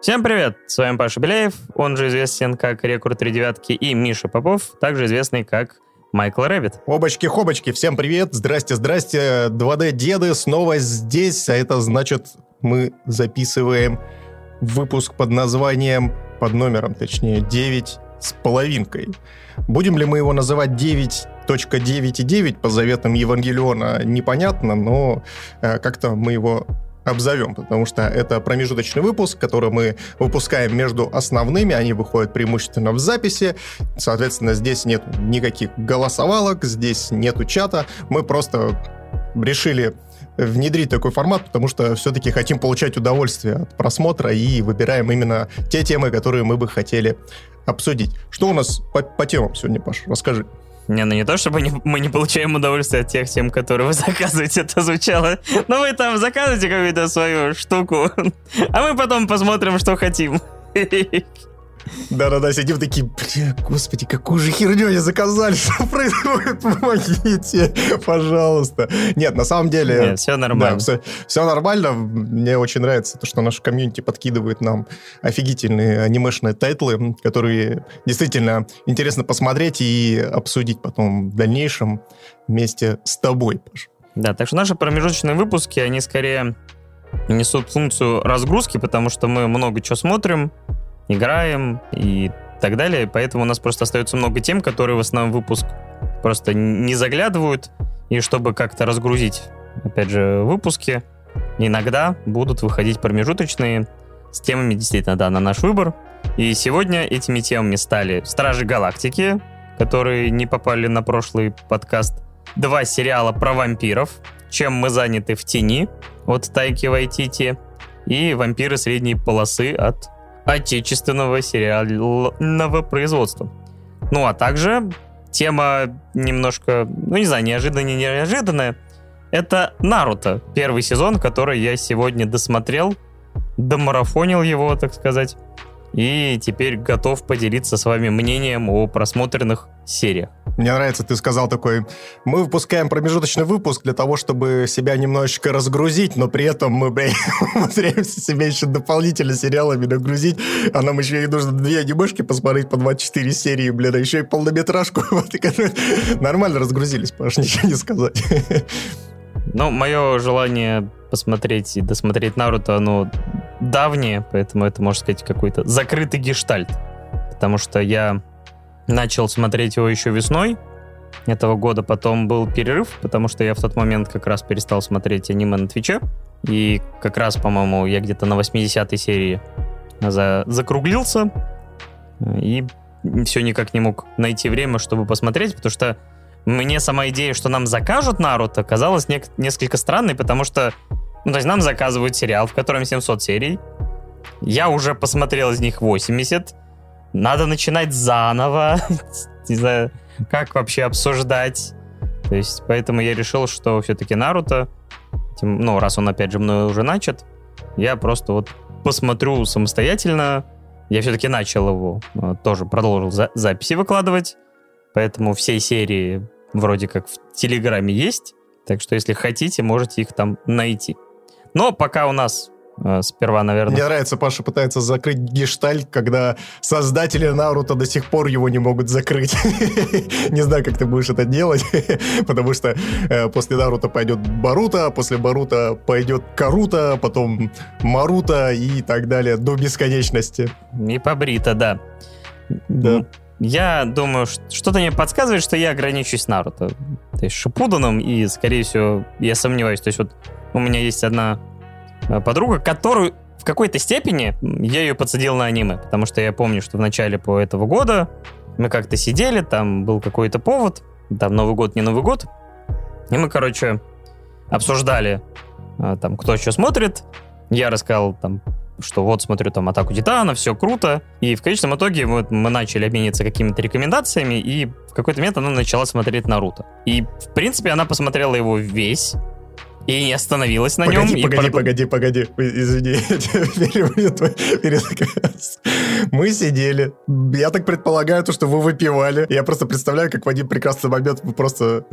Всем привет! С вами Паша Беляев, он же известен как Рекур 3 девятки, и Миша Попов, также известный как Майкл Рэббит. Обочки-хобочки, всем привет! Здрасте-здрасте, 2D-деды снова здесь, а это значит, мы записываем выпуск под номером 9 с половинкой. Будем ли мы его называть 9.9.9 по заветам Евангелиона, непонятно, но как-то мы его обзовем, потому что это промежуточный выпуск, который мы выпускаем между основными, они выходят преимущественно в записи, соответственно, здесь нет никаких голосовалок, здесь нету чата, мы просто решили внедрить такой формат, потому что все-таки хотим получать удовольствие от просмотра и выбираем именно те темы, которые мы бы хотели обсудить. Что у нас по темам сегодня, Паш, расскажи. Не то, чтобы мы не получаем удовольствие от тех тем, которые вы заказываете, это звучало. Но вы там заказываете какую-то свою штуку, а мы потом посмотрим, что хотим. Да-да-да, сидим такие, бля, господи, какую же херню они заказали, что происходит, помогите, пожалуйста. Нет, на самом деле... Нет, все нормально. Да, все нормально, мне очень нравится то, что наш комьюнити подкидывает нам офигительные анимешные тайтлы, которые действительно интересно посмотреть и обсудить потом в дальнейшем вместе с тобой, Паш. Да, так что наши промежуточные выпуски, они скорее несут функцию разгрузки, потому что мы много чего смотрим, играем и так далее, поэтому у нас просто остается много тем, которые в основном выпуск просто не заглядывают, и чтобы как-то разгрузить, опять же, выпуски, иногда будут выходить промежуточные с темами, действительно, да, на наш выбор, и сегодня этими темами стали «Стражи Галактики», которые не попали на прошлый подкаст, два сериала про вампиров, «Чем мы заняты в тени» от Тайки Вайтити и «Вампиры средней полосы» от отечественного сериального производства. Ну, а также тема немножко, ну, не знаю, неожиданная. Это Наруто, первый сезон, который я сегодня досмотрел, домарафонил его, так сказать, и теперь готов поделиться с вами мнением о просмотренных сериях. Мне нравится, ты сказал такой, мы выпускаем промежуточный выпуск для того, чтобы себя немножечко разгрузить, но при этом мы, блин, умудряемся себя еще дополнительно сериалами нагрузить, а нам еще и нужно две анимешки посмотреть по 24 серии, блин, а еще и полнометражку. Нормально разгрузились, Паш, ничего не сказать. Ну, мое желание посмотреть и досмотреть Наруто, оно давнее, поэтому это, можно сказать, какой-то закрытый гештальт, потому что я начал смотреть его еще весной этого года, потом был перерыв, потому что я в тот момент как раз перестал смотреть аниме на Твиче, и как раз, по-моему, я где-то на 80-й серии закруглился, и все никак не мог найти время, чтобы посмотреть, потому что мне сама идея, что нам закажут Наруто, казалась несколько странной, потому что, ну, то есть нам заказывают сериал, в котором 700 серий. Я уже посмотрел из них 80. Надо начинать заново. Не знаю, как вообще обсуждать. То есть, поэтому я решил, что все-таки Наруто, ну, раз он, опять же, мной уже начат, я просто вот посмотрю самостоятельно. Я все-таки начал его, тоже продолжил записи выкладывать. Поэтому все серии вроде как в Телеграме есть. Так что, если хотите, можете их там найти. Но пока у нас сперва, наверное... Мне нравится, Паша пытается закрыть гештальт, когда создатели Наруто до сих пор его не могут закрыть. Не знаю, как ты будешь это делать, потому что после Наруто пойдет Боруто, после Боруто пойдет Каруто, потом Маруто и так далее до бесконечности. И побрито, да. Да. Я думаю, что-то мне подсказывает, что я ограничусь Наруто, то есть Шиппуденом, и, скорее всего, я сомневаюсь. То есть вот у меня есть одна подруга, которую в какой-то степени я ее подсадил на аниме, потому что я помню, что в начале этого года мы как-то сидели, там был какой-то повод, там Новый год, не Новый год, и мы, короче, обсуждали, там, кто что смотрит. Я рассказал, там, что вот смотрю там «Атаку Титанов», все круто. И в конечном итоге вот, мы начали обмениться какими-то рекомендациями, и в какой-то момент она начала смотреть Наруто. И, в принципе, она посмотрела его весь и не остановилась на нем. Погоди, извини, я тебя перебью твой пересказ. Мы сидели, я так предполагаю, то, что вы выпивали. Я просто представляю, как в один прекрасный момент вы просто...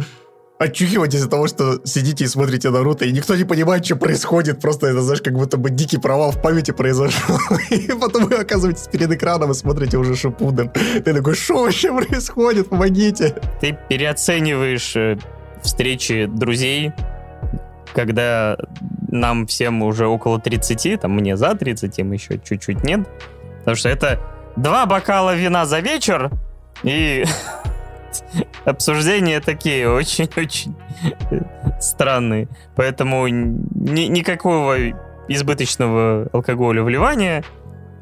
очухиваетесь от того, что сидите и смотрите Наруто, и никто не понимает, что происходит, просто это, знаешь, как будто бы дикий провал в памяти произошел, и потом вы оказываетесь перед экраном и смотрите уже Шиппуден. Ты такой, что вообще происходит, помогите? Ты переоцениваешь встречи друзей, когда нам всем уже около 30, там мне за 30, им еще чуть-чуть нет, потому что это 2 бокала вина за вечер, и... Обсуждения такие очень-очень странные. Поэтому никакого избыточного алкоголя вливания,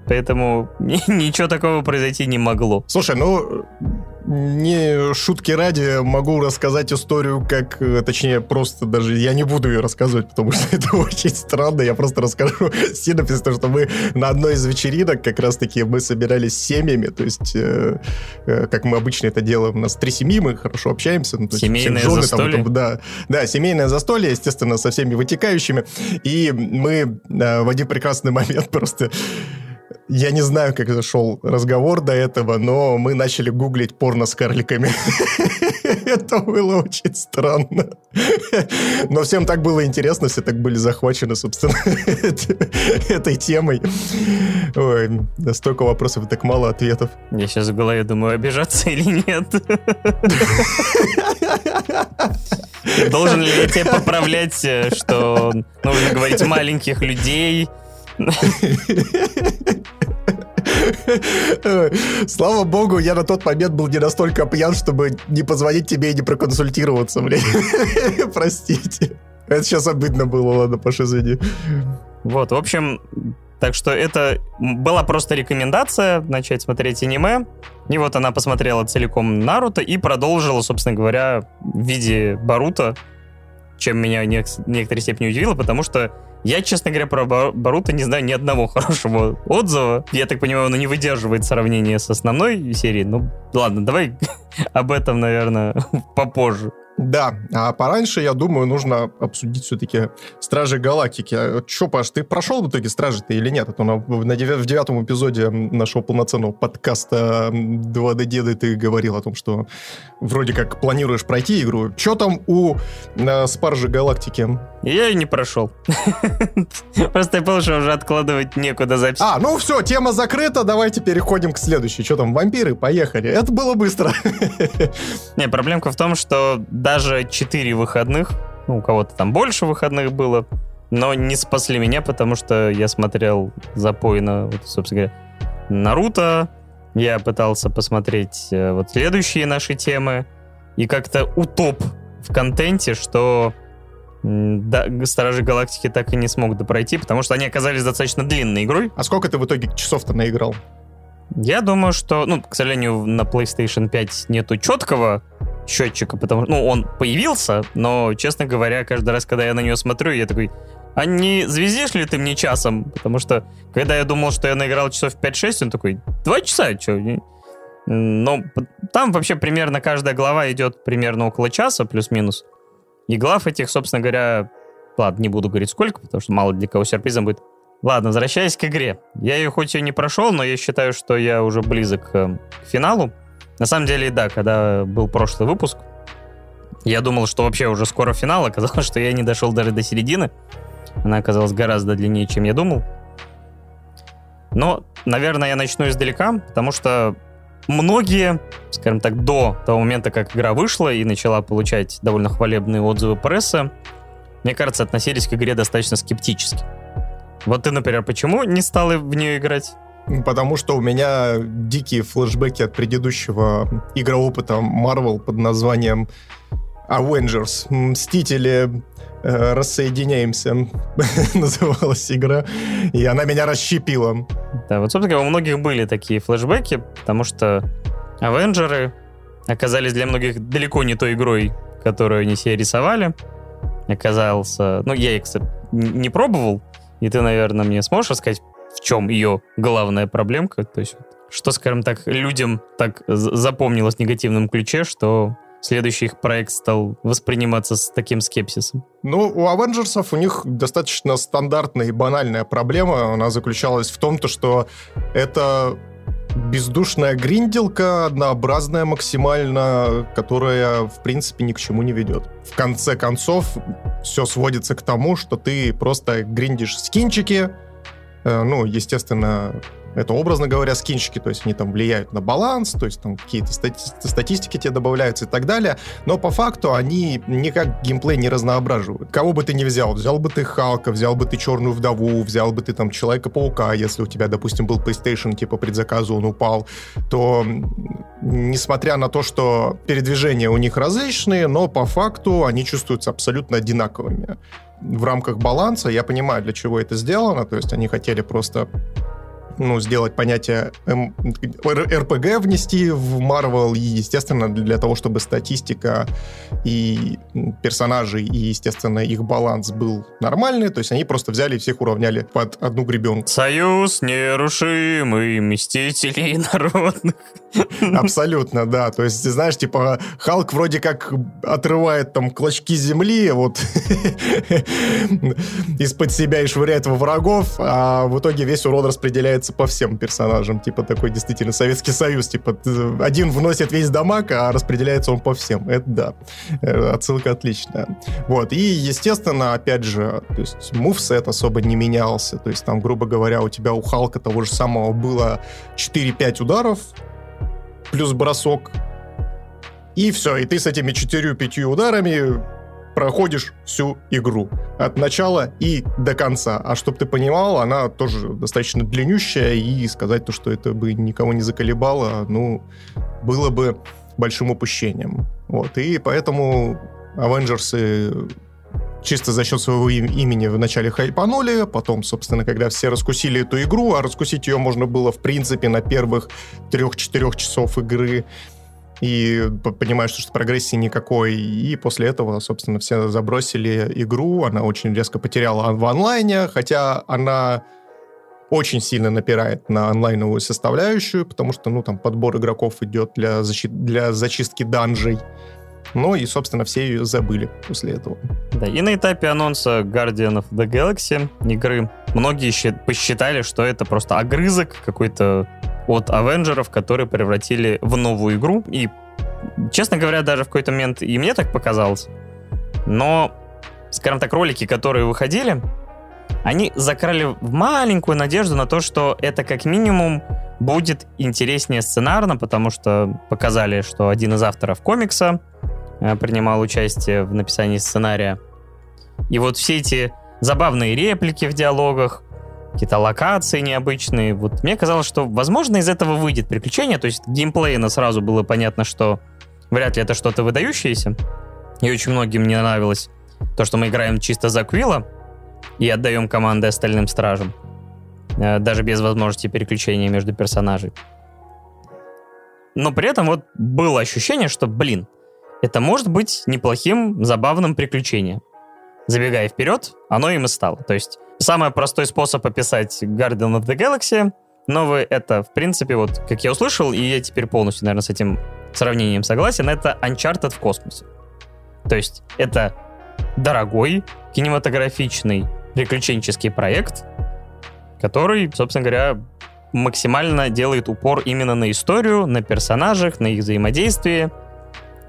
поэтому ничего такого произойти не могло. Слушай, ну, не шутки ради могу рассказать историю, как, точнее, просто даже я не буду ее рассказывать, потому что это очень странно. Я просто расскажу синопсис, потому что мы на одной из вечеринок как раз-таки мы собирались с семьями, то есть, как мы обычно это делаем, у нас 3 семьи, мы хорошо общаемся. Ну, то есть, семейное жены, застолье. Там, да, семейное застолье, естественно, со всеми вытекающими. И мы в один прекрасный момент просто... Я не знаю, как зашел разговор до этого, но мы начали гуглить порно с карликами. Это было очень странно. Но всем так было интересно, все так были захвачены, собственно, этой темой. Ой, да столько вопросов и так мало ответов. Я сейчас в голове думаю, обижаться или нет. Должен ли я тебя поправлять, что нужно говорить маленьких людей? Слава богу, я на тот момент был не настолько пьян, чтобы не позвонить тебе и не проконсультироваться, блядь. Простите. Это сейчас обидно было, ладно, Паша, извини. Вот, в общем, так что это была просто рекомендация начать смотреть аниме. И вот она посмотрела целиком Наруто и продолжила, собственно говоря, в виде Боруто, чем меня в некоторой степени удивило, потому что я, честно говоря, про Боруто не знаю ни одного хорошего отзыва. Я так понимаю, он не выдерживает сравнение с основной серией. Ну, ладно, давай об этом, наверное, попозже. Да, а пораньше, я думаю, нужно обсудить все-таки «Стражи Галактики». Че, Паш, ты прошел в итоге «Стражи»-то или нет? А то в 9-м эпизоде нашего полноценного подкаста «2D-деды» ты говорил о том, что вроде как планируешь пройти игру. Че там у «Стражи Галактики»? Я и не прошел. Просто я понял, что уже откладывать некуда запись. А, ну все, тема закрыта, давайте переходим к следующей. Че там, вампиры? Поехали. Это было быстро. Не, проблемка в том, что... Даже 4 выходных, ну, у кого-то там больше выходных было, но не спасли меня, потому что я смотрел запойно, вот, собственно говоря, Наруто, я пытался посмотреть вот следующие наши темы, и как-то утоп в контенте, что «Стражи Галактики» так и не смог допройти, потому что они оказались достаточно длинной игрой. А сколько ты в итоге часов-то наиграл? Я думаю, что, ну, к сожалению, на PlayStation 5 нету четкого счетчика, потому что, ну, он появился, но, честно говоря, каждый раз, когда я на него смотрю, я такой, а не звездишь ли ты мне часом? Потому что, когда я думал, что я наиграл часов 5-6, он такой, 2 часа, что? Но там вообще примерно каждая глава идет примерно около часа, плюс-минус. И глав этих, собственно говоря, ладно, не буду говорить сколько, потому что мало для кого сюрпризом будет. Ладно, возвращаясь к игре. Я ее хоть и не прошел, но я считаю, что я уже близок к финалу. На самом деле, да, когда был прошлый выпуск, я думал, что вообще уже скоро финал. Оказалось, что я не дошел даже до середины. Она оказалась гораздо длиннее, чем я думал. Но, наверное, я начну издалека, потому что многие, скажем так, до того момента, как игра вышла и начала получать довольно хвалебные отзывы прессы, мне кажется, относились к игре достаточно скептически. Вот ты, например, почему не стал в нее играть? Потому что у меня дикие флешбеки от предыдущего игроопыта Marvel под названием Avengers. «Мстители. Рассоединяемся» называлась игра. И она меня расщепила. Да, вот, собственно говоря, у многих были такие флешбеки, потому что Авенджеры оказались для многих далеко не той игрой, которую они себе рисовали. Оказался... Ну, я их не пробовал, и ты, наверное, мне сможешь рассказать, в чем ее главная проблемка? То есть, что, скажем так, людям так запомнилось в негативном ключе, что следующий их проект стал восприниматься с таким скепсисом? Ну, у Avengers у них достаточно стандартная и банальная проблема. Она заключалась в том, что это бездушная гринделка, однообразная максимально, которая, в принципе, ни к чему не ведет. В конце концов, все сводится к тому, что ты просто гриндишь скинчики, ну, естественно, это образно говоря скинчики, то есть они там влияют на баланс, то есть там какие-то статистики тебе добавляются и так далее, но по факту они никак геймплей не разноображивают. Кого бы ты ни взял, взял бы ты Халка, взял бы ты Черную Вдову, взял бы ты там Человека-паука, если у тебя, допустим, был PlayStation, типа предзаказу он упал, то несмотря на то, что передвижения у них различные, но по факту они чувствуются абсолютно одинаковыми. В рамках баланса я понимаю, для чего это сделано, то есть они хотели просто... ну, сделать понятие РПГ внести в Marvel, и, естественно, для того, чтобы статистика и персонажей, и, естественно, их баланс был нормальный, то есть они просто взяли и всех уравняли под одну гребенку. Союз нерушимый мстителей народных. Абсолютно, да. То есть, знаешь, типа, Халк вроде как отрывает там клочки земли вот из-под себя и швыряет во врагов, а в итоге весь урон распределяется по всем персонажам, типа такой действительно Советский Союз, типа один вносит весь дамаг, а распределяется он по всем. Это да, отсылка отличная. Вот, и естественно, опять же, то есть мувсет особо не менялся, то есть там, грубо говоря, у тебя у Халка того же самого было 4-5 ударов, плюс бросок, и все, и ты с этими 4-5 ударами проходишь всю игру от начала и до конца. А чтобы ты понимал, она тоже достаточно длиннющая, и сказать то, что это бы никого не заколебало, ну, было бы большим упущением. Вот. И поэтому Avengers чисто за счет своего имени вначале хайпанули, потом, собственно, когда все раскусили эту игру, а раскусить ее можно было, в принципе, на первых 3-4 часов игры, и понимаешь, что прогрессии никакой. И после этого, собственно, все забросили игру. Она очень резко потеряла в онлайне, хотя она очень сильно напирает на онлайновую составляющую, потому что, ну, там подбор игроков идет для зачистки данжей. Ну и, собственно, все ее забыли после этого. Да, и на этапе анонса Guardian of the Galaxy игры многие посчитали, что это просто огрызок какой-то от Авенджеров, которые превратили в новую игру. И, честно говоря, даже в какой-то момент и мне так показалось. Но, скажем так, ролики, которые выходили, они закрали маленькую надежду на то, что это как минимум будет интереснее сценарно, потому что показали, что один из авторов комикса принимал участие в написании сценария. И вот все эти забавные реплики в диалогах, какие-то локации необычные. Вот мне казалось, что, возможно, из этого выйдет приключение. То есть геймплейно сразу было понятно, что вряд ли это что-то выдающееся. И очень многим не нравилось то, что мы играем чисто за Квилла и отдаем команды остальным стражам. Даже без возможности переключения между персонажей. Но при этом вот было ощущение, что, блин, это может быть неплохим, забавным приключением. Забегая вперед, оно им и стало. То есть самый простой способ описать Guardian of the Galaxy новый — это, в принципе, вот как я услышал, и я теперь полностью, наверное, с этим сравнением согласен, это Uncharted в космосе. То есть это дорогой, кинематографичный, приключенческий проект, который, собственно говоря, максимально делает упор именно на историю, на персонажах, на их взаимодействие.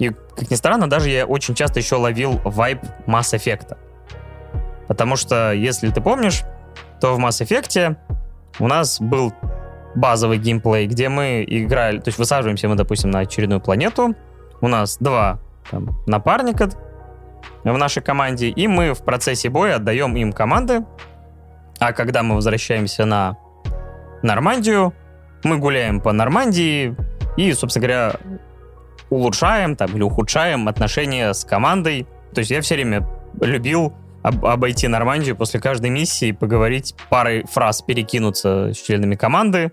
И, как ни странно, даже я очень часто еще ловил вайб Mass Effect. Потому что, если ты помнишь, то в Mass Effect у нас был базовый геймплей, где мы играли... То есть высаживаемся мы, допустим, на очередную планету. У нас два там напарника в нашей команде, и мы в процессе боя отдаем им команды. А когда мы возвращаемся на Нормандию, мы гуляем по Нормандии и, собственно говоря, улучшаем там, или ухудшаем отношения с командой. То есть я все время любил обойти Нормандию после каждой миссии, поговорить парой фраз, перекинуться с членами команды,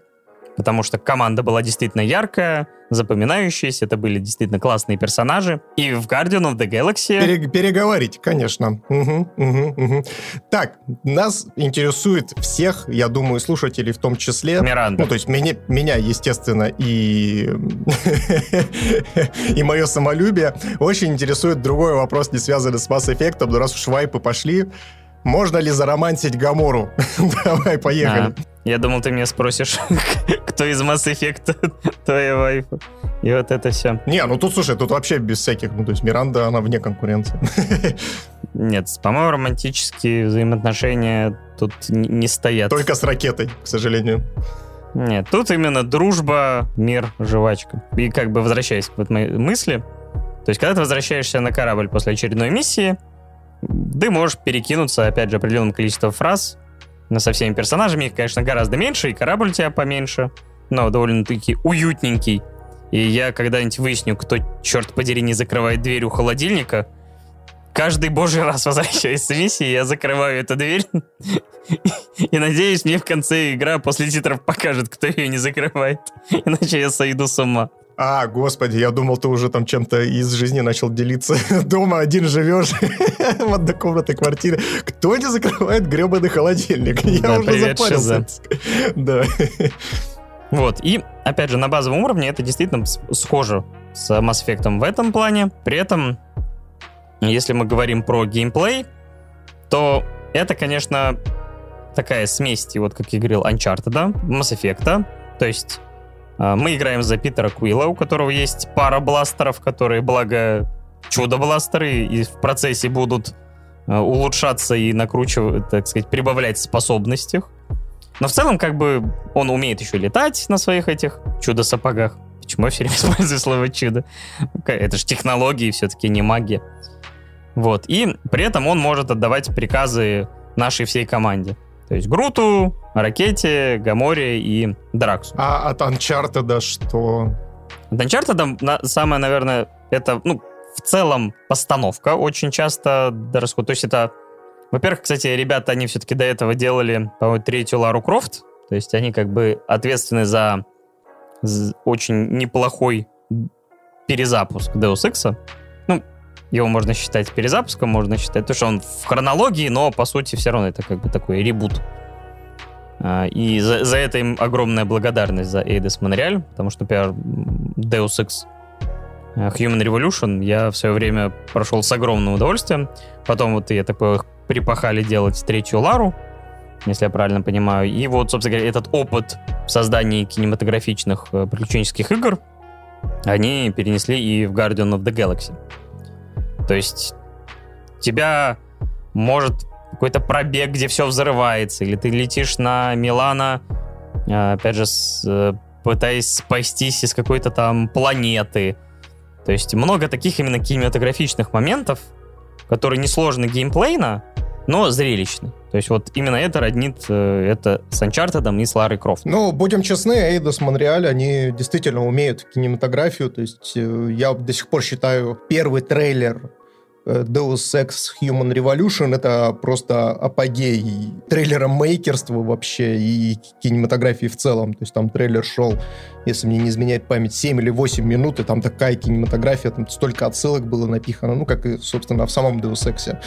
потому что команда была действительно яркая, запоминающаяся, это были действительно классные персонажи. И в Guardian of the Galaxy... Переговорить, конечно. Угу. Так, нас интересует всех, я думаю, слушателей в том числе. Миранда. Ну, то есть меня естественно, и мое самолюбие. Очень интересует другой вопрос, не связанный с Mass Effect, раз уж вайпы пошли. Можно ли заромантить Гамору? Давай, поехали. Я думал, ты меня спросишь, кто из Mass Effect твоя вайфа. И вот это все. Не, ну тут, слушай, тут вообще без всяких, ну то есть Миранда, она вне конкуренции. Нет, по-моему, романтические взаимоотношения тут не стоят. Только с ракетой, к сожалению. Нет, тут именно дружба, мир, жвачка. И как бы возвращаясь к моей мысли, то есть когда ты возвращаешься на корабль после очередной миссии, ты можешь перекинуться, опять же, определенным количеством фраз со всеми персонажами. Их, конечно, гораздо меньше, и корабль у тебя поменьше, но довольно-таки уютненький. И я когда-нибудь выясню, кто, черт подери, не закрывает дверь у холодильника. Каждый божий раз, возвращаясь с миссии, я закрываю эту дверь. И надеюсь, мне в конце игра после титров покажет, кто ее не закрывает. Иначе я сойду с ума. А, господи, я думал, ты уже там чем-то из жизни начал делиться. Дома один живешь в однокомнатной квартире. Кто не закрывает гребаный холодильник? Я уже запарился. Да. Вот, и, опять же, на базовом уровне это действительно схоже с Mass Effect в этом плане. При этом, если мы говорим про геймплей, то это, конечно, такая смесь, вот как я говорил, Uncharted, Mass Effect. То есть мы играем за Питера Куилла, у которого есть пара бластеров, которые, благо, чудо-бластеры, и в процессе будут улучшаться и накручивать, так сказать, прибавлять в способностях. Но в целом, как бы, он умеет еще летать на своих этих чудо-сапогах. Почему я все время использую слово «чудо»? Это же технологии, все-таки не магия. Вот. И при этом он может отдавать приказы нашей всей команде. То есть Груту, Ракете, Гаморе и Драксу. А от Uncharted что? От Uncharted самое, наверное, это, ну, в целом постановка очень часто. То есть это... Во-первых, кстати, ребята, они все-таки до этого делали, по-моему, третью Лару Крофт. То есть они как бы ответственны за очень неплохой перезапуск Deus Ex'а. Ну, его можно считать перезапуском, можно считать, потому что он в хронологии, но, по сути, все равно это как бы такой ребут. И за это им огромная благодарность за Eidos Montréal, потому что, например, Deus Ex Human Revolution я в свое время прошел с огромным удовольствием. Потом вот, я так понял, их припахали делать третью Лару, если я правильно понимаю. И вот, собственно говоря, этот опыт в создании кинематографичных приключенческих игр они перенесли и в Guardian of the Galaxy. То есть тебя может какой-то пробег, где все взрывается, или ты летишь на Милана, опять же, пытаясь спастись из какой-то там планеты. То есть много таких именно кинематографичных моментов, которые несложны геймплейно, но зрелищны. То есть вот именно это роднит это с Uncharted и с Ларой Крофт. Ну, будем честны, Eidos Montréal, они действительно умеют кинематографию. То есть я до сих пор считаю первый трейлер Deus Ex Human Revolution — это просто апогей трейлера-мейкерства вообще и кинематографии в целом. То есть там трейлер шел, если мне не изменяет память, 7 или 8 минут, и там такая кинематография, там столько отсылок было напихано, ну, как и, собственно, в самом Deus Ex'е.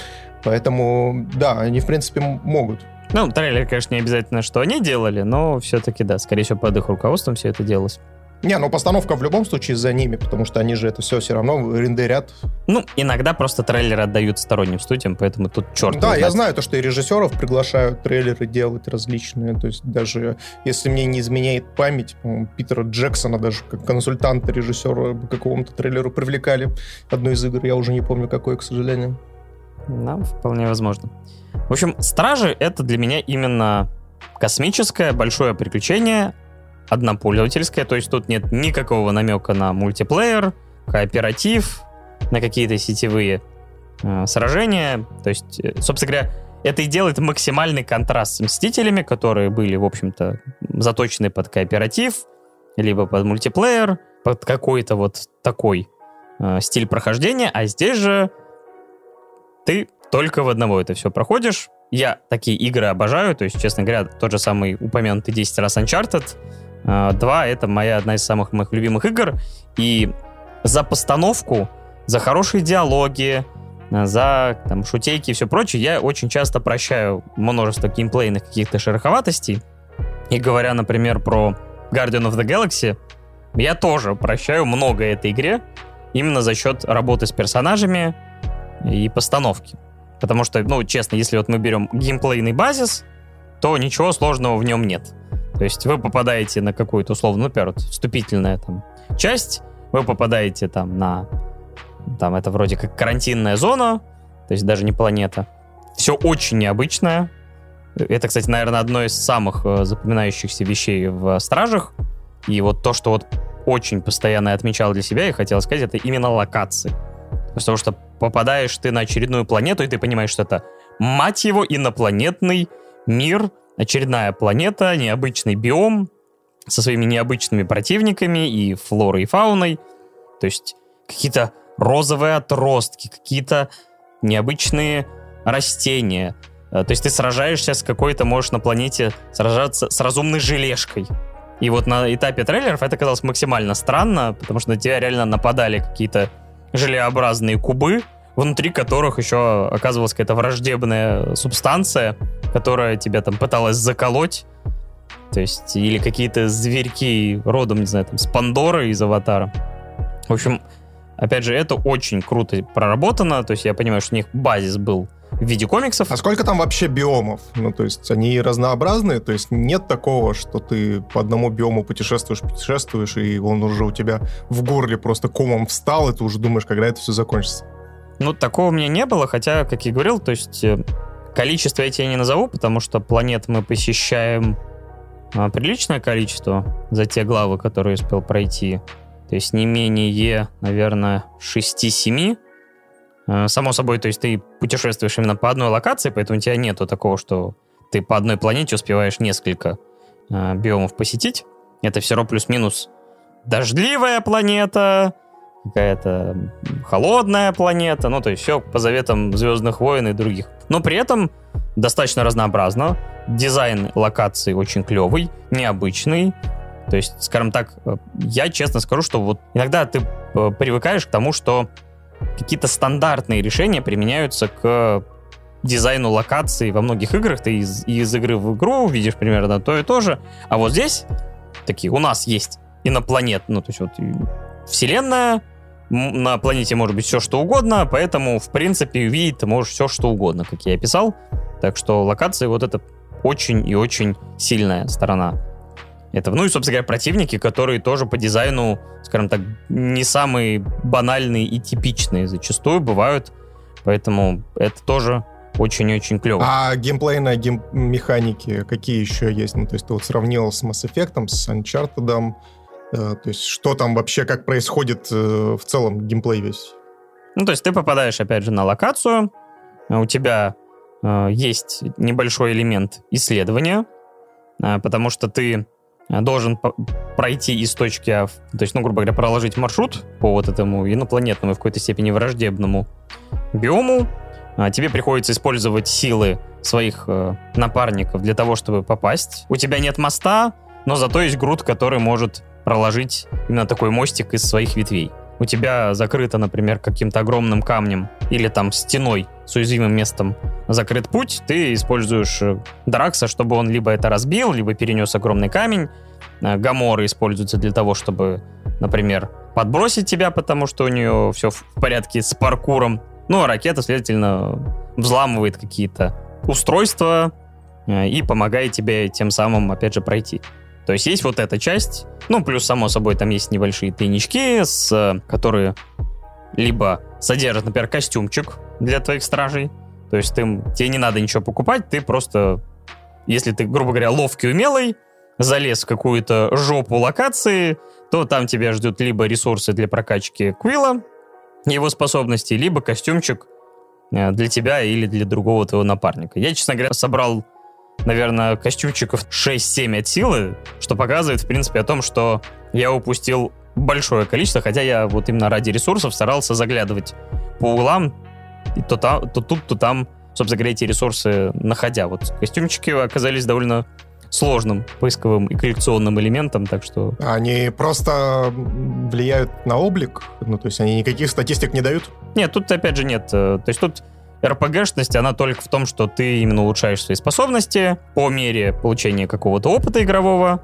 Поэтому, да, они, в принципе, могут. Ну, трейлер, конечно, не обязательно, что они делали, но все-таки, да, скорее всего, под их руководством все это делалось. Не, ну постановка в любом случае за ними, потому что они же это все равно рендерят. Ну, иногда просто трейлеры отдают сторонним студиям, поэтому тут черт. Да, я знаю то, что и режиссеров приглашают трейлеры делать различные, то есть даже, если мне не изменяет память, Питера Джексона даже как консультанта режиссера по какому-то трейлеру привлекали. Одну из игр, я уже не помню какой, к сожалению. Да, вполне возможно. В общем, «Стражи» — это для меня именно космическое большое приключение, однопользовательское, то есть тут нет никакого намека на мультиплеер, кооператив, на какие-то сетевые сражения. То есть, собственно говоря, это и делает максимальный контраст с «Мстителями», которые были, в общем-то, заточены под кооператив, либо под мультиплеер, под какой-то вот такой стиль прохождения, а здесь же ты только в одного это все проходишь. Я такие игры обожаю, то есть, честно говоря, тот же самый упомянутый 10 раз Uncharted 2, это одна из самых моих любимых игр, и за постановку, за хорошие диалоги, за там, шутейки и все прочее, я очень часто прощаю множество геймплейных каких-то шероховатостей, и говоря, например, про Guardian of the Galaxy, я тоже прощаю много этой игре, именно за счет работы с персонажами и постановки. Потому что, ну, честно, если вот мы берем геймплейный базис, то ничего сложного в нем нет. То есть вы попадаете на какую-то, условно, например, вступительная там часть, вы попадаете там на... Там это вроде как карантинная зона, то есть даже не планета. Все очень необычное. Это, кстати, наверное, одно из самых запоминающихся вещей в «Стражах». И вот то, что вот очень постоянно отмечал для себя и хотел сказать, это именно локации. Потому что попадаешь ты на очередную планету, и ты понимаешь, что это, мать его, инопланетный мир, очередная планета, необычный биом со своими необычными противниками и флорой, и фауной. То есть какие-то розовые отростки, какие-то необычные растения. То есть ты сражаешься с какой-то, можешь на планете сражаться с разумной желешкой. И вот на этапе трейлеров это казалось максимально странно, потому что на тебя реально нападали какие-то желеобразные кубы, внутри которых еще оказывалась какая-то враждебная субстанция, которая тебя там пыталась заколоть. То есть, или какие-то зверьки родом, не знаю, там, с Пандоры из Аватара. В общем, опять же, это очень круто проработано. То есть я понимаю, что у них базис был в виде комиксов. А сколько там вообще биомов? Ну, то есть они разнообразные, то есть нет такого, что ты по одному биому путешествуешь, и он уже у тебя в горле просто комом встал, и ты уже думаешь, когда это все закончится. Ну, такого у меня не было, хотя, как я говорил, то есть количество я тебе не назову, потому что планет мы посещаем приличное количество за те главы, которые успел пройти. То есть не менее, наверное, 6-7. Само собой, то есть ты путешествуешь именно по одной локации, поэтому у тебя нету такого, что ты по одной планете успеваешь несколько биомов посетить. Это все равно плюс-минус дождливая планета, какая-то холодная планета, ну, то есть все по заветам «Звездных войн» и других. Но при этом достаточно разнообразно. Дизайн локации очень клевый, необычный. То есть, скажем так, я честно скажу, что вот иногда ты привыкаешь к тому, что какие-то стандартные решения применяются к дизайну локаций во многих играх. Ты из игры в игру видишь примерно то и то же. А вот здесь такие, у нас есть инопланет, ну, то есть вот вселенная, на планете может быть все, что угодно, поэтому, в принципе, увидеть ты можешь все, что угодно, как я и писал. Так что локации вот это очень и очень сильная сторона этого. Ну и, собственно говоря, противники, которые тоже по дизайну, скажем так, не самые банальные и типичные зачастую бывают, поэтому это тоже очень-очень клево. А геймплейные механики какие еще есть? Ну, то есть ты вот сравнил с Mass Effect, с Uncharted, то есть что там вообще, как происходит в целом геймплей весь? Ну, то есть ты попадаешь, опять же, на локацию, у тебя есть небольшой элемент исследования, потому что ты должен пройти из точки А, то есть, ну, грубо говоря, проложить маршрут по вот этому инопланетному и в какой-то степени враждебному биому. Тебе приходится использовать силы своих напарников для того, чтобы попасть. У тебя нет моста, но зато есть груд, который может проложить именно такой мостик из своих ветвей. У тебя закрыто, например, каким-то огромным камнем или там стеной с уязвимым местом закрыт путь, ты используешь Дракса, чтобы он либо это разбил, либо перенес огромный камень. Гаморы используются для того, чтобы, например, подбросить тебя, потому что у нее все в порядке с паркуром. Ну, а ракета, следовательно, взламывает какие-то устройства и помогает тебе тем самым, опять же, пройти. То есть есть вот эта часть, ну, плюс, само собой, там есть небольшие тайнички, которые либо содержат, например, костюмчик для твоих стражей, то есть тебе не надо ничего покупать, ты просто, если ты, грубо говоря, ловкий, умелый, залез в какую-то жопу локации, то там тебя ждут либо ресурсы для прокачки Квилла, его способностей, либо костюмчик для тебя или для другого твоего напарника. Я, честно говоря, собрал, наверное, костюмчиков 6-7 от силы, что показывает, в принципе, о том, что я упустил большое количество, хотя я вот именно ради ресурсов старался заглядывать по углам, и то тут, то там, собственно говоря, эти ресурсы находя. Вот костюмчики оказались довольно сложным поисковым и коллекционным элементом, так что... Они просто влияют на облик? Ну, то есть они никаких статистик не дают? Нет, тут, опять же, нет. То есть тут РПГшность, она только в том, что ты именно улучшаешь свои способности по мере получения какого-то опыта игрового.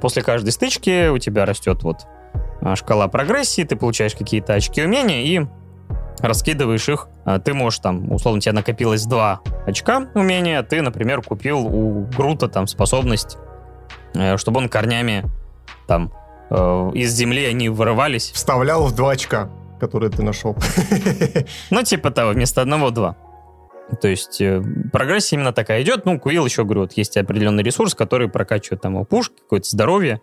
После каждой стычки у тебя растет вот шкала прогрессии, ты получаешь какие-то очки умения, и раскидываешь их, ты можешь там, условно, у тебя накопилось 2 очка умения, ты, например, купил у Грута там способность, чтобы он корнями там из земли они вырывались. Вставлял в 2 очка, которые ты нашел. Ну, типа того, вместо 1-2. То есть прогрессия именно такая идет. Ну, Куил еще, говорю, вот есть определенный ресурс, который прокачивает там его пушки, какое-то здоровье.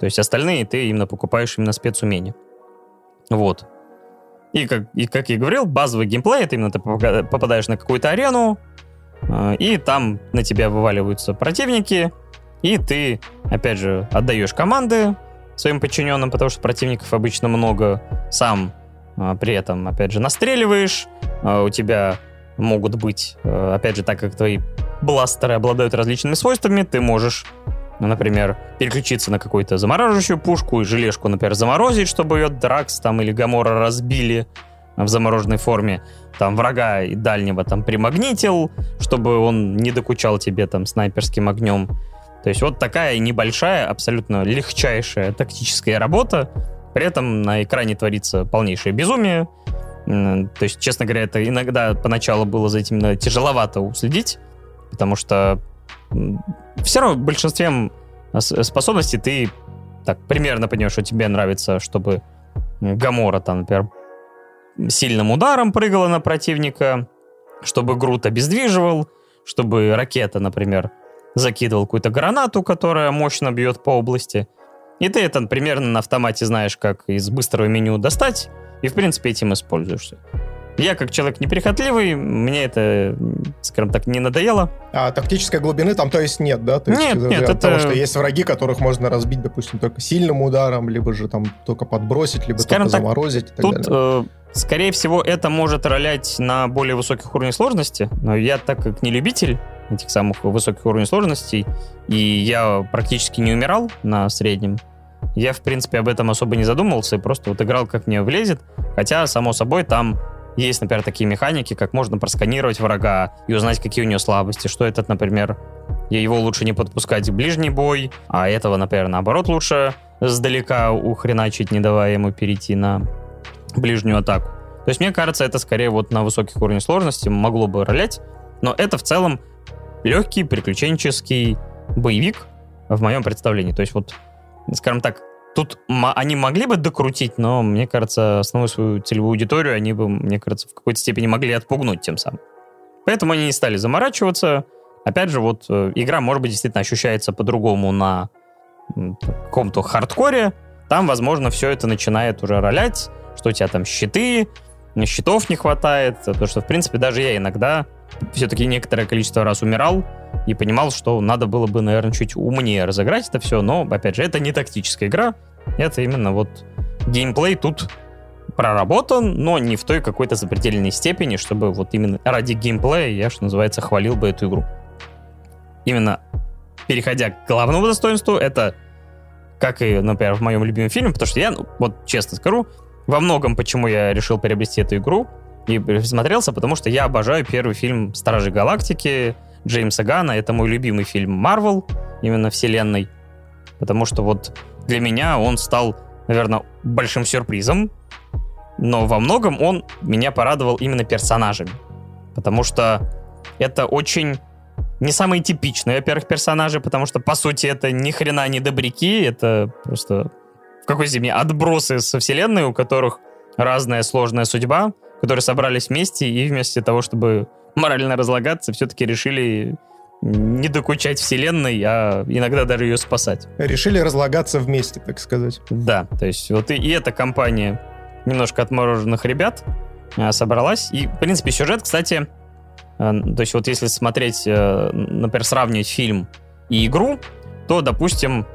То есть остальные ты именно покупаешь именно спецумения. Вот. И как я говорил, базовый геймплей, это именно ты попадаешь на какую-то арену, и там на тебя вываливаются противники, и ты, опять же, отдаешь команды своим подчиненным, потому что противников обычно много, сам при этом, опять же, настреливаешь, у тебя могут быть, опять же, так как твои бластеры обладают различными свойствами, ты можешь, например, переключиться на какую-то замораживающую пушку и желешку, например, заморозить, чтобы ее Дракс там или Гамора разбили в замороженной форме, там врага и дальнего там примагнитил, чтобы он не докучал тебе там снайперским огнем. То есть вот такая небольшая, абсолютно легчайшая тактическая работа, при этом на экране творится полнейшее безумие. То есть, честно говоря, это иногда поначалу было за этим тяжеловато уследить, потому что все равно в большинстве способностей ты так примерно понимаешь, что тебе нравится, чтобы Гамора там, например, сильным ударом прыгала на противника, чтобы Грут обездвиживал, чтобы Ракета, например, закидывал какую-то гранату, которая мощно бьет по области. И ты это примерно на автомате знаешь, как из быстрого меню достать, и, в принципе, этим используешься. Я, как человек неприхотливый, мне это, скажем так, не надоело. А тактической глубины там, то есть, нет, да? То есть, нет. Потому что есть враги, которых можно разбить, допустим, только сильным ударом, либо же там только подбросить, либо скажем только так, заморозить и так тут, далее. Скорее всего, это может ролять на более высоких уровнях сложности, но я, так как не любитель этих самых высоких уровней сложностей, и я практически не умирал на среднем, я, в принципе, об этом особо не задумывался и просто вот играл, как мне влезет. Хотя, само собой, там есть, например, такие механики, как можно просканировать врага и узнать, какие у него слабости. Что этот, например, его лучше не подпускать в ближний бой, а этого, например, наоборот, лучше сдалека ухреначить, не давая ему перейти на ближнюю атаку. То есть, мне кажется, это скорее вот на высоких уровнях сложности могло бы ролять, но это в целом легкий приключенческий боевик в моем представлении. То есть, вот, скажем так, тут они могли бы докрутить, но, мне кажется, основную свою целевую аудиторию они бы, мне кажется, в какой-то степени могли отпугнуть тем самым. Поэтому они не стали заморачиваться. Опять же, вот игра, может быть, действительно ощущается по-другому на каком-то хардкоре. Там, возможно, все это начинает уже ролять, что у тебя там щитов не хватает. Потому что, в принципе, даже я иногда все-таки некоторое количество раз умирал и понимал, что надо было бы, наверное, чуть умнее разыграть это все, но, опять же, это не тактическая игра, это именно вот геймплей тут проработан, но не в той какой-то запредельной степени, чтобы вот именно ради геймплея я, что называется, хвалил бы эту игру. Именно переходя к главному достоинству, это, как и, например, в моем любимом фильме, потому что я, вот честно скажу, во многом, почему я решил приобрести эту игру и присмотрелся, потому что я обожаю первый фильм «Стражи Галактики» Джеймса Ганна. Это мой любимый фильм Marvel, именно вселенной. Потому что вот для меня он стал, наверное, большим сюрпризом. Но во многом он меня порадовал именно персонажами. Потому что это очень не самые типичные, во-первых, персонажи, потому что, по сути, это ни хрена не добряки, это просто в какой-то степени отбросы со вселенной, у которых разная сложная судьба, которые собрались вместе и вместо того, чтобы морально разлагаться, все-таки решили не докучать вселенной, а иногда даже ее спасать. Решили разлагаться вместе, так сказать. Да, то есть вот и эта компания немножко отмороженных ребят собралась. И, в принципе, сюжет, кстати, то есть вот если смотреть, например, сравнивать фильм и игру, то, допустим,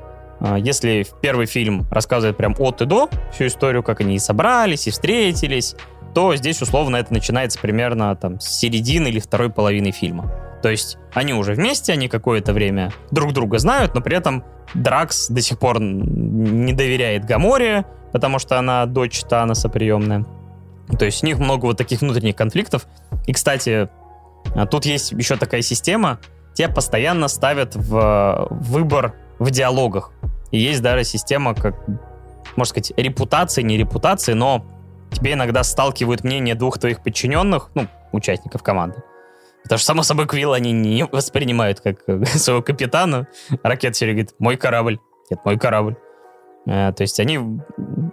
если первый фильм рассказывает прям от и до всю историю, как они и собрались, и встретились, то здесь, условно, это начинается примерно там с середины или второй половины фильма. То есть они уже вместе, они какое-то время друг друга знают, но при этом Дракс до сих пор не доверяет Гаморе, потому что она дочь Таноса приемная. То есть у них много вот таких внутренних конфликтов. И, кстати, тут есть еще такая система, тебя постоянно ставят в выбор в диалогах. И есть даже система, как, можно сказать, репутации, не репутации, но Тебе иногда сталкивают мнение двух твоих подчиненных, ну, участников команды. Потому что, само собой, Квилла они не воспринимают как своего капитана. Ракет все говорит, мой корабль. Нет, мой корабль. То есть они,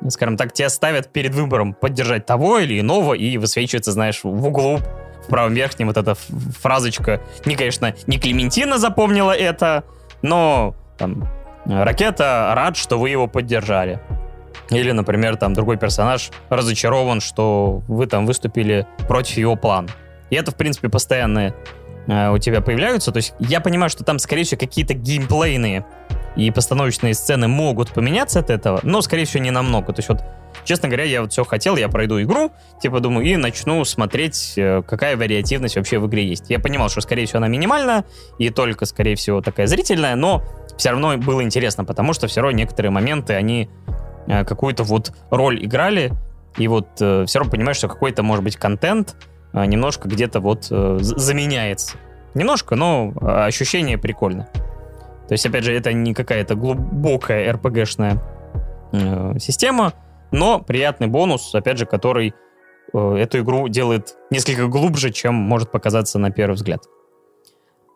скажем так, тебя ставят перед выбором поддержать того или иного, и высвечивается, знаешь, в углу, в правом верхнем вот эта фразочка. Не, конечно, не Клементина запомнила это, но там, Ракета рад, что вы его поддержали. Или, например, там другой персонаж разочарован, что вы там выступили против его плана. И это, в принципе, постоянно у тебя появляются. То есть я понимаю, что там, скорее всего, какие-то геймплейные и постановочные сцены могут поменяться от этого, но, скорее всего, не намного. То есть вот, честно говоря, я вот все хотел, я пройду игру, типа думаю, и начну смотреть, какая вариативность вообще в игре есть. Я понимал, что, скорее всего, она минимальна, и только, скорее всего, такая зрительная, но все равно было интересно, потому что все равно некоторые моменты, они какую-то вот роль играли, и вот все равно понимаешь, что какой-то, может быть, контент немножко где-то вот заменяется. Немножко, но ощущение прикольно. То есть, опять же, это не какая-то глубокая RPG-шная система, но приятный бонус, опять же, который эту игру делает несколько глубже, чем может показаться на первый взгляд.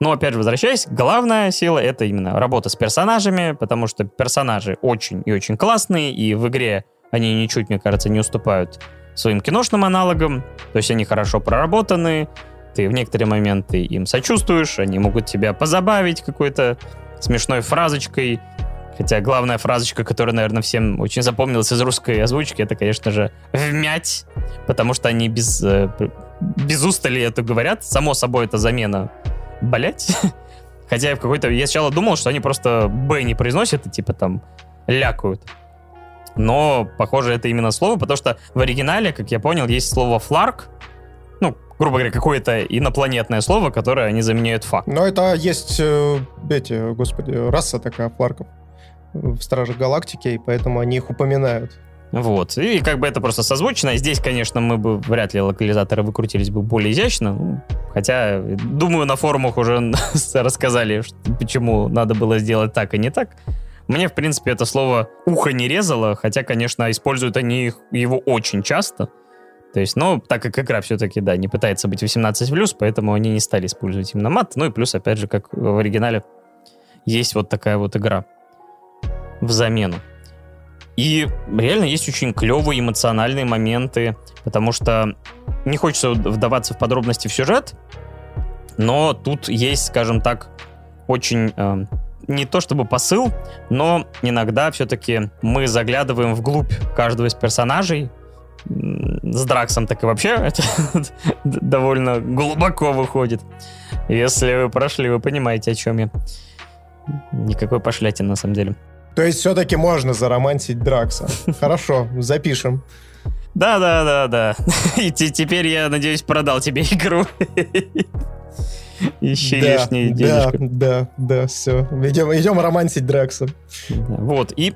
Но, опять же, возвращаясь, главная сила — это именно работа с персонажами, потому что персонажи очень и очень классные, и в игре они ничуть, мне кажется, не уступают своим киношным аналогам, то есть они хорошо проработаны, ты в некоторые моменты им сочувствуешь, они могут тебя позабавить какой-то смешной фразочкой, хотя главная фразочка, которая, наверное, всем очень запомнилась из русской озвучки, это, конечно же, «вмять», потому что они без устали это говорят, само собой, это замена «болять», хотя я в какой-то... Я сначала думал, что они просто «б» не произносят и типа там «лякают». Но, похоже, это именно слово, потому что в оригинале, как я понял, есть слово «фларк», ну, грубо говоря, какое-то инопланетное слово, которое они заменяют «фак». Но это есть, раса такая фларков в «Страже Галактики», и поэтому они их упоминают. Вот, и как бы это просто созвучно. Здесь, конечно, мы бы вряд ли локализаторы выкрутились бы более изящно, хотя, думаю, на форумах уже рассказали, почему надо было сделать так и не так. Мне, в принципе, это слово «ухо» не резало, хотя, конечно, используют они его очень часто. То есть, но так как игра все-таки, да, не пытается быть 18+, поэтому они не стали использовать именно мат. Ну и плюс, опять же, как в оригинале, есть вот такая вот игра в замену. И реально есть очень клевые эмоциональные моменты, потому что не хочется вдаваться в подробности в сюжет, но тут есть, скажем так, очень... не то чтобы посыл, но иногда все-таки мы заглядываем вглубь каждого из персонажей. С Драксом так и вообще это довольно глубоко выходит. Если вы прошли, вы понимаете, о чем я. Никакой пошлятин, на самом деле. То есть все-таки можно заромантить Дракса. Хорошо, запишем. Да. И теперь, я надеюсь, продал тебе игру. Ищи лишние денежки. Да, все. Идем романсить Дракса. Вот, и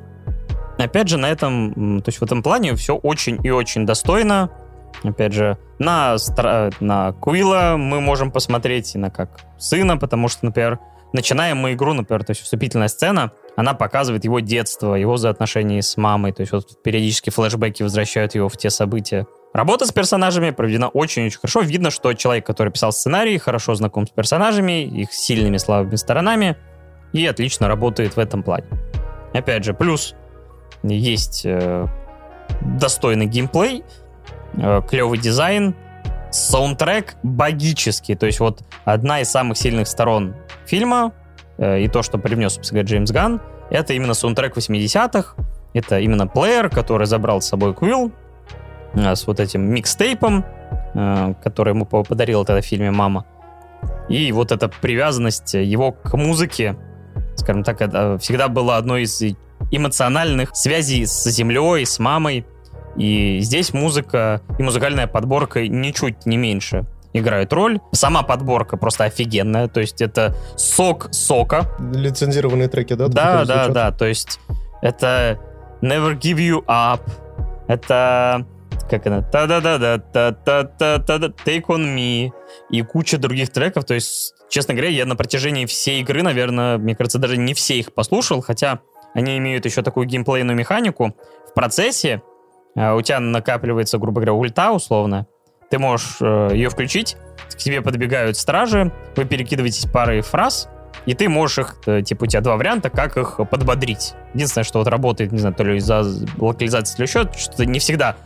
опять же на этом, то есть в этом плане все очень и очень достойно. Опять же, на Куила мы можем посмотреть именно как сына, потому что, например, начинаем мы игру, например, то есть вступительная сцена, она показывает его детство, его взаимоотношения с мамой, то есть вот периодически флешбеки возвращают его в те события. Работа с персонажами проведена очень-очень хорошо. Видно, что человек, который писал сценарий, хорошо знаком с персонажами, их сильными слабыми сторонами, и отлично работает в этом плане. Опять же, плюс есть достойный геймплей, клевый дизайн, саундтрек богический. То есть вот одна из самых сильных сторон фильма, и то, что привнес, собственно говоря, Джеймс Ганн, это именно саундтрек 80-х, это именно плеер, который забрал с собой Квилл, с вот этим микстейпом, который ему подарила тогда в фильме «Мама». И вот эта привязанность его к музыке, скажем так, это всегда была одной из эмоциональных связей с землей, с мамой. И здесь музыка и музыкальная подборка ничуть не меньше играют роль. Сама подборка просто офигенная, то есть это сок сока. Лицензированные треки, да? Да, то есть это «Never Give You Up», это... Как она? Take on Me и куча других треков. То есть, честно говоря, я на протяжении всей игры, наверное, мне кажется, даже не все их послушал, хотя они имеют еще такую геймплейную механику. В процессе у тебя накапливается, грубо говоря, ульта условно, ты можешь ее включить, к тебе подбегают стражи, вы перекидываетесь парой фраз, и ты можешь их, типа, у тебя два варианта, как их подбодрить. Единственное, что вот работает, не знаю, то ли из-за локализации, то ли еще, что не всегда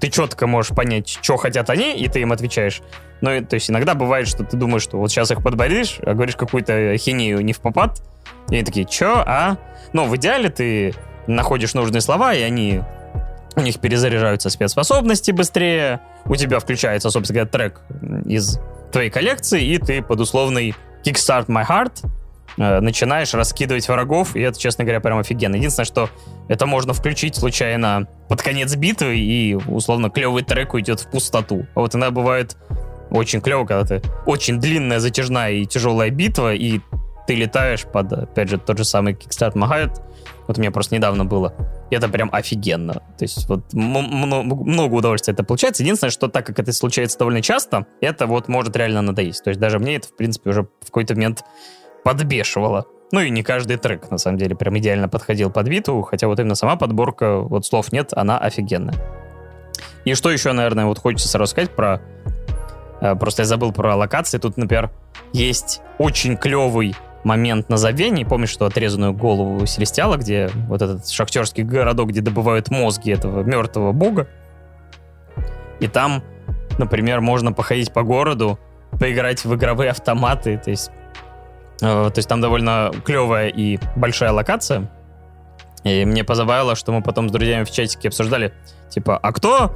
ты четко можешь понять, что хотят они, и ты им отвечаешь. Ну, то есть иногда бывает, что ты думаешь, что вот сейчас их подбодришь, а говоришь какую-то хинею не впопад, и они такие, че, а? Ну, в идеале ты находишь нужные слова, и они... У них перезаряжаются спецспособности быстрее, у тебя включается, собственно говоря, трек из твоей коллекции, и ты под условный Kickstart My Heart начинаешь раскидывать врагов, и это, честно говоря, прям офигенно. Единственное, что это можно включить случайно под конец битвы, и, условно, клевый трек уйдет в пустоту. А вот иногда бывает очень клево, когда ты очень длинная, затяжная и тяжелая битва, и ты летаешь под, опять же, тот же самый Kickstart My Heart. Вот у меня просто недавно было. И это прям офигенно. То есть вот много удовольствия это получается. Единственное, что так как это случается довольно часто, это вот может реально надоесть. То есть даже мне это, в принципе, уже в какой-то момент подбешивало. Ну и не каждый трек, на самом деле, прям идеально подходил под битву, хотя вот именно сама подборка, вот слов нет, она офигенная. И что еще, наверное, вот хочется сразу сказать про... Просто я забыл про локации. Тут, например, есть очень клевый момент на забвении. Помнишь, что отрезанную голову Селестиала, где вот этот шахтерский городок, где добывают мозги этого мертвого бога. И там, например, можно походить по городу, поиграть в игровые автоматы. То есть там довольно клевая и большая локация. И мне позабавило, что мы потом с друзьями в чатике обсуждали, типа, а кто...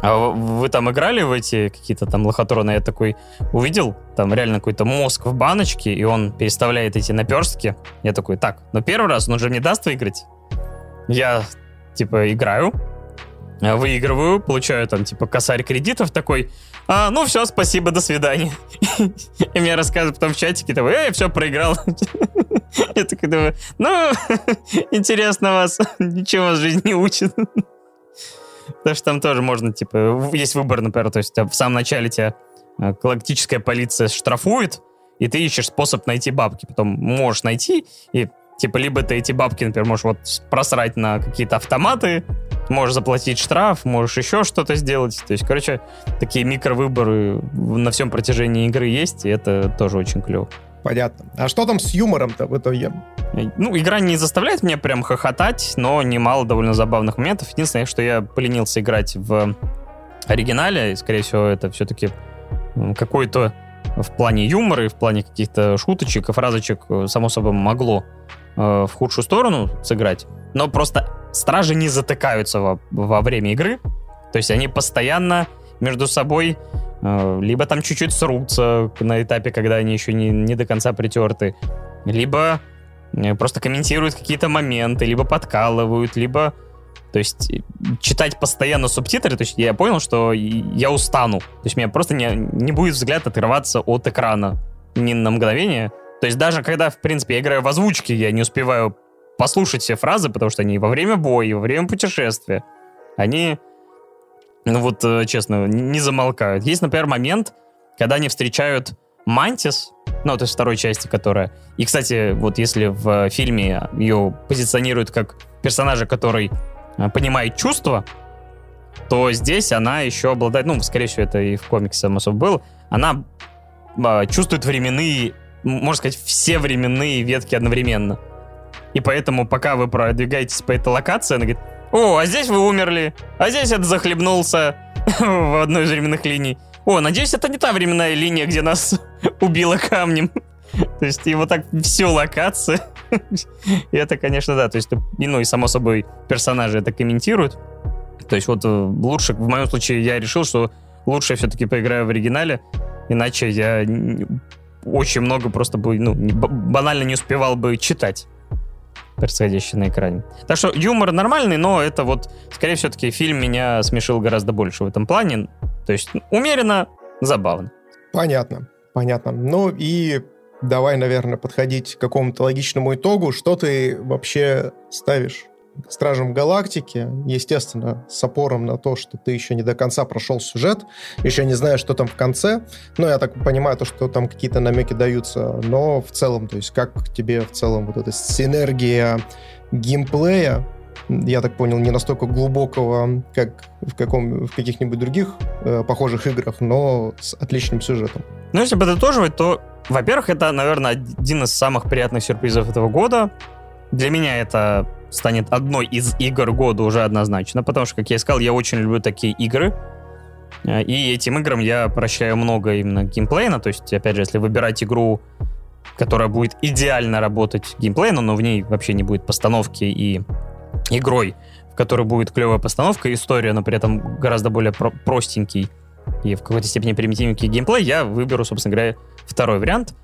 А вы там играли в эти какие-то там лохотроны? Я такой увидел, там реально какой-то мозг в баночке, и он переставляет эти наперстки. Я такой, так, ну первый раз он же мне даст выиграть. Я, типа, играю, выигрываю, получаю там, типа, косарь кредитов такой, а, ну все, спасибо, до свидания. И мне рассказывают потом в чатике, все, проиграл. Я такой думаю, ну, интересно вас, ничего вас жизнь не учит. Потому что там тоже можно, типа, есть выбор, например, то есть в самом начале тебя галактическая полиция штрафует, и ты ищешь способ найти бабки. Потом можешь найти, и, типа, либо ты эти бабки, например, можешь вот просрать на какие-то автоматы, можешь заплатить штраф, можешь еще что-то сделать. То есть, короче, такие микровыборы на всем протяжении игры есть, и это тоже очень клево. Понятно. А что там с юмором-то в итоге? Ну, игра не заставляет меня прям хохотать, но немало довольно забавных моментов. Единственное, что я поленился играть в оригинале, и, скорее всего, это все-таки какой-то в плане юмора и в плане каких-то шуточек и фразочек, само собой, могло в худшую сторону сыграть. Но просто стражи не затыкаются во время игры. То есть они постоянно между собой... либо там чуть-чуть срутся на этапе, когда они еще не до конца притерты, либо просто комментируют какие-то моменты, либо подкалывают, либо... То есть читать постоянно субтитры, то есть я понял, что я устану. То есть у меня просто не будет взгляд отрываться от экрана ни на мгновение. То есть даже когда, в принципе, я играю в озвучке, я не успеваю послушать все фразы, потому что они во время боя, во время путешествия, они... Ну вот, честно, не замолкают. Есть, например, момент, когда они встречают Мантис, ну, то есть второй части, которая... И, кстати, вот если в фильме ее позиционируют как персонажа, который понимает чувства, то здесь она еще обладает... Ну, скорее всего, это и в комиксе само собой было. Она чувствует временные, можно сказать, все временные ветки одновременно. И поэтому, пока вы продвигаетесь по этой локации, она говорит... О, а здесь вы умерли, а здесь это захлебнулся в одной из временных линий. О, надеюсь, это не та временная линия, где нас убило камнем. То есть, и вот так все локации. И это, конечно, да. То есть, ну и само собой персонажи это комментируют. То есть, вот лучше, в моем случае, я решил, что лучше я все-таки поиграю в оригинале, иначе я очень много просто бы, ну, банально не успевал бы читать происходящее на экране. Так что юмор нормальный, но это вот, скорее все-таки, фильм меня смешил гораздо больше в этом плане. То есть умеренно, забавно. Понятно, понятно. Ну и давай, наверное, подходить к какому-то логичному итогу. Что ты вообще ставишь Стражам Галактики? Естественно, с опором на то, что ты еще не до конца прошел сюжет, еще не знаешь, что там в конце. Но я так понимаю, то, что там какие-то намеки даются. Но в целом, то есть как тебе в целом вот эта синергия геймплея я так понял, не настолько глубокого, как в каких-нибудь других похожих играх, но с отличным сюжетом. Ну, если подытоживать, то, во-первых, это, наверное, один из самых приятных сюрпризов этого года. Для меня это станет одной из игр года уже однозначно, потому что, как я и сказал, я очень люблю такие игры. И этим играм я прощаю много именно геймплейно, то есть, опять же, если выбирать игру, которая будет идеально работать геймплейно, но в ней вообще не будет постановки, и игрой, в которой будет клевая постановка, история, но при этом гораздо более простенький и в какой-то степени примитивненький геймплей, я выберу, собственно говоря, второй вариант.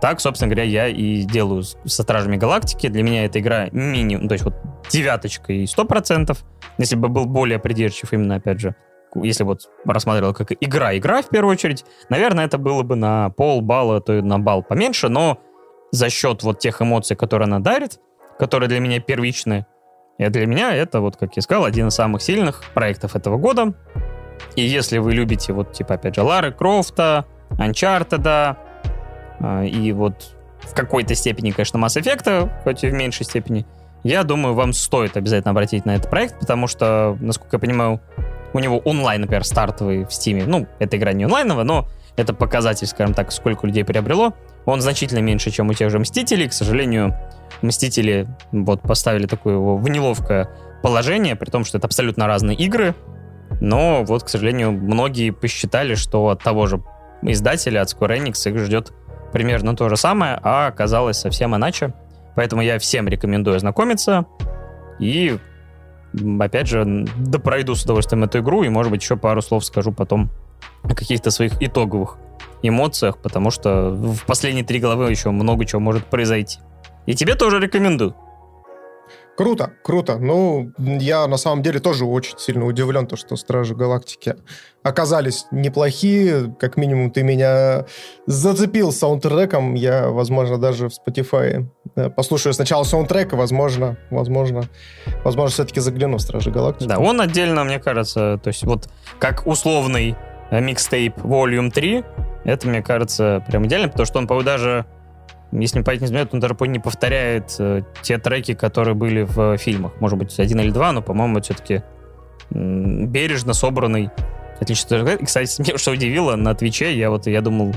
Так, собственно говоря, я и делаю со «Стражами Галактики». Для меня эта игра минимум, то есть вот 9 и 100%. Если бы был более придирчив именно, опять же, если вот рассматривал как игра в первую очередь, наверное, это было бы на полбалла, то и на балл поменьше, но за счет вот тех эмоций, которые она дарит, которые для меня первичны, и для меня это, вот как я сказал, один из самых сильных проектов этого года. И если вы любите вот, типа, опять же, Лары Крофта, Uncharted, и вот в какой-то степени, конечно, Mass Effect, хоть и в меньшей степени, я думаю, вам стоит обязательно обратить на этот проект, потому что, насколько я понимаю, у него онлайн, например, стартовый в Steam. Ну, эта игра не онлайновая, но это показатель, скажем так, сколько людей приобрело. Он значительно меньше, чем у тех же Мстителей. К сожалению, Мстители вот поставили такое его в неловкое положение, при том, что это абсолютно разные игры. Но вот, к сожалению, многие посчитали, что от того же издателя, от Square Enix, их ждет примерно то же самое, а оказалось совсем иначе. Поэтому я всем рекомендую ознакомиться и, опять же, допройду с удовольствием эту игру и, может быть, еще пару слов скажу потом о каких-то своих итоговых эмоциях, потому что в последние 3 главы еще много чего может произойти. И тебе тоже рекомендую. Круто, круто. Ну, я на самом деле тоже очень сильно удивлен, то, что «Стражи Галактики» оказались неплохие. Как минимум, ты меня зацепил саундтреком. Я, возможно, даже в Spotify послушаю сначала саундтрек, и, возможно, все-таки загляну в «Стражи Галактики». Да, он отдельно, мне кажется, то есть вот как условный микстейп Volume 3, это, мне кажется, прям идеально, потому что он, по-моему, даже... Если мне память не изменяет, он даже не повторяет те треки, которые были в фильмах. Может быть, 1 или 2, но, по-моему, это все-таки бережно собранный. Отлично. И, кстати, меня что удивило, на Твиче я думал,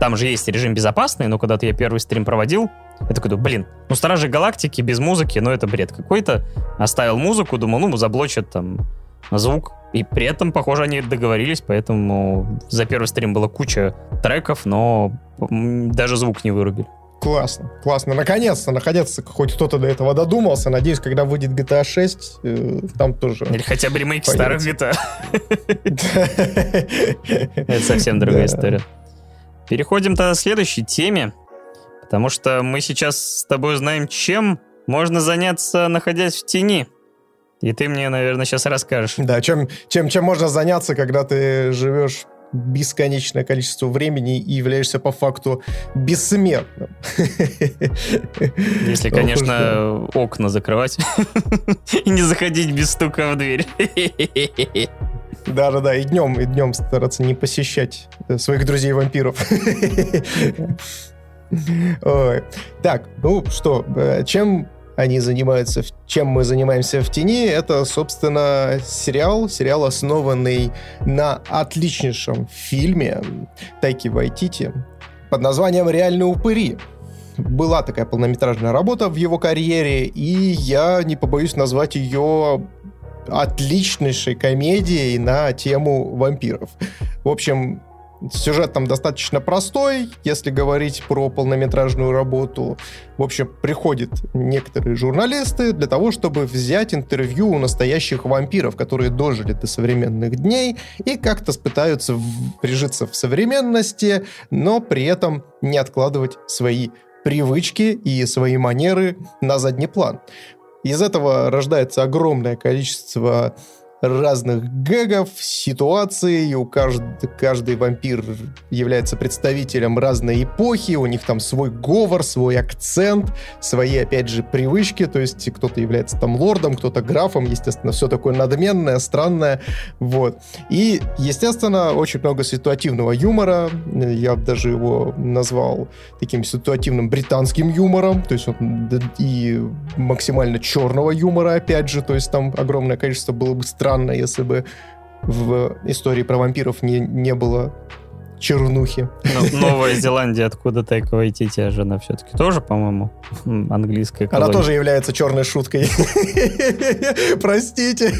там же есть режим безопасный, но когда-то я первый стрим проводил, я такой, блин, ну «Стражи Галактики» без музыки, ну это бред какой-то. Оставил музыку, думал, ну заблочат там звук. И при этом, похоже, они договорились, поэтому за первый стрим была куча треков, но даже звук не вырубили. Классно, классно. Наконец-то хоть кто-то до этого додумался. Надеюсь, когда выйдет GTA 6, там тоже... Или хотя бы ремейки старых GTA. Это совсем другая история. Переходим к следующей теме, потому что мы сейчас с тобой знаем, чем можно заняться, находясь в тени. И ты мне, наверное, сейчас расскажешь. Да, чем можно заняться, когда ты живешь... бесконечное количество времени и являешься по факту бессмертным. Если, конечно, окна закрывать и не заходить без стука в дверь. Да-да-да, и днем стараться не посещать своих друзей-вампиров. Так, ну что, чем мы занимаемся в тени, это, собственно, сериал, основанный на отличнейшем фильме Тайки Вайтити под названием «Реальные упыри». Была такая полнометражная работа в его карьере, и я не побоюсь назвать ее отличнейшей комедией на тему вампиров. В общем, сюжет там достаточно простой, если говорить про полнометражную работу. В общем, приходят некоторые журналисты для того, чтобы взять интервью у настоящих вампиров, которые дожили до современных дней и как-то пытаются прижиться в современности, но при этом не откладывать свои привычки и свои манеры на задний план. Из этого рождается огромное количество разных гэгов, ситуаций. У каждый вампир является представителем разной эпохи. У них там свой говор, свой акцент, свои, опять же, привычки. То есть кто-то является там лордом, кто-то графом. Естественно, все такое надменное, странное. Вот. И, естественно, очень много ситуативного юмора. Я даже его назвал таким ситуативным британским юмором. То есть он и максимально черного юмора, опять же. То есть там огромное количество было бы странно, если бы в истории про вампиров не было чернухи. Но Новая Зеландия, откуда Тайка Вайтити, жена все-таки тоже, по-моему, английская колония. Она тоже является черной шуткой. Простите.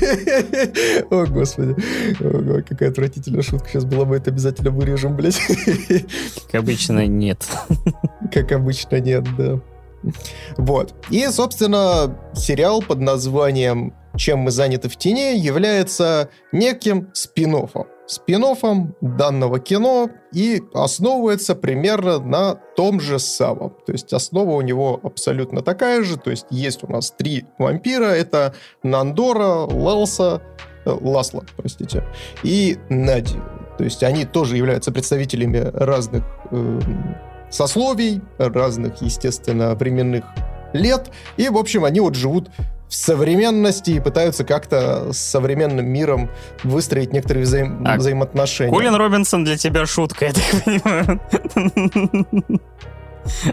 О, Господи. О, какая отвратительная шутка. Сейчас была бы, это обязательно вырежем, блядь. Как обычно, нет. Как обычно, нет, да. Вот. И, собственно, сериал под названием «Чем мы заняты в тени» является неким спин-оффом. Спин-оффом данного кино и основывается примерно на том же самом. То есть основа у него абсолютно такая же. То есть есть у нас 3 вампира. Это Нандора, Ласло, и Нади. То есть они тоже являются представителями разных сословий, разных, естественно, временных лет. И, в общем, они вот живут в современности и пытаются как-то с современным миром выстроить некоторые взаимоотношения. Колин Робинсон для тебя шутка, я так понимаю.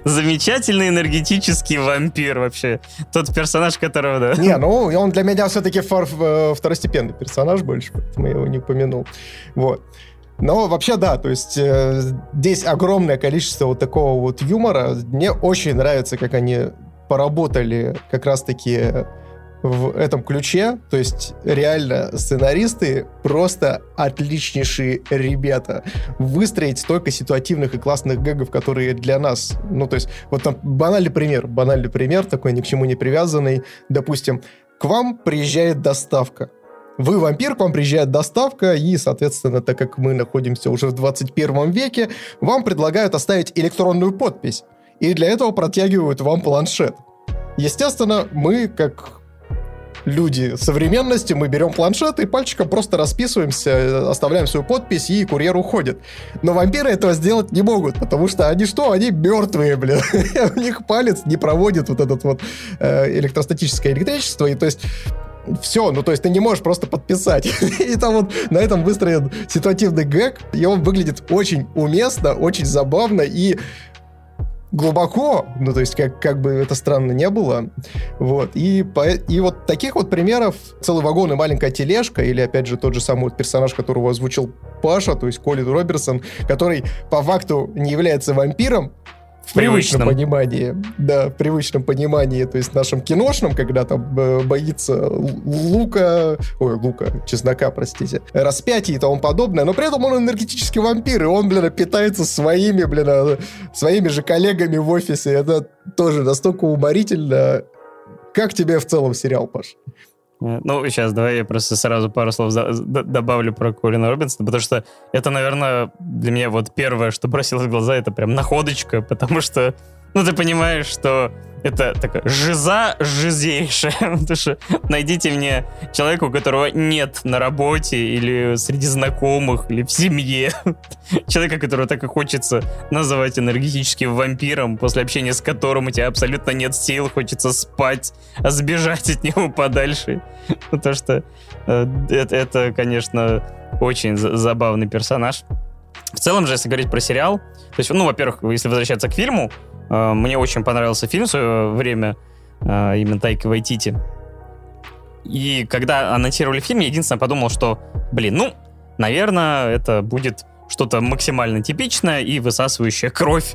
Замечательный энергетический вампир вообще. Тот персонаж, которого... Да. Не, ну, он для меня все-таки второстепенный персонаж больше, поэтому я его не упомянул. Вот. Но вообще, да, то есть здесь огромное количество вот такого вот юмора. Мне очень нравится, как они поработали как раз-таки в этом ключе. То есть реально сценаристы просто отличнейшие ребята. Выстроить столько ситуативных и классных гэгов, которые для нас... Ну, то есть вот там банальный пример, такой ни к чему не привязанный. Допустим, к вам приезжает доставка. Вы вампир, к вам приезжает доставка, и, соответственно, так как мы находимся уже в 21 веке, вам предлагают оставить электронную подпись. И для этого протягивают вам планшет. Естественно, мы, как люди современности, мы берем планшет и пальчиком просто расписываемся, оставляем свою подпись, и курьер уходит. Но вампиры этого сделать не могут, потому что они что? Они мертвые, блин. У них палец не проводит вот это вот электростатическое электричество, и то есть... Все, ну то есть ты не можешь просто подписать. И там вот на этом выстроен ситуативный гэг, и он выглядит очень уместно, очень забавно и глубоко, ну то есть как бы это странно не было. Вот. И вот таких вот примеров целый вагон и маленькая тележка, или опять же тот же самый вот персонаж, которого озвучил Паша, то есть Колин Робертсон, который по факту не является вампиром, в привычном понимании, да, в привычном понимании, то есть нашем киношном, когда там боится чеснока, распятия и тому подобное, но при этом он энергетический вампир, и он, питается своими же коллегами в офисе, это тоже настолько уморительно. Как тебе в целом сериал, Паш? Ну, сейчас давай я просто сразу пару слов добавлю про Колина Робинсона, потому что это, наверное, для меня вот первое, что бросилось в глаза, это прям находочка, потому что, ну, ты понимаешь, что это такая жиза жизейшая, потому что найдите мне человека, у которого нет на работе или среди знакомых, или в семье, человека, которого так и хочется называть энергетическим вампиром, после общения с которым у тебя абсолютно нет сил, хочется спать, а сбежать от него подальше. Потому что это, конечно, очень забавный персонаж. В целом же, если говорить про сериал, то есть, ну, во-первых, если возвращаться к фильму, мне очень понравился фильм в свое время, именно Тайка Вайтити. И когда анонсировали фильм, я единственное подумал, что, наверное, это будет что-то максимально типичное и высасывающая кровь,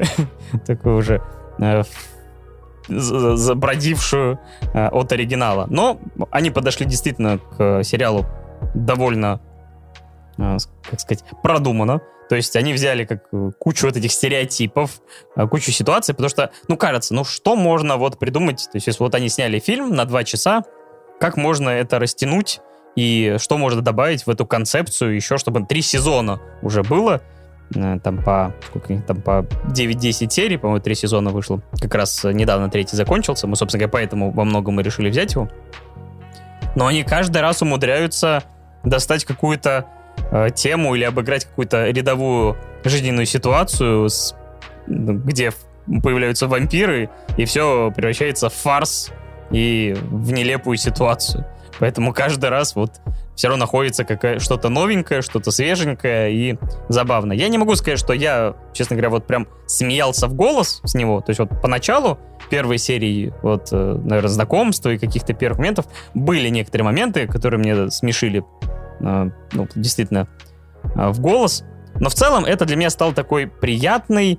такую уже забродившую от оригинала. Но они подошли действительно к сериалу довольно, как сказать, продуманно. То есть они взяли кучу вот этих стереотипов, кучу ситуаций, потому что, кажется, что можно вот придумать? То есть если вот они сняли фильм на 2 часа, как можно это растянуть и что можно добавить в эту концепцию еще, чтобы 3 сезона уже было, по 9-10 серий, по-моему, 3 сезона вышло. Как раз недавно 3-й закончился, мы, собственно говоря, поэтому во многом и решили взять его. Но они каждый раз умудряются достать какую-то тему или обыграть какую-то рядовую жизненную ситуацию, где появляются вампиры, и все превращается в фарс и в нелепую ситуацию. Поэтому каждый раз вот все равно находится что-то новенькое, что-то свеженькое и забавно. Я не могу сказать, что я, честно говоря, вот прям смеялся в голос с него. То есть вот поначалу первой серии, вот, наверное, знакомства и каких-то первых моментов были некоторые моменты, которые мне смешили, ну, действительно, в голос. Но в целом это для меня стал такой приятный,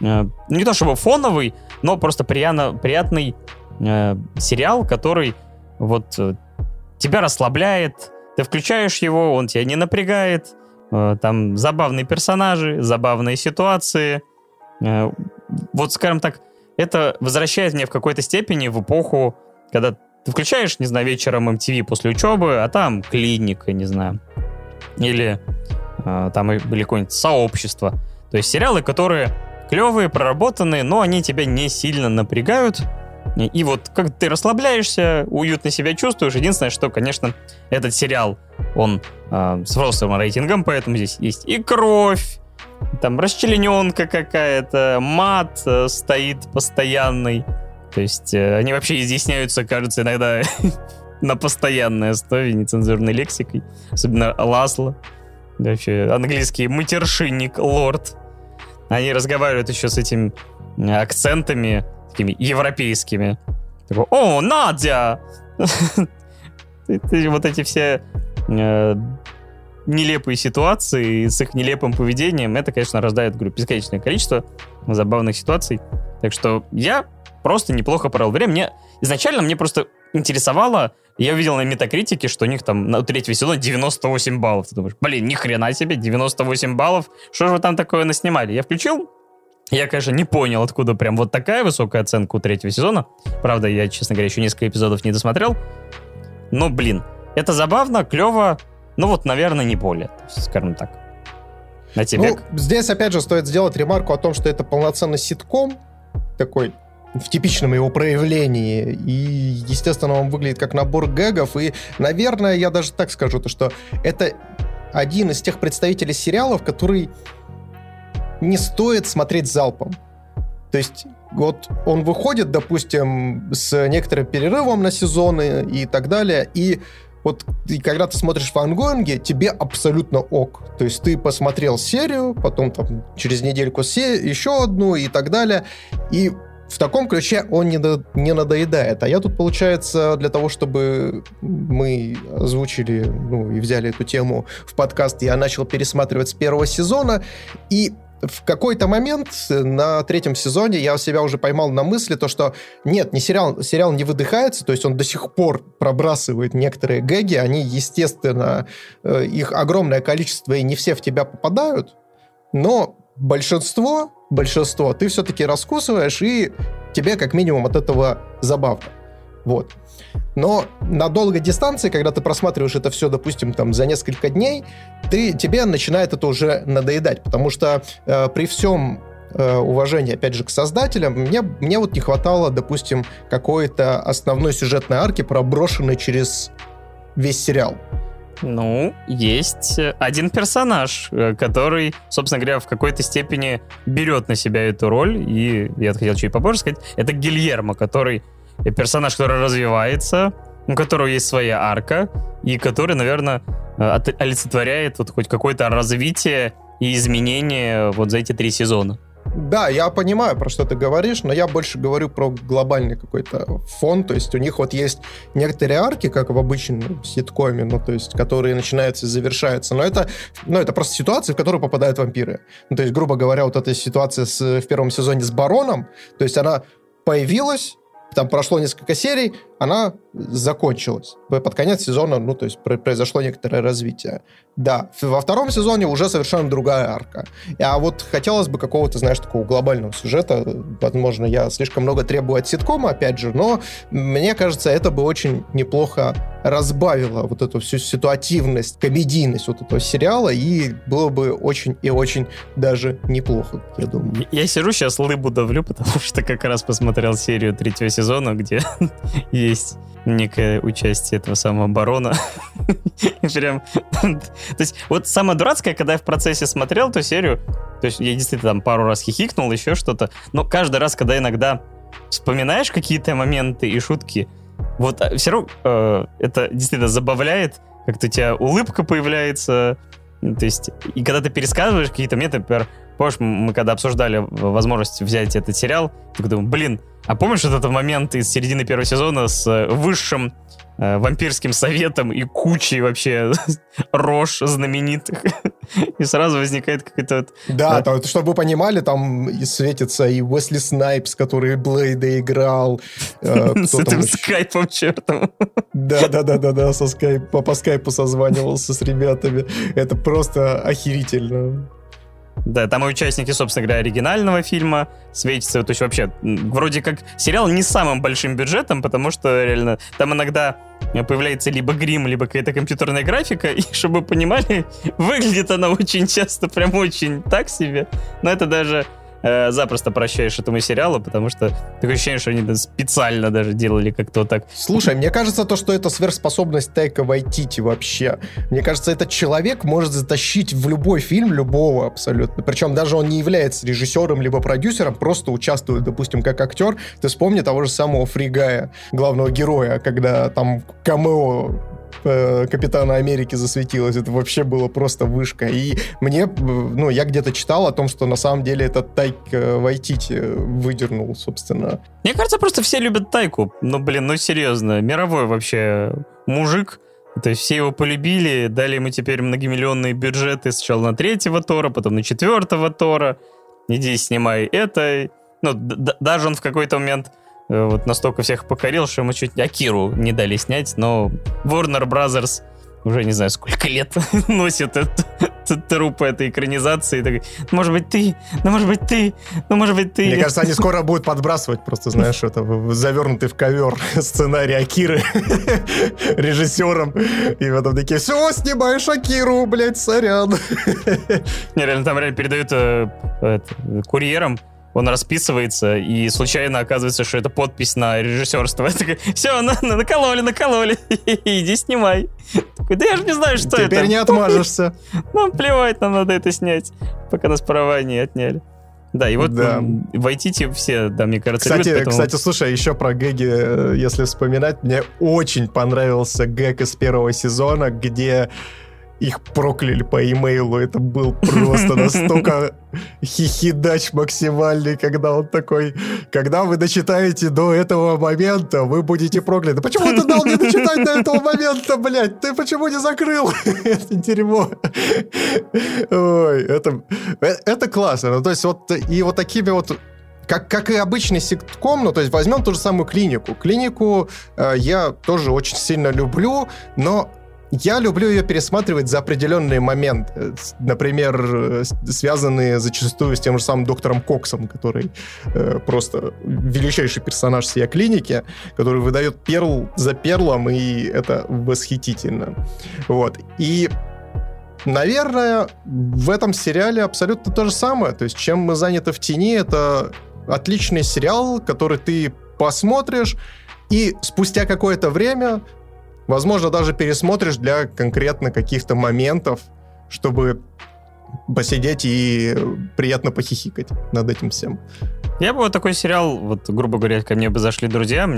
не то чтобы фоновый, но просто приятный сериал, который вот тебя расслабляет, ты включаешь его, он тебя не напрягает, там забавные персонажи, забавные ситуации. Вот, скажем так, это возвращает меня в какой-то степени в эпоху, когда ты включаешь, не знаю, вечером MTV после учебы, а там клиника, не знаю, или там были какое-нибудь сообщество. То есть сериалы, которые клевые, проработанные, но они тебя не сильно напрягают. И вот как ты расслабляешься, уютно себя чувствуешь. Единственное, что, конечно, этот сериал, он с взрослым рейтингом, поэтому здесь есть и кровь, там расчлененка какая-то, мат стоит постоянный. То есть они вообще изъясняются, кажется, иногда на постоянной основе нецензурной лексикой. Особенно Ласло. Вообще английский матершинник, лорд. Они разговаривают еще с этими акцентами такими европейскими. Такой, о, Надя! Вот эти все нелепые ситуации с их нелепым поведением, это, конечно, рождает, говорю, бесконечное количество забавных ситуаций. Так что я просто неплохо провел время. Изначально мне просто интересовало, я увидел на Метакритике, что у них там на третьего сезона 98 баллов. Ты думаешь, блин, ни хрена себе, 98 баллов, что же вы там такое наснимали? Я включил, я, конечно, не понял, откуда прям вот такая высокая оценка у третьего сезона. Правда, я, честно говоря, еще несколько эпизодов не досмотрел. Но, блин, это забавно, клево, но вот, наверное, не более, скажем так. А тебе? Ну, здесь, опять же, стоит сделать ремарку о том, что это полноценный ситком, такой, в типичном его проявлении, и, естественно, он выглядит как набор гэгов, и, наверное, я даже так скажу, то, что это один из тех представителей сериалов, который не стоит смотреть залпом. То есть вот он выходит, допустим, с некоторым перерывом на сезоны и так далее, и вот и когда ты смотришь в ангоинге, тебе абсолютно ок. То есть ты посмотрел серию, потом там через недельку еще одну и так далее, и в таком ключе он не надоедает. А я тут, получается, для того, чтобы мы озвучили, ну, и взяли эту тему в подкаст, я начал пересматривать с первого сезона, и в какой-то момент на третьем сезоне я себя уже поймал на мысли, то, что нет, сериал не выдыхается, то есть он до сих пор пробрасывает некоторые гэги, они, естественно, их огромное количество, и не все в тебя попадают, но большинство ты все-таки раскусываешь, и тебе как минимум от этого забавно. Вот. Но на долгой дистанции, когда ты просматриваешь это все, допустим, там, за несколько дней, тебе начинает это уже надоедать, потому что при всем уважении, опять же, к создателям, мне вот не хватало, допустим, какой-то основной сюжетной арки, проброшенной через весь сериал. Ну, есть один персонаж, который, собственно говоря, в какой-то степени берет на себя эту роль, и я хотел чуть побольше сказать, это Гильермо, персонаж, который развивается, у которого есть своя арка, и который, наверное, олицетворяет вот хоть какое-то развитие и изменение вот за эти 3 сезона. Да, я понимаю, про что ты говоришь, но я больше говорю про глобальный какой-то фон, то есть у них вот есть некоторые арки, как в обычном ситкоме, ну, то есть, которые начинаются и завершаются, но это просто ситуации, в которые попадают вампиры. Ну, то есть, грубо говоря, вот эта ситуация в первом сезоне с Бароном, то есть она появилась, там прошло несколько серий, она закончилась. Под конец сезона, ну, то есть, произошло некоторое развитие. Да, во втором сезоне уже совершенно другая арка. А вот хотелось бы какого-то, знаешь, такого глобального сюжета. Возможно, я слишком много требую от ситкома, опять же, но мне кажется, это бы очень неплохо разбавила вот эту всю ситуативность, комедийность вот этого сериала, и было бы очень и очень даже неплохо, я думаю. Я сижу сейчас, лыбу давлю, потому что как раз посмотрел серию третьего сезона, где есть некое участие этого самого барона. Прям... То есть вот самое дурацкое, когда я в процессе смотрел эту серию, то есть я действительно там пару раз хихикнул, еще что-то, но каждый раз, когда иногда вспоминаешь какие-то моменты и шутки, вот все равно это действительно забавляет, как-то у тебя улыбка появляется, то есть, и когда ты пересказываешь какие-то моменты, например, помнишь, мы когда обсуждали возможность взять этот сериал, так думаю, блин, а помнишь этот момент из середины первого сезона с высшим вампирским советом и кучей вообще рож знаменитых? И сразу возникает какой-то... Да, там, чтобы вы понимали, там и светится и Уэсли Снайпс, который Блейда играл. С этим скайпом чертом. Да, по скайпу созванивался с ребятами. Это просто охерительно. Да, там и участники, собственно говоря, оригинального фильма светятся. То есть вообще, вроде как, сериал не с самым большим бюджетом, потому что реально там иногда появляется либо грим, либо какая-то компьютерная графика, и, чтобы вы понимали, выглядит она очень часто прям очень так себе. Но это даже запросто прощаешь этому сериалу, потому что такое ощущение, что они специально даже делали как-то вот так. Слушай, мне кажется, то, что это сверхспособность Тайка Вайтити вообще. Мне кажется, этот человек может затащить в любой фильм любого абсолютно. Причем даже он не является режиссером либо продюсером, просто участвует, допустим, как актер. Ты вспомни того же самого Фригая, главного героя, когда там камео Капитана Америки засветилось. Это вообще было просто вышка. И мне, я где-то читал о том, что на самом деле этот Тайка Вайтити выдернул, собственно. Мне кажется, просто все любят Тайку. Серьезно, мировой вообще мужик. То есть все его полюбили, дали ему теперь многомиллионные бюджеты сначала на третьего Тора, потом на четвертого Тора. Иди, снимай это. Даже он в какой-то момент вот настолько всех покорил, что ему чуть Акиру не дали снять, но Warner Brothers уже не знаю сколько лет носит труп этой экранизации. Такой, может быть ты. Мне кажется, они скоро будут подбрасывать просто, знаешь, это завернутый в ковер сценарий Акиры режиссером. И потом такие, все, снимаешь Акиру, блядь, сорян. Не, реально, там реально передают курьерам. Он расписывается, и случайно оказывается, что это подпись на режиссерство. Я такой, все, накололи, иди снимай. Такой, да я же не знаю, что это. Теперь не отмажешься. Нам плевать, нам надо это снять, пока нас права не отняли. Да, и вот да. Вайтити все, да, мне кажется, Кстати, слушай, еще про гэги, если вспоминать, мне очень понравился гэг из первого сезона, где... их прокляли по имейлу. Это был просто настолько хихидач максимальный, когда он такой, когда вы дочитаете до этого момента, вы будете прокляты. Почему ты дал мне дочитать до этого момента, блядь? Ты почему не закрыл это дерьмо? Ой, это классно. Ну, то есть вот и вот такими вот как и обычный ситком, то есть возьмем ту же самую клинику. Клинику я тоже очень сильно люблю, но я люблю ее пересматривать за определенные моменты, например, связанные зачастую с тем же самым доктором Коксом, который просто величайший персонаж всей клиники, который выдает перл за перлом, и это восхитительно. Вот. И, наверное, в этом сериале абсолютно то же самое. То есть, чем мы заняты в тени, это отличный сериал, который ты посмотришь, и спустя какое-то время... возможно, даже пересмотришь для конкретно каких-то моментов, чтобы посидеть и приятно похихикать над этим всем. Я бы вот такой сериал, вот, грубо говоря, ко мне бы зашли друзья, мы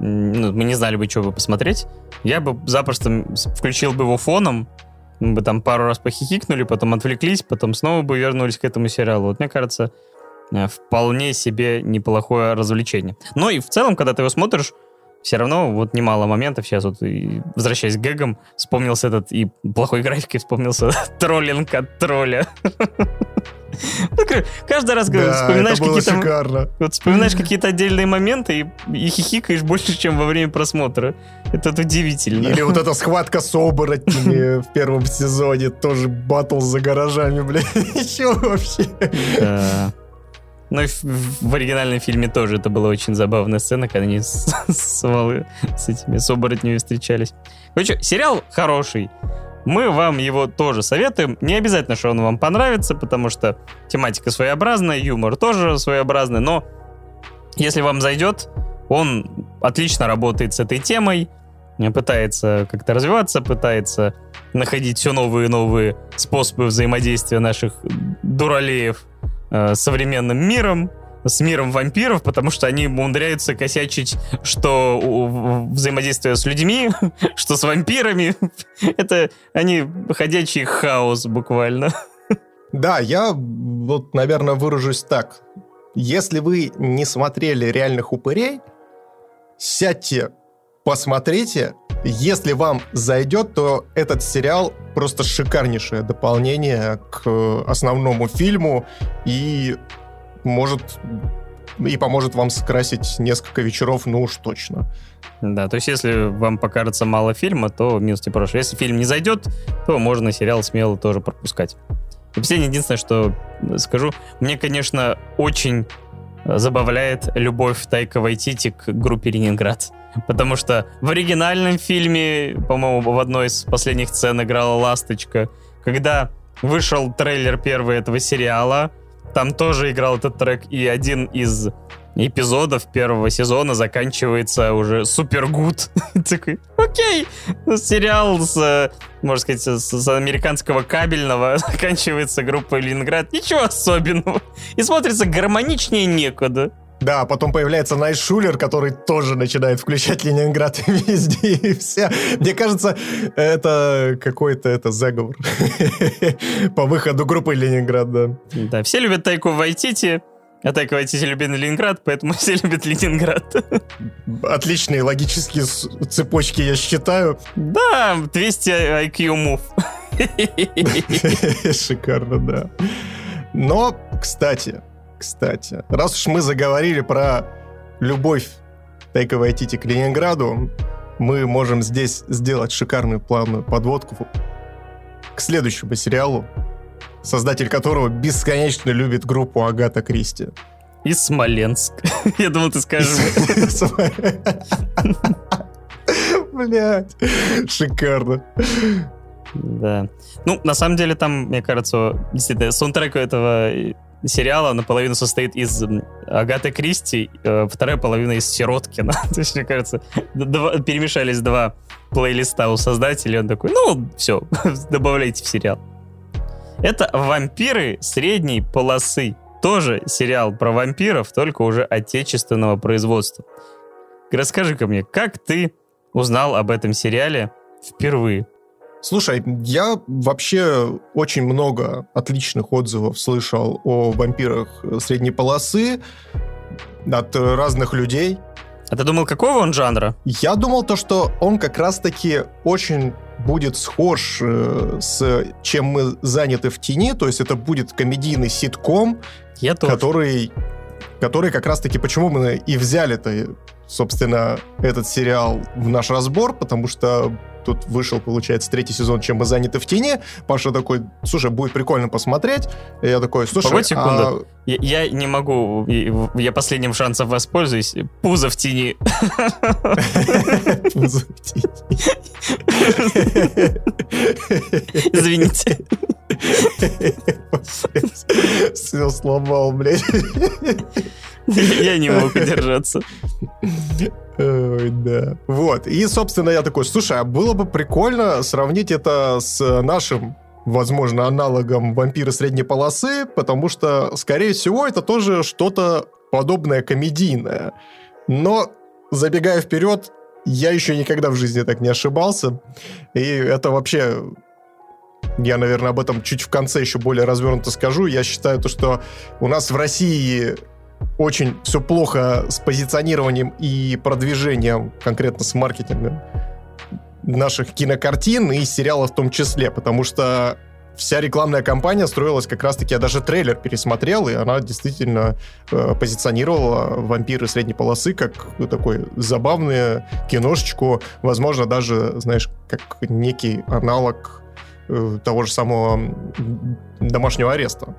не знали бы, что бы посмотреть. Я бы запросто включил бы его фоном, мы бы там пару раз похихикнули, потом отвлеклись, потом снова бы вернулись к этому сериалу. Вот мне кажется, вполне себе неплохое развлечение. Но и в целом, когда ты его смотришь, все равно вот немало моментов. Сейчас вот, возвращаясь к гэгам, вспомнился этот и плохой график, и вспомнился троллинг от тролля. Каждый раз вспоминаешь какие-то отдельные моменты и хихикаешь больше, чем во время просмотра. Это удивительно. Или вот эта схватка с оборотнями в первом сезоне, тоже баттл за гаражами, блядь. Еще вообще. Ну, в оригинальном фильме тоже это была очень забавная сцена, когда они с оборотнями встречались. Короче, сериал хороший. Мы вам его тоже советуем. Не обязательно, что он вам понравится, потому что тематика своеобразная, юмор тоже своеобразный, но если вам зайдет, он отлично работает с этой темой, пытается как-то развиваться, пытается находить все новые и новые способы взаимодействия наших дуралеев с современным миром, с миром вампиров, потому что они умудряются косячить, что взаимодействие с людьми, что с вампирами. Это они ходячий хаос буквально. Да, я вот, наверное, выражусь так. Если вы не смотрели «Реальных упырей», сядьте, посмотрите. Если вам зайдет, то этот сериал просто шикарнейшее дополнение к основному фильму и поможет вам скрасить несколько вечеров, ну уж точно. Да, то есть если вам покажется мало фильма, то минус не прошло. Если фильм не зайдет, то можно сериал смело тоже пропускать. И последнее, единственное, что скажу, мне, конечно, очень забавляет любовь Тайка Вайтити к группе «Ленинград». Потому что в оригинальном фильме, по-моему, в одной из последних сцен играла «Ласточка». Когда вышел трейлер первого этого сериала, там тоже играл этот трек, и один из эпизодов первого сезона заканчивается уже супергуд. Такой, окей, сериал с, можно сказать, с американского кабельного заканчивается группой «Ленинград». Ничего особенного. И смотрится гармоничнее некуда. Да, потом появляется Найт Шулер, который тоже начинает включать «Ленинград» везде и все. Мне кажется, это какой-то заговор по выходу группы «Ленинград», да. Да, все любят Тайку Вайтити, а Тайка Вайтити любит «Ленинград», поэтому все любят «Ленинград». Отличные логические цепочки, я считаю. Да, 200 IQ мув. Шикарно, да. Но, кстати, раз уж мы заговорили про любовь Тайка Вайтити к «Ленинграду», мы можем здесь сделать шикарную плавную подводку к следующему сериалу, создатель которого бесконечно любит группу Агата Кристи. И Смоленск. Я думал, ты скажешь. Блядь, шикарно. Да. Ну, на самом деле, там, мне кажется, действительно, саундтрек этого сериала наполовину состоит из Агаты Кристи, вторая половина из Сироткина. То есть, мне кажется, перемешались два плейлиста у создателей. Он такой, ну, все, добавляйте в сериал. Это «Вампиры средней полосы». Тоже сериал про вампиров, только уже отечественного производства. Расскажи-ка мне, как ты узнал об этом сериале впервые? Слушай, я вообще очень много отличных отзывов слышал о «Вампирах средней полосы» от разных людей. А ты думал, какого он жанра? Я думал, то, что он как раз-таки очень будет схож с «Чем мы заняты в тени», то есть это будет комедийный ситком, который как раз-таки, почему мы и взяли-то, собственно, этот сериал в наш разбор, потому что тут вышел, получается, 3-й сезон «Чем мы заняты в тени». Паша такой, слушай, будет прикольно посмотреть. И я такой, слушай... Погодь секунду. Я не могу, я последним шансом воспользуюсь. Пузо в тени. Пузо в тени. Извините. Все сломал, блядь. Я не мог удержаться. Ой, да. Вот. И, собственно, я такой, слушай, а было бы прикольно сравнить это с нашим, возможно, аналогом «Вампиры средней полосы», потому что, скорее всего, это тоже что-то подобное комедийное. Но, забегая вперед, я еще никогда в жизни так не ошибался. И это вообще... Я, наверное, об этом чуть в конце еще более развернуто скажу. Я считаю, то, что у нас в России... Очень все плохо с позиционированием и продвижением, конкретно с маркетингом наших кинокартин и сериалов в том числе, потому что вся рекламная кампания строилась как раз-таки, я даже трейлер пересмотрел, и она действительно позиционировала «Вампиры средней полосы» как такое забавное киношечку, возможно, даже, знаешь, как некий аналог того же самого «Домашнего ареста»,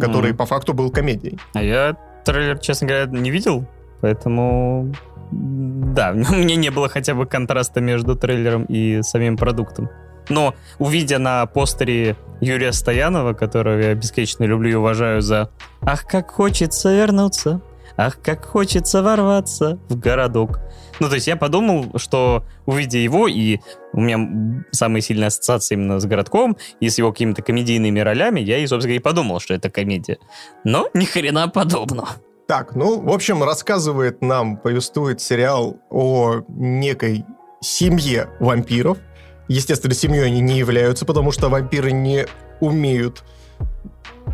который по факту был комедией. А я трейлер, честно говоря, не видел, поэтому... Да, у меня не было хотя бы контраста между трейлером и самим продуктом. Но, увидя на постере Юрия Стоянова, которого я бесконечно люблю и уважаю за «Ах, как хочется вернуться, ах, как хочется ворваться в городок». Ну, то есть я подумал, что, увидя его, и у меня самые сильные ассоциации именно с городком, и с его какими-то комедийными ролями, я, собственно, и подумал, что это комедия. Но ни хрена подобного. Так, ну, в общем, рассказывает нам, повествует сериал о некой семье вампиров. Естественно, семьей они не являются, потому что вампиры не умеют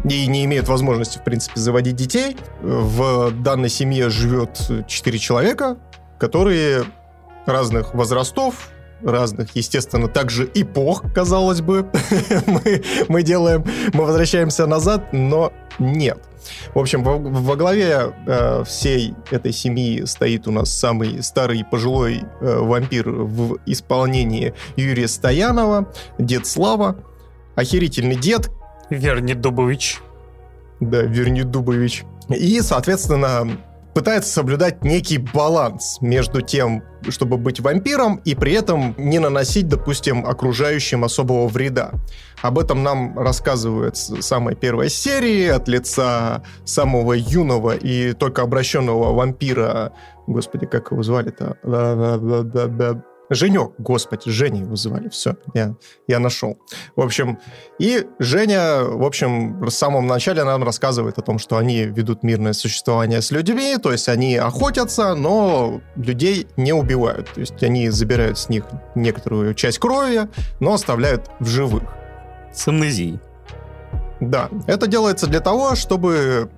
и не имеют возможности, в принципе, заводить детей. В данной семье живет 4 человека, которые разных возрастов, разных, естественно, также эпох, казалось бы. Мы возвращаемся назад, но нет. В общем, во главе всей этой семьи стоит у нас самый старый пожилой вампир в исполнении Юрия Стоянова, дед Слава, охерительный дед. Верни Дубович. Да, Верни Дубович. И, соответственно, пытается соблюдать некий баланс между тем, чтобы быть вампиром, и при этом не наносить, допустим, окружающим особого вреда. Об этом нам рассказывает самая первая серия от лица самого юного и только обращенного вампира. Господи, как его звали-то? Женек, господи, Женя его звали. Все, я нашел. В общем, и Женя, в общем, в самом начале нам рассказывает о том, что они ведут мирное существование с людьми, то есть они охотятся, но людей не убивают. То есть они забирают с них некоторую часть крови, но оставляют в живых. С амнезией. Да, это делается для того, чтобы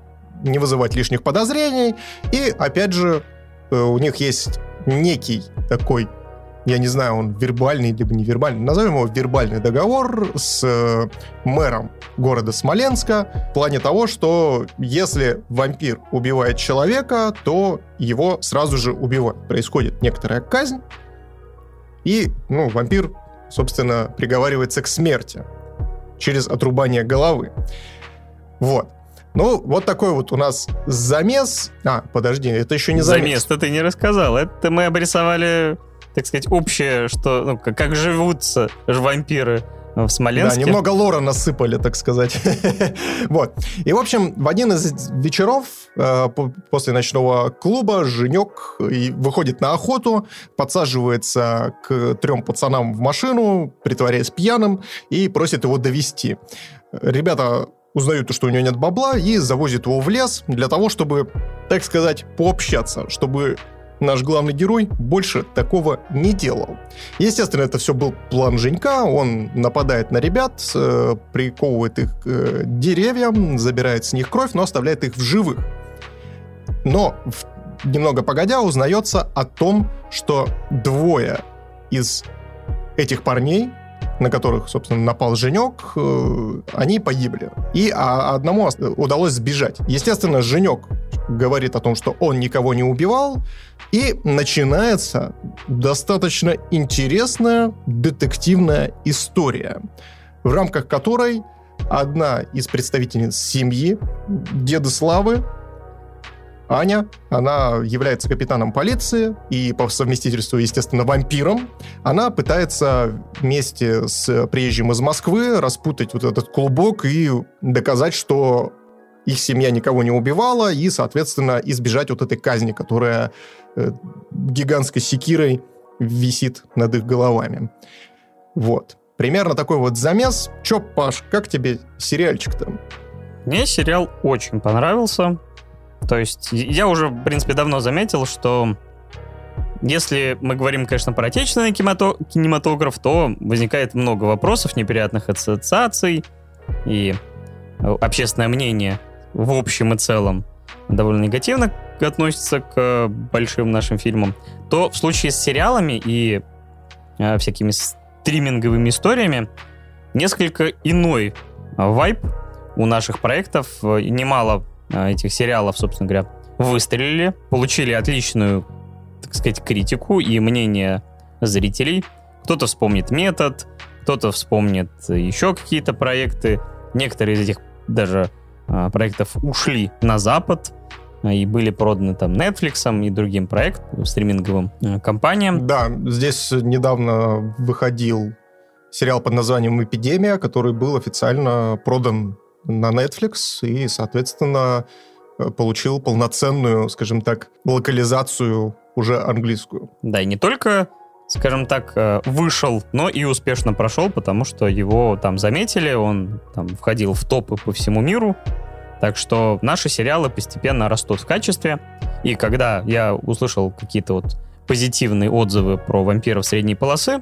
не вызывать лишних подозрений, и, опять же, у них есть некий такой, я не знаю, он вербальный либо невербальный, назовем его вербальный договор с мэром города Смоленска в плане того, что если вампир убивает человека, то его сразу же убивают. Происходит некоторая казнь, и вампир, собственно, приговаривается к смерти через отрубание головы. Вот. Ну, вот такой вот у нас замес. А, подожди, это еще не замес. Замес-то ты не рассказал. Это мы обрисовали... так сказать, общее, что, как живутся вампиры в Смоленске. Да, немного лора насыпали, так сказать. Вот. И, в общем, в один из вечеров после ночного клуба Женек выходит на охоту, подсаживается к 3 пацанам в машину, притворяясь пьяным, и просит его довести. Ребята узнают, что у него нет бабла, и завозят его в лес для того, чтобы, так сказать, пообщаться, чтобы... наш главный герой больше такого не делал. Естественно, это все был план Женька. Он нападает на ребят, приковывает их к деревьям, забирает с них кровь, но оставляет их в живых. Но немного погодя узнается о том, что 2 из этих парней, на которых, собственно, напал Женек, они погибли. И одному удалось сбежать. Естественно, Женек говорит о том, что он никого не убивал, и начинается достаточно интересная детективная история, в рамках которой одна из представительниц семьи, деда Славы, Аня, она является капитаном полиции и по совместительству, естественно, вампиром. Она пытается вместе с приезжим из Москвы распутать вот этот клубок и доказать, что их семья никого не убивала, и, соответственно, избежать вот этой казни, которая гигантской секирой висит над их головами. Вот. Примерно такой вот замес. Че, Паш, как тебе сериальчик-то? Мне сериал очень понравился. То есть я уже, в принципе, давно заметил, что если мы говорим, конечно, про отечественный кинематограф, то возникает много вопросов, неприятных ассоциаций, и общественное мнение в общем и целом довольно негативно относится к большим нашим фильмам, то в случае с сериалами и всякими стриминговыми историями несколько иной вайб у наших проектов. Немало этих сериалов, собственно говоря, выстрелили, получили отличную, так сказать, критику и мнение зрителей. Кто-то вспомнит «Метод», кто-то вспомнит еще какие-то проекты. Некоторые из этих даже проектов ушли на Запад, и были проданы там Netflix и другим проектам, стриминговым компаниям. Да, здесь недавно выходил сериал под названием «Эпидемия», который был официально продан на Netflix и, соответственно, получил полноценную, скажем так, локализацию уже английскую. Да, и не только, скажем так, вышел, но и успешно прошел, потому что его там заметили, он там входил в топы по всему миру. Так что наши сериалы постепенно растут в качестве. И когда я услышал какие-то вот позитивные отзывы про вампиров средней полосы,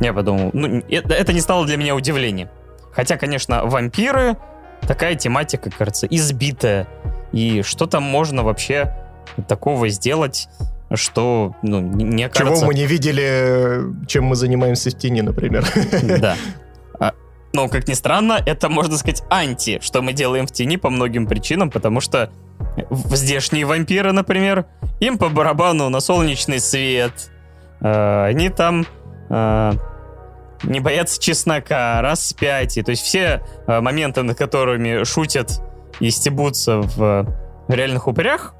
я подумал, ну, это не стало для меня удивлением. Хотя, конечно, вампиры, такая тематика, кажется, избитая. И что там можно вообще такого сделать, что, ну, мне кажется... Чего мы не видели, чем мы занимаемся в тени, например. Да. Но, как ни странно, это, можно сказать, анти, что мы делаем в тени по многим причинам, потому что здешние вампиры, например, им по барабану на солнечный свет. Они там... не боятся чеснока, распятий. То есть все моменты, над которыми шутят и стебутся в реальных упырях,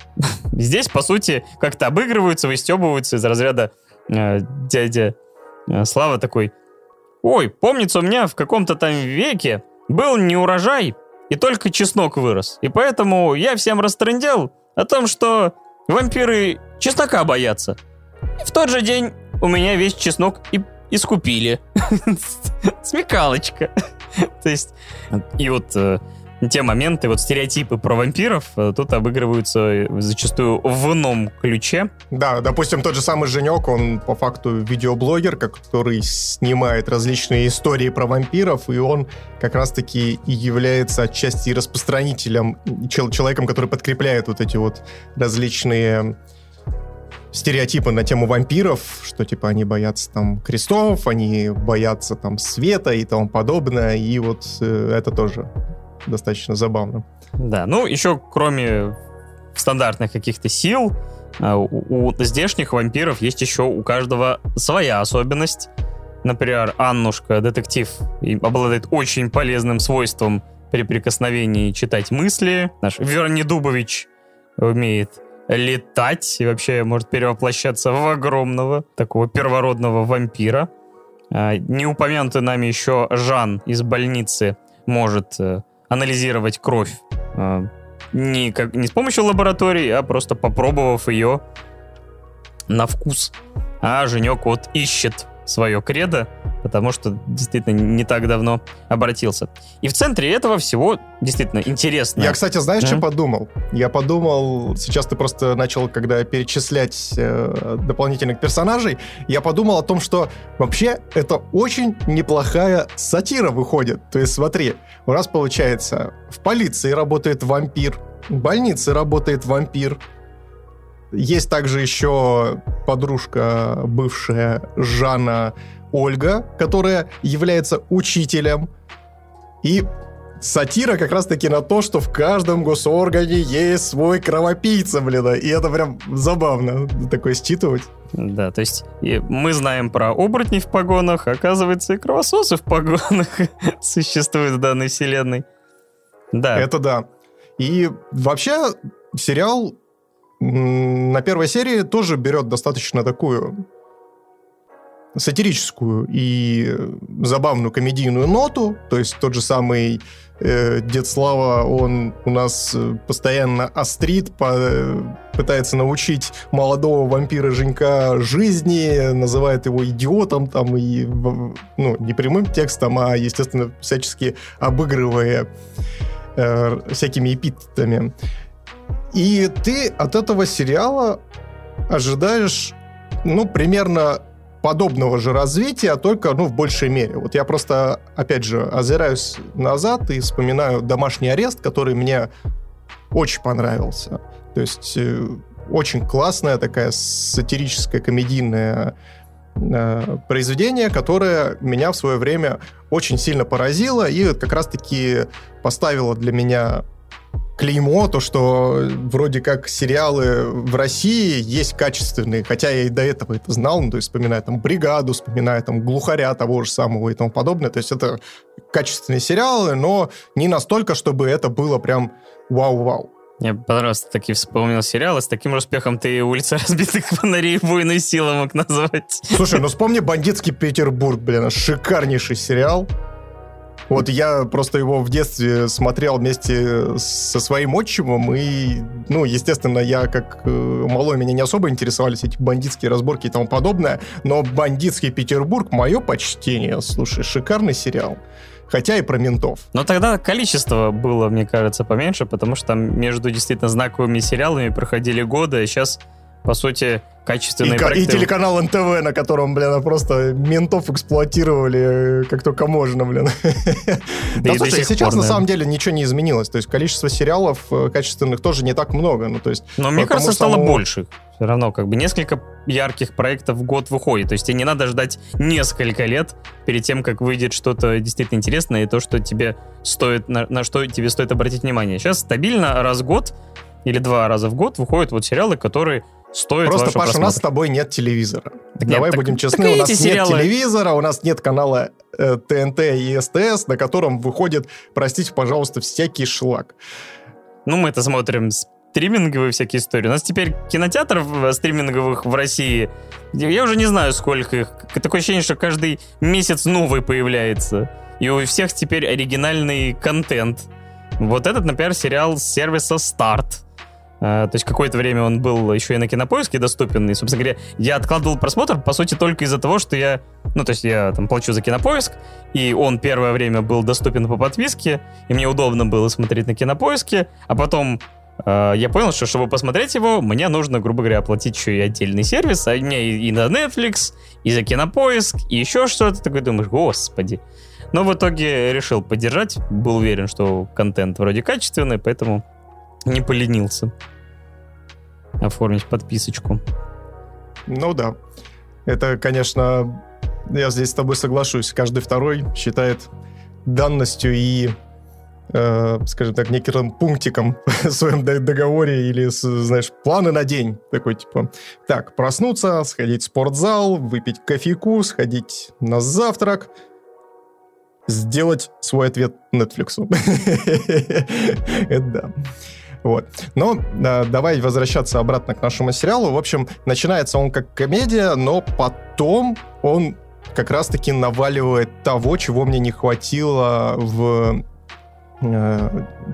здесь, по сути, как-то обыгрываются, выстебываются из разряда дядя Слава такой: «Ой, помнится, у меня в каком-то там веке был неурожай, и только чеснок вырос. И поэтому я всем растрындел о том, что вампиры чеснока боятся. И в тот же день у меня весь чеснок и искупили». Смекалочка. То есть, и вот те моменты, вот стереотипы про вампиров тут обыгрываются зачастую в ином ключе. Да, допустим, тот же самый Женек, он по факту видеоблогер, который снимает различные истории про вампиров, и он как раз-таки и является отчасти распространителем, человеком, который подкрепляет вот эти вот различные... стереотипы на тему вампиров, что типа они боятся там крестов, они боятся там света и тому подобное, и вот это тоже достаточно забавно. Да, ну еще кроме стандартных каких-то сил, у здешних вампиров есть еще у каждого своя особенность. Например, Аннушка, детектив, обладает очень полезным свойством при прикосновении читать мысли. Наш Верни Дубович умеет летать и вообще может перевоплощаться в огромного такого первородного вампира. Не упомянутый нами еще Жан из больницы может анализировать кровь не с помощью лаборатории, а просто попробовав ее на вкус. А Женек вот ищет свое кредо, потому что действительно не так давно обратился. И в центре этого всего действительно интересно. Я, кстати, знаешь, что подумал? Я подумал, сейчас ты просто начал, когда перечислять дополнительных персонажей, я подумал о том, что вообще это очень неплохая сатира выходит. То есть смотри, у нас получается, в полиции работает вампир, в больнице работает вампир, есть также еще подружка бывшая Жанна Ольга, которая является учителем. И сатира как раз-таки на то, что в каждом госоргане есть свой кровопийца, блин. И это прям забавно такое считывать. Да, то есть мы знаем про оборотней в погонах, оказывается, и кровососы в погонах существуют в данной вселенной. Да. Это да. И вообще сериал... на первой серии тоже берет достаточно такую сатирическую и забавную комедийную ноту. То есть тот же самый Дед Слава, он у нас постоянно острит, пытается научить молодого вампира Женька жизни, называет его идиотом, там, и, ну, не прямым текстом, а, естественно, всячески обыгрывая всякими эпитетами. И ты от этого сериала ожидаешь, ну, примерно подобного же развития, только, ну, в большей мере. Вот я просто, опять же, озираюсь назад и вспоминаю «Домашний арест», который мне очень понравился. То есть очень классная такая сатирическая комедийная произведение, которое меня в свое время очень сильно поразило и как раз-таки поставило для меня... клеймо, то, что вроде как сериалы в России есть качественные, хотя я и до этого это знал, ну, то есть вспоминая там «Бригаду», вспоминая там «Глухаря» того же самого и тому подобное, то есть это качественные сериалы, но не настолько, чтобы это было прям вау-вау. Мне пожалуйста-таки вспомнил сериал, и с таким успехом ты «Улица разбитых фонарей» «Буйную силу» мог назвать. Слушай, ну вспомни «Бандитский Петербург», блин, шикарнейший сериал. Вот я просто его в детстве смотрел вместе со своим отчимом, и, ну, естественно, я как малой, меня не особо интересовались эти бандитские разборки и тому подобное, но «Бандитский Петербург» — мое почтение, слушай, шикарный сериал. Хотя и про ментов. Но тогда количество было, мне кажется, поменьше, потому что там между действительно знаковыми сериалами проходили годы, и сейчас, по сути, качественные проекты... И телеканал НТВ, на котором, блин, просто ментов эксплуатировали как только можно, блин. Да, слушай, сейчас на самом деле ничего не изменилось. То есть количество сериалов качественных тоже не так много. Но мне кажется, стало больше. Все равно как бы несколько ярких проектов в год выходит. То есть тебе не надо ждать несколько лет перед тем, как выйдет что-то действительно интересное и то, что тебе стоит, на что тебе стоит обратить внимание. Сейчас стабильно раз в год или два раза в год выходят вот сериалы, которые стоят вашего просмотра. Просто, Паша, у нас с тобой нет телевизора. Давай будем честны, у нас нет телевизора, у нас нет канала ТНТ и СТС, на котором выходит, простите, пожалуйста, всякий шлак. Ну, мы это смотрим... стриминговые всякие истории. У нас теперь кинотеатров стриминговых в России, я уже не знаю, сколько их. Такое ощущение, что каждый месяц новый появляется. И у всех теперь оригинальный контент. Вот этот, например, сериал с сервиса «Старт». То есть какое-то время он был еще и на Кинопоиске доступен. И, собственно говоря, я откладывал просмотр, по сути, только из-за того, что я... Ну, то есть я там плачу за Кинопоиск, и он первое время был доступен по подписке, и мне удобно было смотреть на Кинопоиске. А потом... я понял, что чтобы посмотреть его, мне нужно, грубо говоря, оплатить еще и отдельный сервис, а мне и на Netflix, и за Кинопоиск, и еще что-то. Ты такой думаешь, господи. Но в итоге решил поддержать, был уверен, что контент вроде качественный, поэтому не поленился оформить подписочку. Ну да, это, конечно, я здесь с тобой соглашусь, каждый второй считает данностью и... скажем так, неким пунктиком в своем договоре или, знаешь, планы на день. Такой, типа, так, проснуться, сходить в спортзал, выпить кофейку, сходить на завтрак, сделать свой ответ Netflix. Это да. Вот. Но давай возвращаться обратно к нашему сериалу. В общем, начинается он как комедия, но потом он как раз-таки наваливает того, чего мне не хватило в...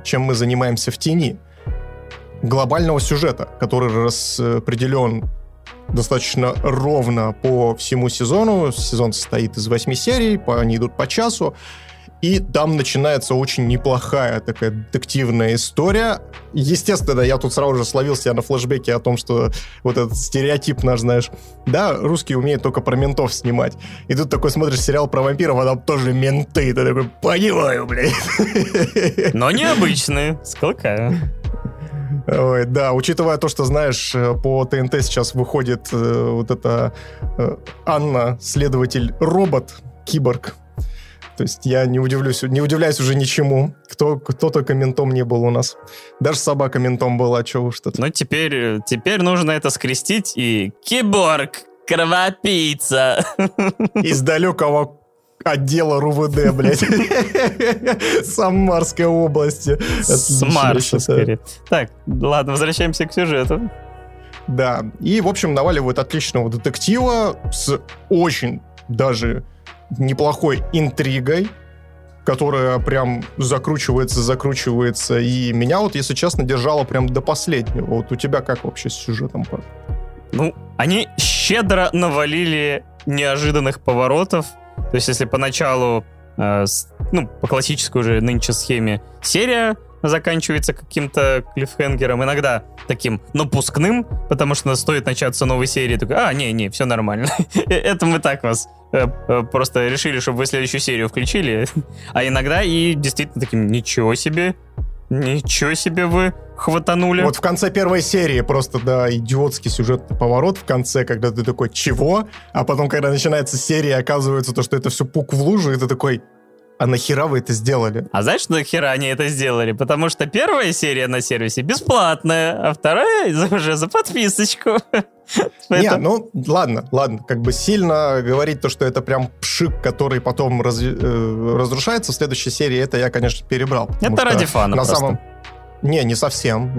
чем мы занимаемся в тени, глобального сюжета, который распределен достаточно ровно по всему сезону. Сезон состоит из 8 серий, они идут по часу, и там начинается очень неплохая такая детективная история. Естественно, я тут сразу же словился на флешбеке о том, что вот этот стереотип наш, знаешь, да, русские умеют только про ментов снимать. И тут такой смотришь сериал про вампиров, а там тоже менты. Ты такой, понимаю, блядь. Но необычные, сколкаю. Ой, да, учитывая то, что, знаешь, по ТНТ сейчас выходит вот эта Анна, следователь-робот, киборг. То есть я не удивляюсь уже ничему. Кто только ментом не был у нас. Даже собака ментом была, чё уж тут. Ну, теперь нужно это скрестить и киборг, кровопийца. Из далекого отдела РУВД, блядь. Самарской области. Смарша, скорее. Так, ладно, возвращаемся к сюжету. Да, и, в общем, наваливают отличного детектива с очень даже... неплохой интригой, которая прям закручивается, и меня вот, если честно, держала прям до последнего. Вот у тебя как вообще с сюжетом? Ну, они щедро навалили неожиданных поворотов. То есть, если поначалу, по классической уже нынче схеме, серия заканчивается каким-то клиффхенгером, иногда таким напускным, потому что стоит начаться новой серии, такой, не, все нормально. Это мы так вас просто решили, чтобы вы следующую серию включили. А иногда и действительно таким, ничего себе вы хватанули. Вот в конце первой серии просто, да, идиотский сюжетный поворот в конце, когда ты такой, чего? А потом, когда начинается серия, оказывается то, что это все пук в лужу, и ты такой... А нахера вы это сделали? А знаешь, нахера они это сделали? Потому что первая серия на сервисе бесплатная, а вторая уже за подписочку. Не, ну ладно, как бы сильно говорить то, что это прям пшик, который потом разрушается в следующей серии, это я, конечно, перебрал. Это ради фана просто. Не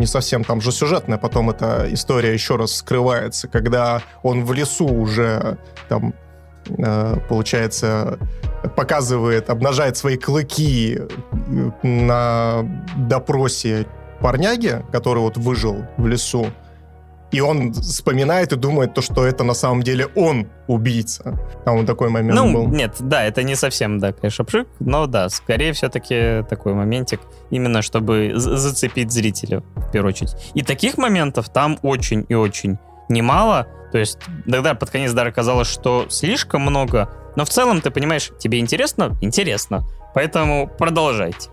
совсем. Там же сюжетная потом эта история еще раз скрывается, когда он в лесу уже там, получается, показывает, обнажает свои клыки на допросе парняги, который вот выжил в лесу. И он вспоминает и думает, то, что это на самом деле он убийца. Там вот такой момент был. Нет, да, это не совсем, да, конечно, пшик, но да, скорее все-таки такой моментик, именно чтобы зацепить зрителя, в первую очередь. И таких моментов там очень и очень немало. То есть тогда под конец даже казалось, что слишком много, но в целом, ты понимаешь, тебе интересно? Интересно. Поэтому продолжайте.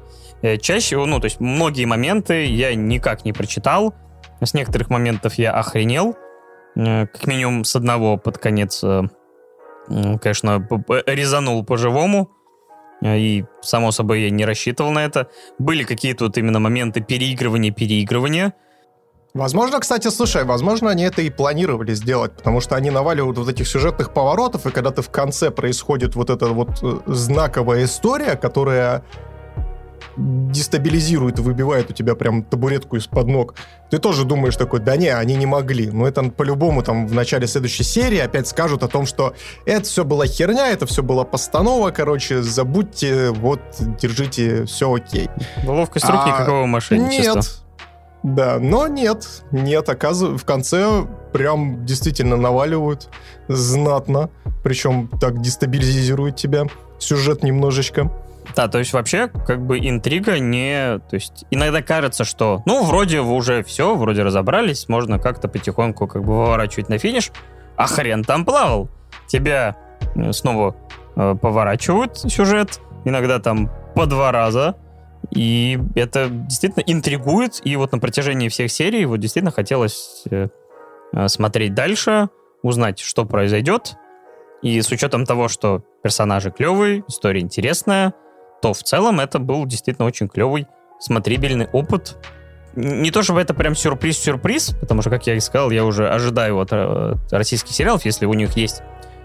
Чаще, ну, то есть многие моменты я никак не прочитал, с некоторых моментов я охренел, как минимум с одного под конец, конечно, резанул по-живому, и, само собой, я не рассчитывал на это. Были какие-то вот именно моменты переигрывания. Возможно, кстати, слушай, возможно, они это и планировали сделать, потому что они наваливают вот этих сюжетных поворотов, и когда ты в конце происходит вот эта вот знаковая история, которая дестабилизирует и выбивает у тебя прям табуретку из-под ног. Ты тоже думаешь такой, да не, они не могли. Но это по-любому там в начале следующей серии опять скажут о том, что это все была херня, это все была постанова, короче, забудьте, вот, держите, все окей. Ловкость руки какого мошенничества. Нет. Да, но нет, оказывается, в конце прям действительно наваливают знатно, причем так дестабилизирует тебя сюжет немножечко. Да, то есть вообще как бы интрига не... То есть иногда кажется, что ну вроде уже все, вроде разобрались, можно как-то потихоньку как бы выворачивать на финиш, а хрен там плавал. Тебя снова поворачивают сюжет, иногда там по два раза, и это действительно интригует, и вот на протяжении всех серий вот действительно хотелось смотреть дальше, узнать, что произойдет, и с учетом того, что персонажи клевые, история интересная, то в целом это был действительно очень клевый, смотрибельный опыт. Не то чтобы это прям сюрприз-сюрприз, потому что, как я и сказал, я уже ожидаю от российских сериалов, если у них есть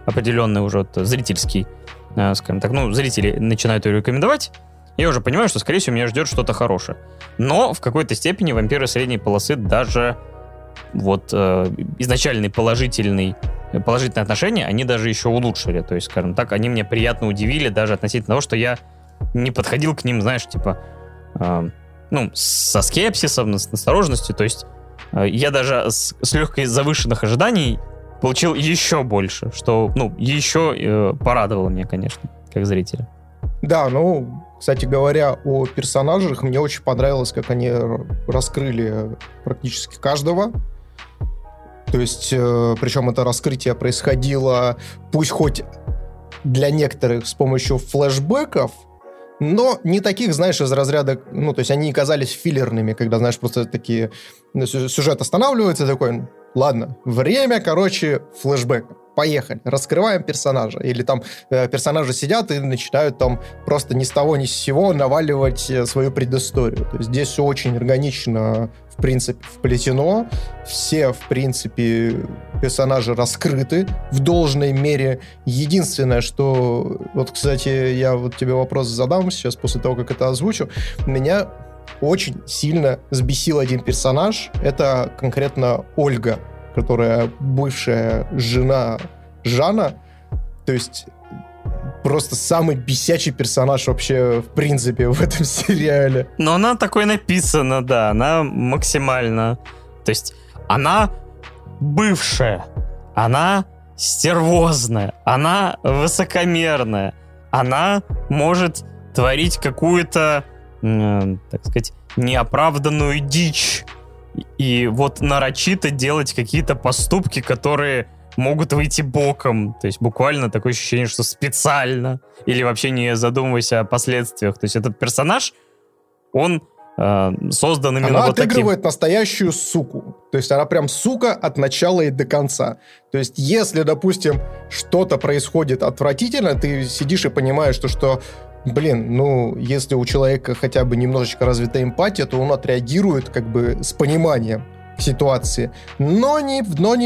определенный уже зрительский, скажем так, ну, зрители начинают ее рекомендовать, я уже понимаю, что, скорее всего, меня ждет что-то хорошее. Но в какой-то степени «Вампиры средней полосы» даже вот изначальный положительные отношения, они даже еще улучшили. То есть, скажем так, они меня приятно удивили даже относительно того, что я не подходил к ним, знаешь, типа, ну, со скепсисом, с настороженностью. То есть я даже с легкой завышенных ожиданий получил еще больше, что, ну, еще порадовало меня, конечно, как зрителя. Да, ну, кстати говоря, о персонажах, мне очень понравилось, как они раскрыли практически каждого. То есть, причем это раскрытие происходило, пусть хоть для некоторых с помощью флешбэков, но не таких, знаешь, из разряда... Ну, то есть они не казались филлерными, когда, знаешь, просто такие... Сюжет останавливается, такой, ладно, время, короче, флешбэк. Поехали, раскрываем персонажа. Или там персонажи сидят и начинают там просто ни с того ни с сего наваливать свою предысторию. То есть здесь все очень органично, в принципе, вплетено. Все, в принципе, персонажи раскрыты в должной мере. Единственное, что... Вот, кстати, я вот тебе вопрос задам сейчас, после того, как это озвучу. Меня очень сильно сбесил один персонаж. Это конкретно Ольга, которая бывшая жена Жана, то есть просто самый бесячий персонаж вообще в принципе в этом сериале. Но она такой написана, да, она максимально, то есть она бывшая, она стервозная, она высокомерная, она может творить какую-то, так сказать, неоправданную дичь. И вот нарочито делать какие-то поступки, которые могут выйти боком. То есть буквально такое ощущение, что специально. Или вообще не задумываясь о последствиях. То есть этот персонаж, он создан именно она вот таким. Она отыгрывает настоящую суку. То есть она прям сука от начала и до конца. То есть если, допустим, что-то происходит отвратительно, ты сидишь и понимаешь, что блин, ну, если у человека хотя бы немножечко развита эмпатия, то он отреагирует как бы с пониманием к ситуации. Но не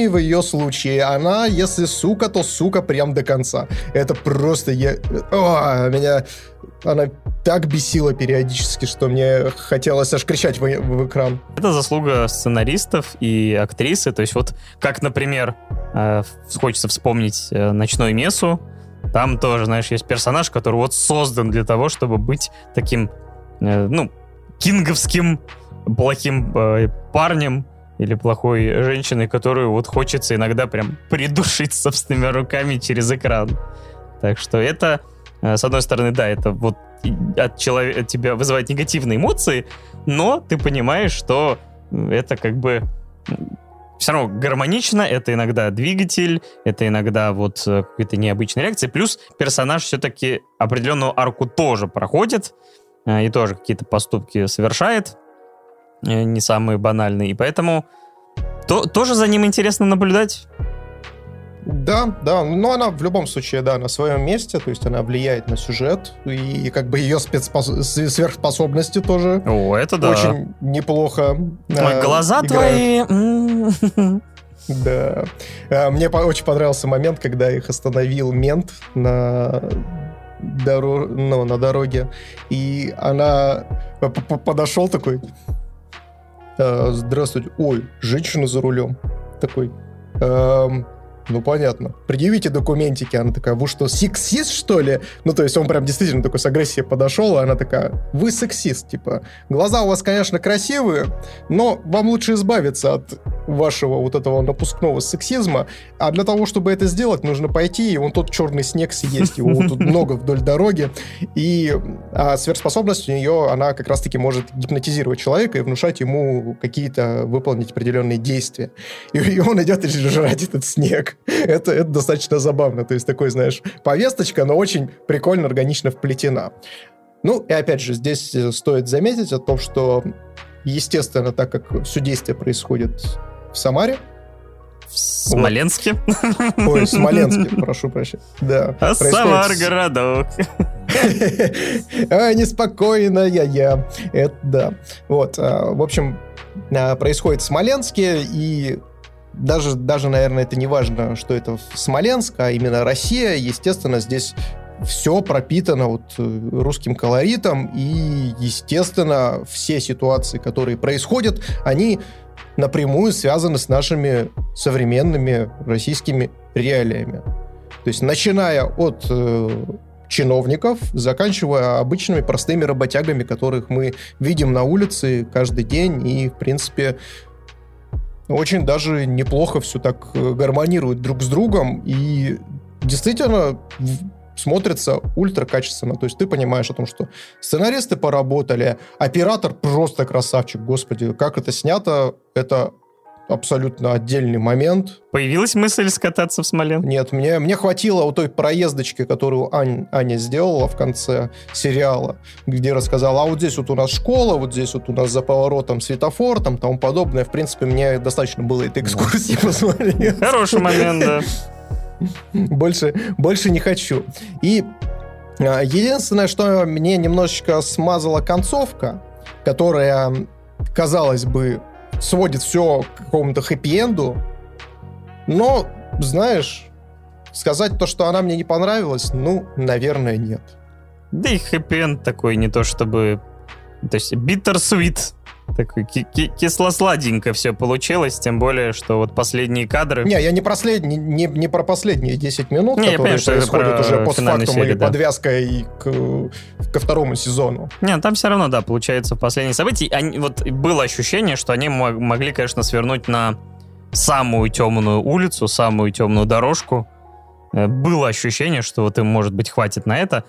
в ее случае. Она, если сука, то сука прям до конца. Это просто я... Она так бесило периодически, что мне хотелось аж кричать в экран. Это заслуга сценаристов и актрисы. То есть вот как, например, хочется вспомнить «Ночную мессу». Там тоже, знаешь, есть персонаж, который вот создан для того, чтобы быть таким, ну, кинговским плохим парнем или плохой женщиной, которую вот хочется иногда прям придушить собственными руками через экран. Так что это, с одной стороны, да, это вот от тебя вызывает негативные эмоции, но ты понимаешь, что это как бы все равно гармонично, это иногда двигатель, это иногда вот какие-то необычные реакции, плюс персонаж все-таки определенную арку тоже проходит и тоже какие-то поступки совершает, не самые банальные, и поэтому тоже за ним интересно наблюдать. Да, но она в любом случае, да, на своем месте, то есть она влияет на сюжет, и как бы ее сверхспособности тоже. О, это да. Очень неплохо. Ой, глаза играют. Твои... Да. Мне очень понравился момент, когда их остановил мент на дороге, и она подошел такой: здравствуйте, ой, женщина за рулем. Такой... Ну, понятно. Предъявите документики. Она такая: вы что, сексист, что ли? Ну, то есть он прям действительно такой с агрессией подошел, а она такая: вы сексист, типа. Глаза у вас, конечно, красивые, но вам лучше избавиться от вашего вот этого напускного сексизма. А для того, чтобы это сделать, нужно пойти и вон тот черный снег съесть. Его тут много вдоль дороги. И сверхспособность у нее, она как раз-таки может гипнотизировать человека и внушать ему какие-то выполнить определенные действия. И он идет и жрать этот снег. Это достаточно забавно. То есть, такой, знаешь, повесточка, но очень прикольно, органично вплетена. Ну, и опять же, здесь стоит заметить о том, что, естественно, так как все действие происходит в Самаре. В Смоленске. Ой, в Смоленске, прошу прощения. Да. А Самар-городок. Ай, неспокойно я. Это да. Вот. В общем, происходит в Смоленске, и Даже, наверное, это не важно, что это Смоленск, а именно Россия. Естественно, здесь все пропитано вот русским колоритом. И, естественно, все ситуации, которые происходят, они напрямую связаны с нашими современными российскими реалиями. То есть, начиная от чиновников, заканчивая обычными простыми работягами, которых мы видим на улице каждый день. И, в принципе... Очень даже неплохо все так гармонирует друг с другом и действительно смотрится ультра качественно. То есть ты понимаешь о том, что сценаристы поработали, оператор просто красавчик, господи, как это снято, это абсолютно отдельный момент. Появилась мысль скататься в Смоленск? Нет, мне хватило вот той проездочки, которую Аня сделала в конце сериала, где рассказала: а вот здесь вот у нас школа, вот здесь вот у нас за поворотом светофор, там тому подобное. В принципе, мне достаточно было этой экскурсии посмотреть. Хороший момент, да. Больше не хочу. И единственное, что мне немножечко смазала концовка, которая, казалось бы, сводит все к какому-то хэппи-энду, но, знаешь, сказать то, что она мне не понравилась, ну, наверное, нет. Да и хэппи-энд такой не то чтобы... То есть bittersweet, такой кисло-сладенько все получилось, тем более, что вот последние кадры... Не, я не про последние 10 минут, не, которые происходят уже постфактум серии, и да, подвязкой и ко второму сезону. Не, там все равно, да, получается, в последние события. Вот было ощущение, что они могли, конечно, свернуть на самую темную улицу, самую темную дорожку. Было ощущение, что вот им, может быть, хватит на это.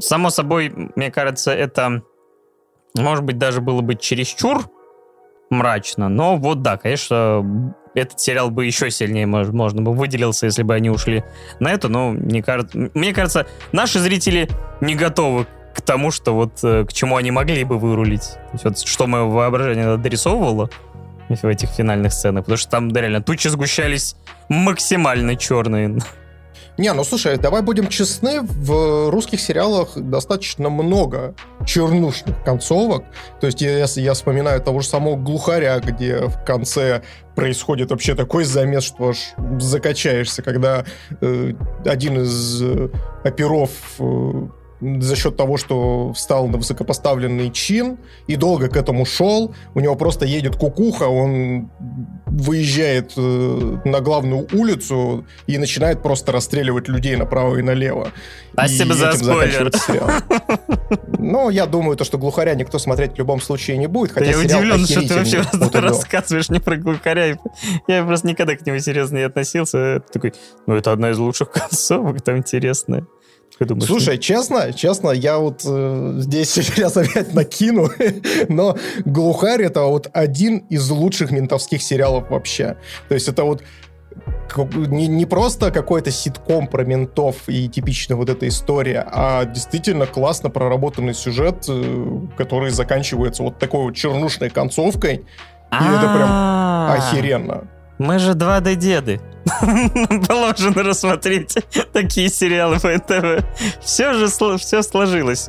Само собой, мне кажется, это... Может быть, даже было бы чересчур мрачно, но вот да, конечно, этот сериал бы еще сильнее, можно бы выделился, если бы они ушли на эту, но мне кажется, наши зрители не готовы к тому, что вот к чему они могли бы вырулить. То есть, вот, что мое воображение дорисовывало в этих финальных сценах, потому что там реально тучи сгущались максимально черные. Не, ну слушай, давай будем честны, в русских сериалах достаточно много чернушных концовок. То есть если я вспоминаю того же самого «Глухаря», где в конце происходит вообще такой замес, что аж закачаешься, когда один из оперов за счет того, что встал на высокопоставленный чин и долго к этому шел. У него просто едет кукуха, он выезжает на главную улицу и начинает просто расстреливать людей направо и налево. Спасибо и за спойлер. Ну, я думаю, то, что «Глухаря» никто смотреть в любом случае не будет, хотя я удивлен, что ты вообще рассказываешь мне про «Глухаря». Я просто никогда к нему серьезно не относился. Ты такой, ну, это одна из лучших концовок, там интересная. Думаешь, слушай, честно, я вот здесь сейчас опять накину, но «Глухарь» — это вот один из лучших ментовских сериалов вообще. То есть это вот не просто какой-то ситком про ментов и типичная вот эта история, а действительно классно проработанный сюжет, который заканчивается вот такой вот чернушной концовкой, и это прям охеренно. Мы же 2D-деды. Положено рассмотреть такие сериалы по НТВ. Все сложилось.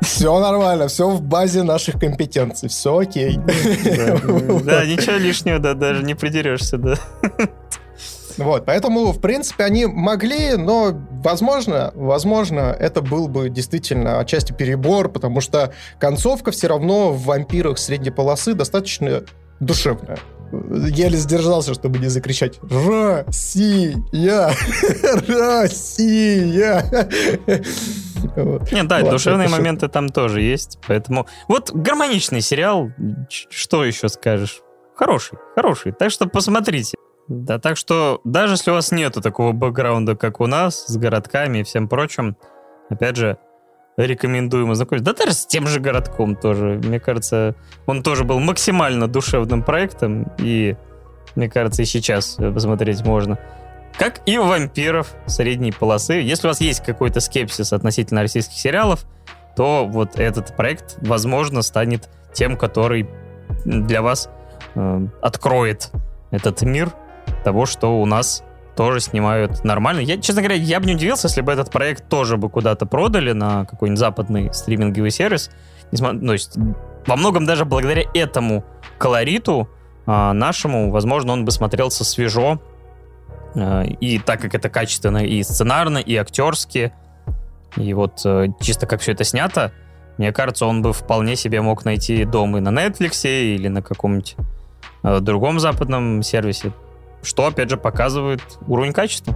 Все нормально, все в базе наших компетенций. Все окей. Да, ничего лишнего, да, даже не придерешься, да. Вот, поэтому, в принципе, они могли, но, возможно, это был бы действительно отчасти перебор, потому что концовка все равно в «Вампирах средней полосы» достаточно душевная. Еле сдержался, чтобы не закричать «Россия! Россия!» Нет, да, душевные моменты там тоже есть, поэтому... Вот гармоничный сериал, что еще скажешь? Хороший, так что посмотрите. Да, так что даже если у вас нету такого бэкграунда, как у нас, с городками и всем прочим, опять же, рекомендуем ознакомиться. Да даже с тем же городком тоже. Мне кажется, он тоже был максимально душевным проектом. И, мне кажется, и сейчас посмотреть можно. Как и «Вампиров средней полосы». Если у вас есть какой-то скепсис относительно российских сериалов, то вот этот проект, возможно, станет тем, который для вас откроет этот мир того, что у нас тоже снимают нормально. Я, честно говоря, я бы не удивился, если бы этот проект тоже бы куда-то продали на какой-нибудь западный стриминговый сервис. Ну, то есть, во многом даже благодаря этому колориту нашему, возможно, он бы смотрелся свежо. И так как это качественно и сценарно, и актерски, и вот чисто как все это снято, мне кажется, он бы вполне себе мог найти дом и на Netflix, или на каком-нибудь другом западном сервисе. Что, опять же, показывает уровень качества.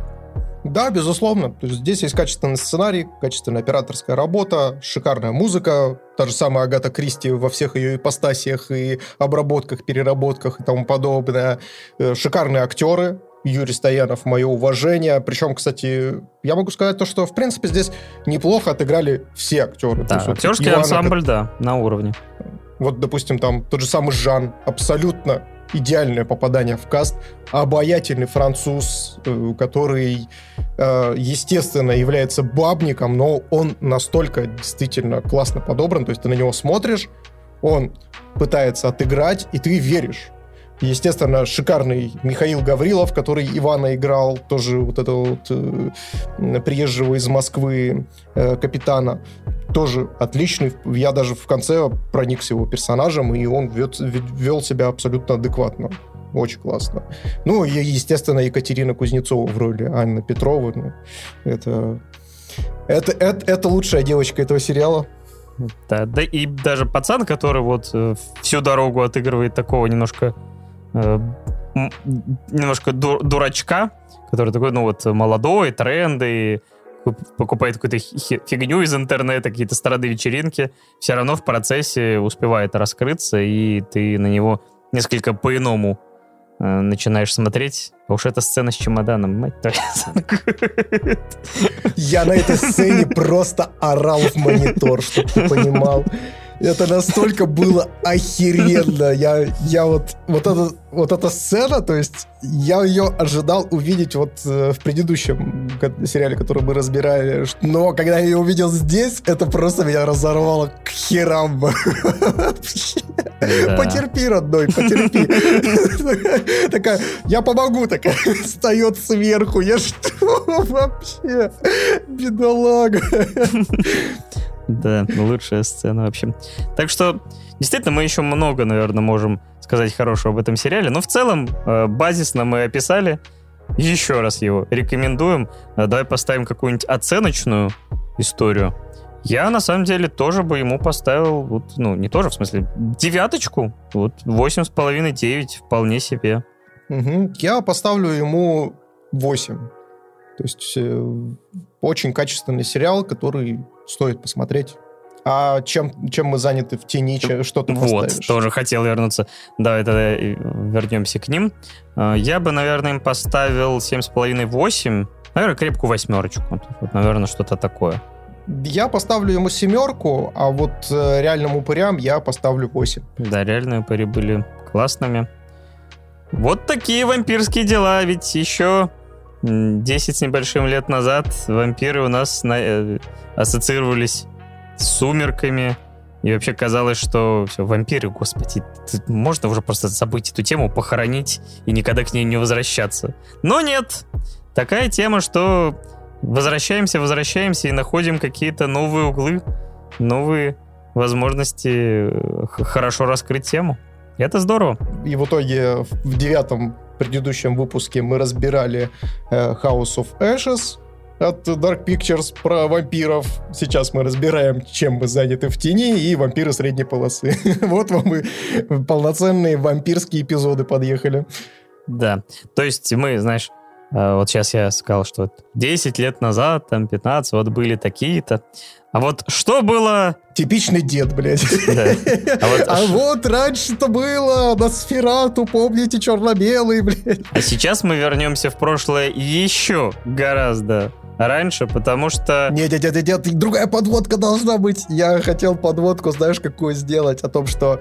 Да, безусловно. То есть здесь есть качественный сценарий, качественная операторская работа, шикарная музыка, та же самая Агата Кристи во всех ее ипостасях и обработках, переработках и тому подобное. Шикарные актеры. Юрий Стоянов, мое уважение. Причем, кстати, я могу сказать то, что, в принципе, здесь неплохо отыграли все актеры. Да, есть, актерский Ивана, ансамбль, да, на уровне. Вот, допустим, там тот же самый Жан абсолютно идеальное попадание в каст. Обаятельный француз, который, естественно, является бабником, но он настолько действительно классно подобран. То есть ты на него смотришь, он пытается отыграть, и ты веришь. Естественно, шикарный Михаил Гаврилов, который Ивана играл, тоже вот этого вот приезжего из Москвы капитана, тоже отличный. Я даже в конце проникся его персонажем, и он вел себя абсолютно адекватно. Очень классно. Ну, и, естественно, Екатерина Кузнецова в роли Анны Петровны. Это лучшая девочка этого сериала. Да, и даже пацан, который вот всю дорогу отыгрывает такого немножко дурачка, который такой, ну вот, молодой, тренды, покупает какую-то фигню из интернета, какие-то странные вечеринки, все равно в процессе успевает раскрыться, и ты на него несколько по-иному начинаешь смотреть. А уж эта сцена с чемоданом, мать твою. Я на этой сцене просто орал в монитор, чтобы ты понимал. Это настолько было охеренно. Я вот эта сцена, то есть я ее ожидал увидеть вот в предыдущем сериале, который мы разбирали. Но когда я ее увидел здесь, это просто меня разорвало к херам. Да. Потерпи, родной, потерпи. Такая, я помогу, такая, встает сверху. Я что вообще? Бедолага. Да, лучшая сцена вообще. Так что, действительно, мы еще много, наверное, можем сказать хорошего об этом сериале. Но в целом, базисно мы описали. Еще раз его рекомендуем. Давай поставим какую-нибудь оценочную историю. Я, на самом деле, тоже бы ему поставил, вот, ну, не тоже, в смысле, 9, вот, 8,5-9, вполне себе. Угу. Я поставлю ему 8. То есть очень качественный сериал, который стоит посмотреть. А чем мы заняты в тени, что ты поставишь? Вот, тоже хотел вернуться. Давай тогда вернемся к ним. Я бы, наверное, им поставил 7,5-8. Наверное, крепкую 8. Вот, наверное, что-то такое. Я поставлю ему 7, а вот реальным упырям я поставлю 8. Да, реальные упыри были классными. Вот такие вампирские дела. Ведь еще 10 с небольшим лет назад вампиры у нас ассоциировались с сумерками. И вообще казалось, что все, вампиры, господи, можно уже просто забыть эту тему, похоронить и никогда к ней не возвращаться. Но нет! Такая тема, что возвращаемся и находим какие-то новые углы, новые возможности хорошо раскрыть тему. И это здорово. И в итоге в 9 предыдущем выпуске мы разбирали House of Ashes от Dark Pictures про вампиров. Сейчас мы разбираем, чем мы заняты в тени, и вампиры средней полосы. Вот вам и полноценные вампирские эпизоды подъехали. Да, то есть мы, знаешь, вот сейчас я сказал, что 10 лет назад, там 15, вот были такие-то. А вот что было... Типичный дед, блядь. А вот раньше-то было Носферату, помните, черно-белый, блядь. А сейчас мы вернемся в прошлое еще гораздо раньше, потому что... Нет, другая подводка должна быть. Я хотел подводку, знаешь, какую сделать, о том, что...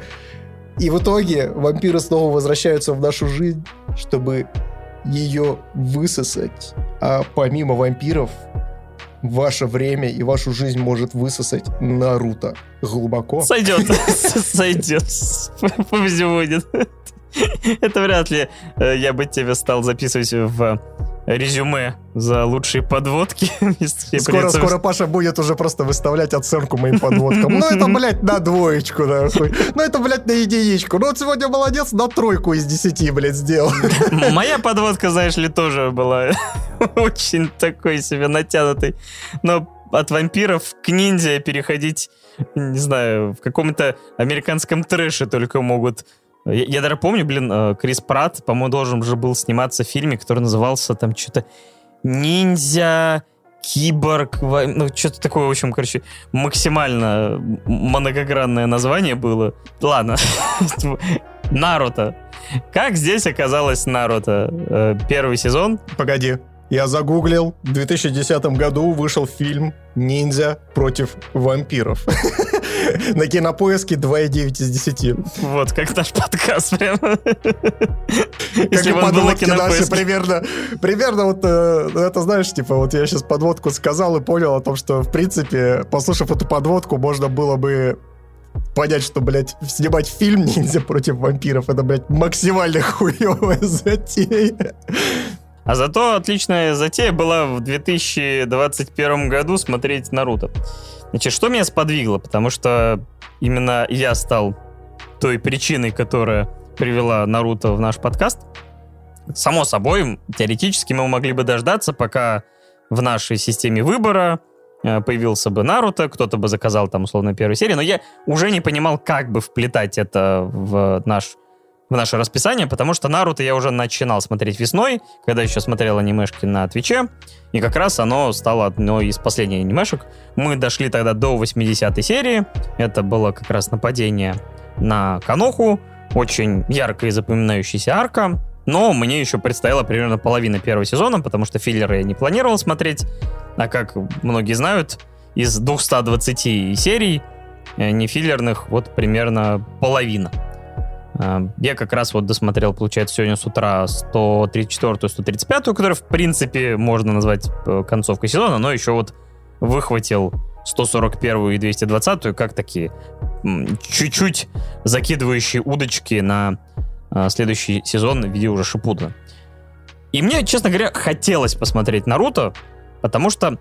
И в итоге вампиры снова возвращаются в нашу жизнь, чтобы... ее высосать. А помимо вампиров, ваше время и вашу жизнь может высосать Наруто. Глубоко. Сойдет. Пусть будет. Это вряд ли я бы тебе стал записывать в резюме за лучшие подводки. Скоро Паша будет уже просто выставлять оценку моим подводкам. Ну это, блядь, на 2, нахуй. Ну это, блядь, на 1. Ну вот сегодня молодец, на 3 из 10, блядь, сделал. Моя подводка, знаешь ли, тоже была очень такой себе натянутой. Но от вампиров к ниндзя переходить, не знаю, в каком-то американском трэше только могут. Я даже помню, Крис Пратт, по-моему, должен же был сниматься в фильме, который назывался там что-то «Ниндзя», «Киборг», ну, что-то такое, в общем, короче, максимально многогранное название было. Ладно, Наруто. Как здесь оказалось Наруто? 1 сезон. Погоди, я загуглил. В 2010 году вышел фильм «Ниндзя против вампиров». На Кинопоиске 2,9 из 10. Вот, как наш подкаст прям. Если бы он был на Кинопоиске. Примерно вот это, знаешь, типа, вот я сейчас подводку сказал и понял о том, что, в принципе, послушав эту подводку, можно было бы понять, что, блядь, снимать фильм «Ниндзя против вампиров» — это, блядь, максимально хуевая затея. А зато отличная затея была в 2021 году смотреть «Наруто». Значит, что меня сподвигло? Потому что именно я стал той причиной, которая привела Наруто в наш подкаст. Само собой, теоретически мы могли бы дождаться, пока в нашей системе выбора появился бы Наруто, кто-то бы заказал там, условно, 1 серию, но я уже не понимал, как бы вплетать это в наше расписание, потому что Наруто я уже начинал смотреть весной, когда еще смотрел анимешки на Твиче, и как раз оно стало одной из последних анимешек. Мы дошли тогда до 80-й серии, это было как раз нападение на Коноху, очень яркая и запоминающаяся арка, но мне еще предстояло примерно половина 1 сезона, потому что филлеры я не планировал смотреть, а как многие знают, из 220 серий нефиллерных вот примерно половина. Я как раз вот досмотрел, получается, сегодня с утра 134-ю, 135-ю, которую, в принципе, можно назвать концовкой сезона, но еще вот выхватил 141-ю и 220-ю, как такие чуть-чуть закидывающие удочки на следующий сезон в виде уже Шиппудена. И мне, честно говоря, хотелось посмотреть Наруто, потому что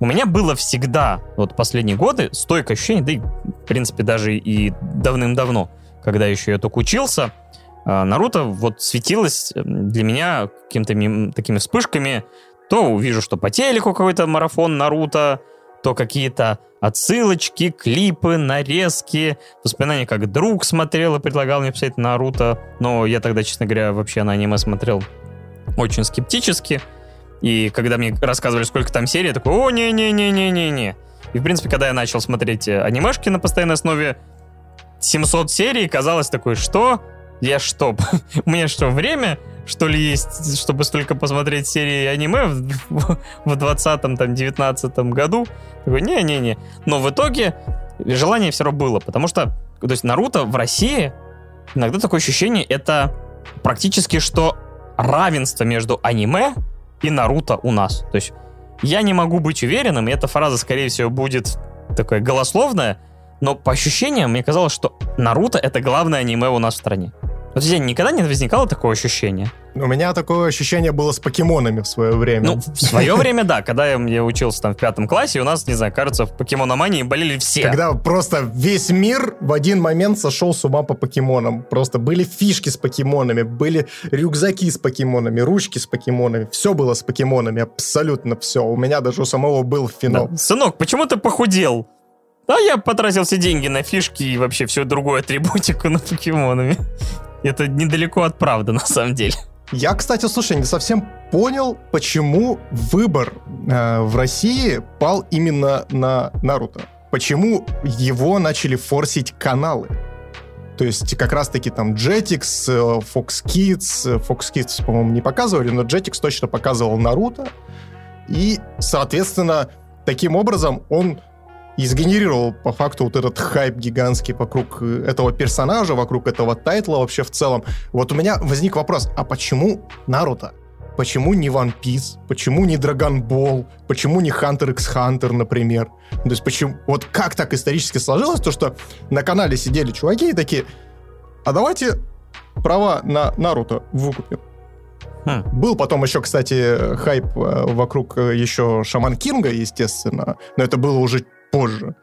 у меня было всегда вот последние годы стойкое ощущение, да и, в принципе, даже и давным-давно, когда еще я только учился, Наруто вот светилось для меня какими-то такими вспышками. То увижу, что по телеку какой-то марафон Наруто, то какие-то отсылочки, клипы, нарезки, воспоминания, как друг смотрел и предлагал мне писать Наруто. Но я тогда, честно говоря, вообще на аниме смотрел очень скептически. И когда мне рассказывали, сколько там серий, я такой: о, не-не-не-не-не-не. И, в принципе, когда я начал смотреть анимешки на постоянной основе, 700 серий, казалось такое, что? Я что? Мне что, время, что ли, есть, чтобы столько посмотреть серии аниме в 20-м, там, 19-м году? Такой, не-не-не. Но в итоге желание все равно было, потому что, то есть, Наруто в России, иногда такое ощущение, это практически что равенство между аниме и Наруто у нас. То есть, я не могу быть уверенным, и эта фраза, скорее всего, будет такая голословная, но по ощущениям мне казалось, что Наруто — это главное аниме у нас в стране. Вот здесь никогда не возникало такого ощущения? У меня такое ощущение было с покемонами в свое время. Ну, в свое время, да. Когда я учился там в 5 классе, у нас, не знаю, кажется, в покемономании болели все. Когда просто весь мир в один момент сошел с ума по покемонам. Просто были фишки с покемонами, были рюкзаки с покемонами, ручки с покемонами. Все было с покемонами, абсолютно все. У меня даже у самого был финал. Да. Сынок, почему ты похудел? Да, я потратил все деньги на фишки и вообще всю другую атрибутику на покемонами. Это недалеко от правды, на самом деле. Я, кстати, слушай, не совсем понял, почему выбор в России пал именно на Наруто. Почему его начали форсить каналы? То есть как раз-таки там Jetix, Fox Kids, по-моему, не показывали, но Jetix точно показывал Наруто. И, соответственно, таким образом он и сгенерировал, по факту, вот этот хайп гигантский вокруг этого персонажа, вокруг этого тайтла вообще в целом. Вот у меня возник вопрос, а почему Наруто? Почему не One Piece? Почему не Dragon Ball? Почему не Hunter x Hunter, например? То есть почему... Вот как так исторически сложилось, то что на канале сидели чуваки и такие: а давайте права на Наруто выкупим. Был потом еще, кстати, хайп вокруг еще Шаман Кинга, естественно, но это было уже позже.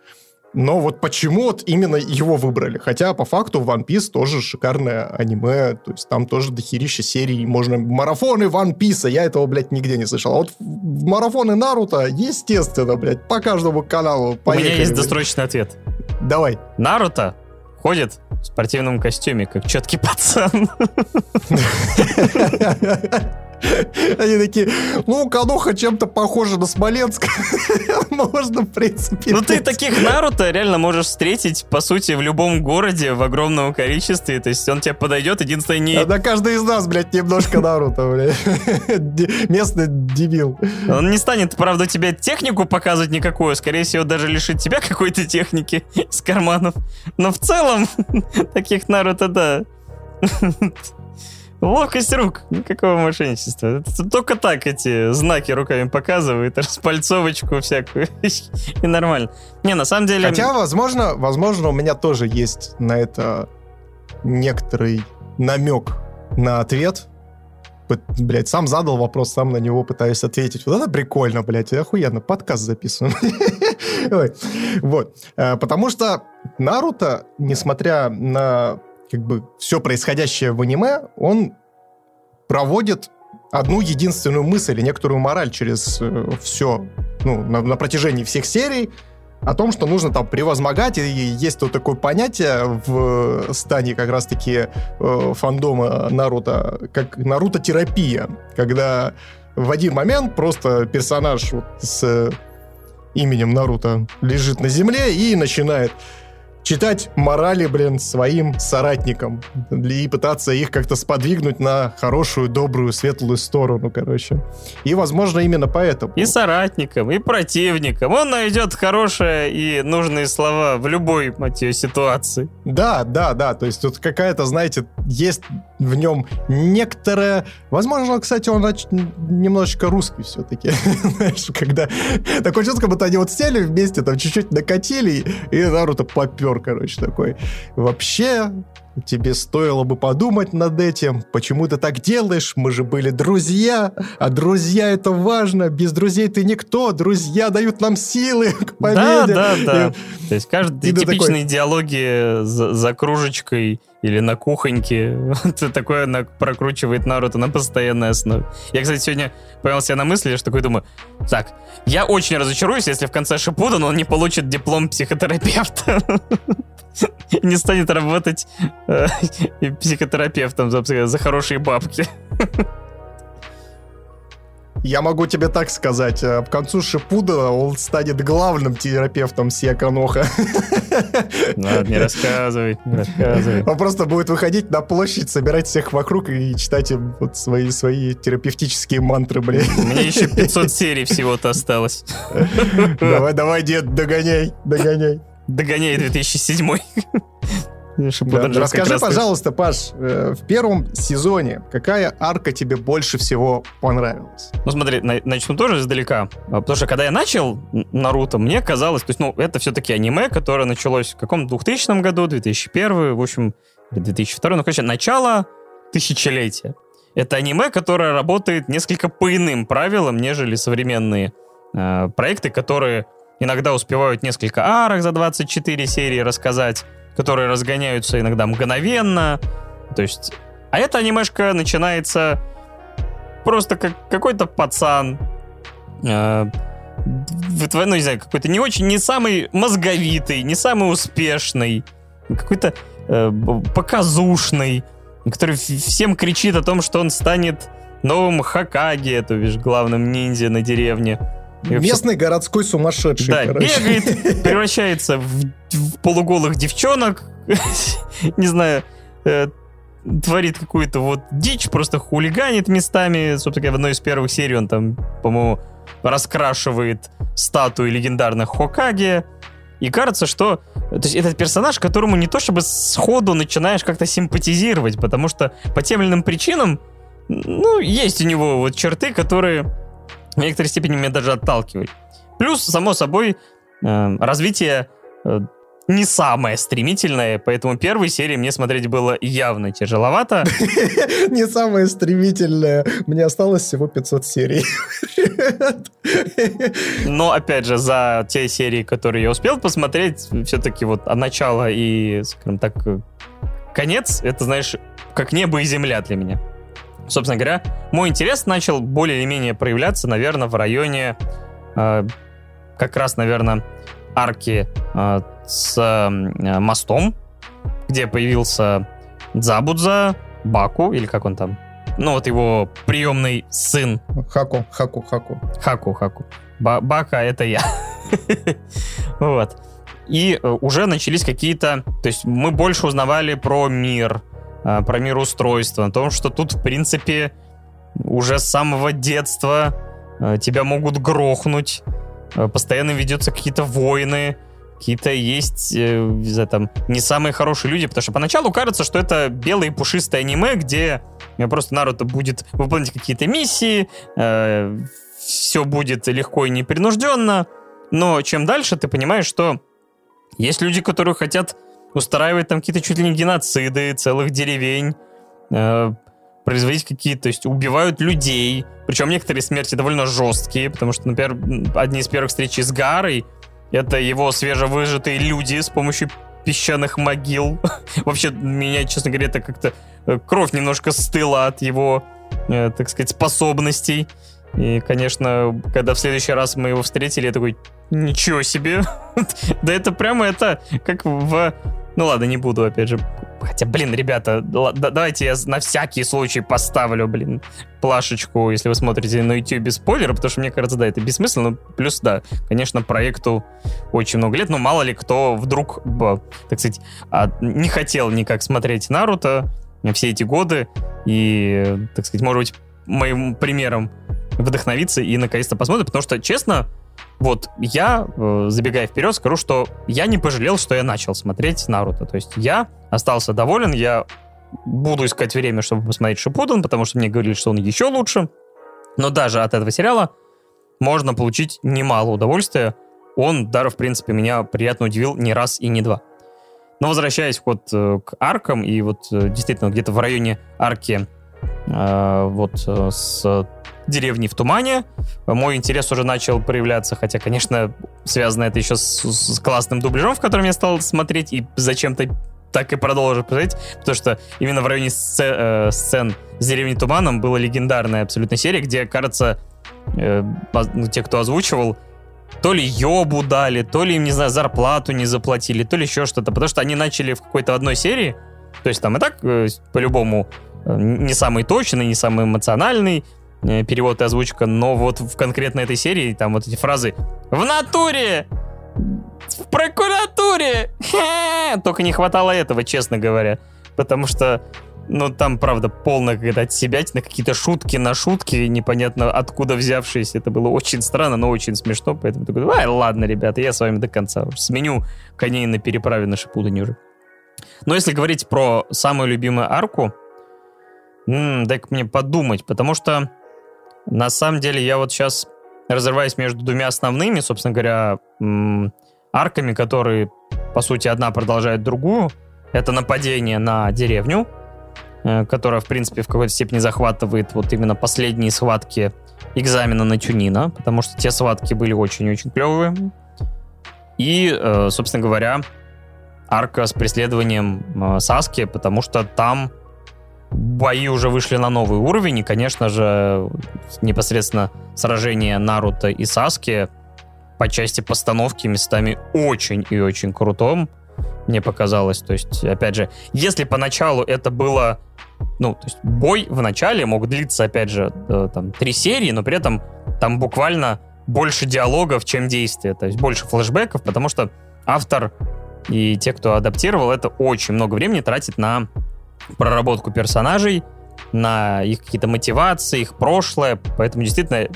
Но вот почему вот именно его выбрали? Хотя, по факту, One Piece тоже шикарное аниме, то есть там тоже дохерища серий, можно... Марафоны One Piece, я этого, блядь, нигде не слышал. А вот марафоны Наруто, естественно, блядь, по каждому каналу. Поехали. У меня есть досрочный ответ. Давай. Наруто ходит в спортивном костюме, как четкий пацан. Они такие: ну, Кануха чем-то похожа на Смоленск. Можно, в принципе. Ну, ты таких Наруто реально можешь встретить, по сути, в любом городе, в огромном количестве. То есть он тебе подойдет, единственное, не... Да каждый из нас, блядь, немножко Наруто, блядь. Местный дебил. Он не станет, правда, тебе технику показывать никакую. Скорее всего, даже лишит тебя какой-то техники из карманов. Но в целом, таких Наруто, да... Ловкость рук. Никакого мошенничества. Это только так эти знаки руками показывают, распальцовочку всякую. И нормально. Не, на самом деле... Хотя, возможно, у меня тоже есть на это некоторый намек на ответ. Блять, сам задал вопрос, сам на него пытаюсь ответить. Вот это прикольно, блять, охуенно. Подкаст записан. Вот. Потому что Наруто, несмотря на... как бы все происходящее в аниме, он проводит одну единственную мысль и некоторую мораль через все, ну, на протяжении всех серий, о том, что нужно там превозмогать, и есть вот такое понятие в стане как раз-таки фандома Наруто, как Наруто-терапия, когда в один момент просто персонаж вот с именем Наруто лежит на земле и начинает читать морали, блин, своим соратникам и пытаться их как-то сподвигнуть на хорошую, добрую, светлую сторону, короче. И, возможно, именно поэтому. И соратникам, и противникам. Он найдет хорошие и нужные слова в любой, мать её, ситуации. Да. То есть тут какая-то, знаете, есть в нем некоторая... Возможно, кстати, он немножечко русский все-таки. Знаешь, когда... Такое чувство, как будто они вот сели вместе, там чуть-чуть накатили, и Наруто попер, короче, такой: вообще, тебе стоило бы подумать над этим, почему ты так делаешь, мы же были друзья, а друзья — это важно, без друзей ты никто, друзья дают нам силы к победе. Да. То есть каждый типичные диалоги за кружечкой или на кухоньке. Такое она прокручивает Наруто на постоянной основе. Я, кстати, сегодня поймал себя на мысли, что такой думаю, так, я очень разочаруюсь, если в конце Шиппудена он не получит диплом психотерапевта. Не станет работать психотерапевтом за хорошие бабки. Я могу тебе так сказать, к концу Шиппудена он станет главным терапевтом Сия Каноха. Ладно, не рассказывай. Он просто будет выходить на площадь, собирать всех вокруг и читать им вот свои терапевтические мантры, блин. Мне еще 500 серий всего-то осталось. Давай, дед, догоняй. Догоняй 2007. Расскажи, пожалуйста, Паш, в первом сезоне какая арка тебе больше всего понравилась? Ну, смотри, начну тоже издалека. Потому что, когда я начал Наруто, мне казалось... То есть, ну, это все-таки аниме, которое началось в каком-то 2000 году, 2001, в общем, 2002. Ну, короче, начало тысячелетия. Это аниме, которое работает несколько по иным правилам, нежели современные проекты, которые иногда успевают несколько арок за 24 серии рассказать, которые разгоняются иногда мгновенно. То есть... А эта анимешка начинается просто как какой-то пацан. Ну, не знаю, какой-то не очень... Не самый мозговитый, не самый успешный. Какой-то показушный. Который всем кричит о том, что он станет новым Хокаге, то бишь главным ниндзя на деревне. Местный городской сумасшедший. Да, короче. Бегает, превращается в полуголых девчонок, не знаю, творит какую-то вот дичь, просто хулиганит местами. Собственно, в одной из первых серий он там, по-моему, раскрашивает статуи легендарных Хокаге. И кажется, что... То есть этот персонаж, которому не то чтобы сходу начинаешь как-то симпатизировать, потому что по тем или иным причинам, ну, есть у него вот черты, которые... в некоторой степени меня даже отталкивали. Плюс, само собой, развитие не самое стремительное, поэтому первой серии мне смотреть было явно тяжеловато. Не самое стремительное. Мне осталось всего 500 серий. Но, опять же, за те серии, которые я успел посмотреть, все-таки вот от начала и, скажем так, конец, это, знаешь, как небо и земля для меня. Собственно говоря, мой интерес начал более или менее проявляться, наверное, в районе как раз, наверное, арки с мостом, где появился Дзабудза, Баку, или как он там? Ну, вот его приемный сын. Хаку. Бака — это я. Вот. И уже начались какие-то... То есть мы больше узнавали про мир устройства, о том, что тут, в принципе, уже с самого детства тебя могут грохнуть, постоянно ведутся какие-то войны, какие-то есть там, не самые хорошие люди, потому что поначалу кажется, что это белое и пушистое аниме, где просто Наруто будет выполнять какие-то миссии, все будет легко и непринужденно, но чем дальше, ты понимаешь, что есть люди, которые хотят устраивать там какие-то чуть ли не геноциды целых деревень, производить какие-то, то есть убивают людей. Причем некоторые смерти довольно жесткие, потому что, например, одни из первых встреч с Гарой, это его свежевыжатые люди с помощью песчаных могил. Вообще, меня, честно говоря, это как-то кровь немножко стыла от его, так сказать, способностей. И, конечно, когда в следующий раз мы его встретили, я такой, ничего себе. Да это прямо это как в... Ну ладно, не буду, опять же. Хотя, блин, ребята, давайте я на всякий случай поставлю, блин, плашечку, если вы смотрите на YouTube спойлер, потому что, мне кажется, да, это бессмысленно. Но плюс, да, конечно, проекту очень много лет, но мало ли кто вдруг, так сказать, не хотел никак смотреть Наруто все эти годы и, так сказать, может быть, моим примером вдохновиться и наконец-то посмотрит, потому что, честно, вот я, забегая вперед, скажу, что я не пожалел, что я начал смотреть Наруто. То есть я остался доволен, я буду искать время, чтобы посмотреть Шиппуден, потому что мне говорили, что он еще лучше. Но даже от этого сериала можно получить немало удовольствия. Он даже, в принципе, меня приятно удивил не раз и не два. Но возвращаясь вот к аркам, и вот действительно где-то в районе арки вот с деревни в тумане мой интерес уже начал проявляться, хотя, конечно, связано это еще с классным дубляжом, в котором я стал смотреть и зачем-то так и продолжит жить, потому что именно в районе сцен с деревней Туманом была легендарная абсолютно серия, где, кажется, те, кто озвучивал, то ли ёбу дали, то ли им, не знаю, зарплату не заплатили, то ли еще что-то, потому что они начали в какой-то одной серии, то есть там и так, по-любому, не самый точный, не самый эмоциональный перевод и озвучка, но вот в конкретно этой серии там вот эти фразы «в натуре», «в прокуратуре», ха-ха! Только не хватало этого, честно говоря, потому что, ну, там, правда, полная какая-то отсебятина, какие-то шутки на шутки, непонятно откуда взявшиеся. Это было очень странно, но очень смешно, поэтому такой, ладно, ребята, я с вами до конца уж сменю коней на переправе на Шиппудене уже. Но если говорить про самую любимую арку, дай-ка мне подумать, потому что на самом деле я вот сейчас разрываюсь между двумя основными, собственно говоря, арками, которые, по сути, одна продолжает другую. Это нападение на деревню, которая, в принципе, в какой-то степени захватывает вот именно последние схватки экзамена на Тюнина, потому что те схватки были очень-очень клевые. И, собственно говоря, арка с преследованием Саски, потому что там бои уже вышли на новый уровень, и, конечно же, непосредственно сражение Наруто и Саски по части постановки местами очень и очень крутом, мне показалось. То есть, опять же, если поначалу это было... Ну, то есть бой в начале мог длиться, опять же, там, 3 серии, но при этом там буквально больше диалогов, чем действия. То есть больше флешбеков, потому что автор и те, кто адаптировал, это очень много времени тратит на проработку персонажей, на их какие-то мотивации, их прошлое. Поэтому действительно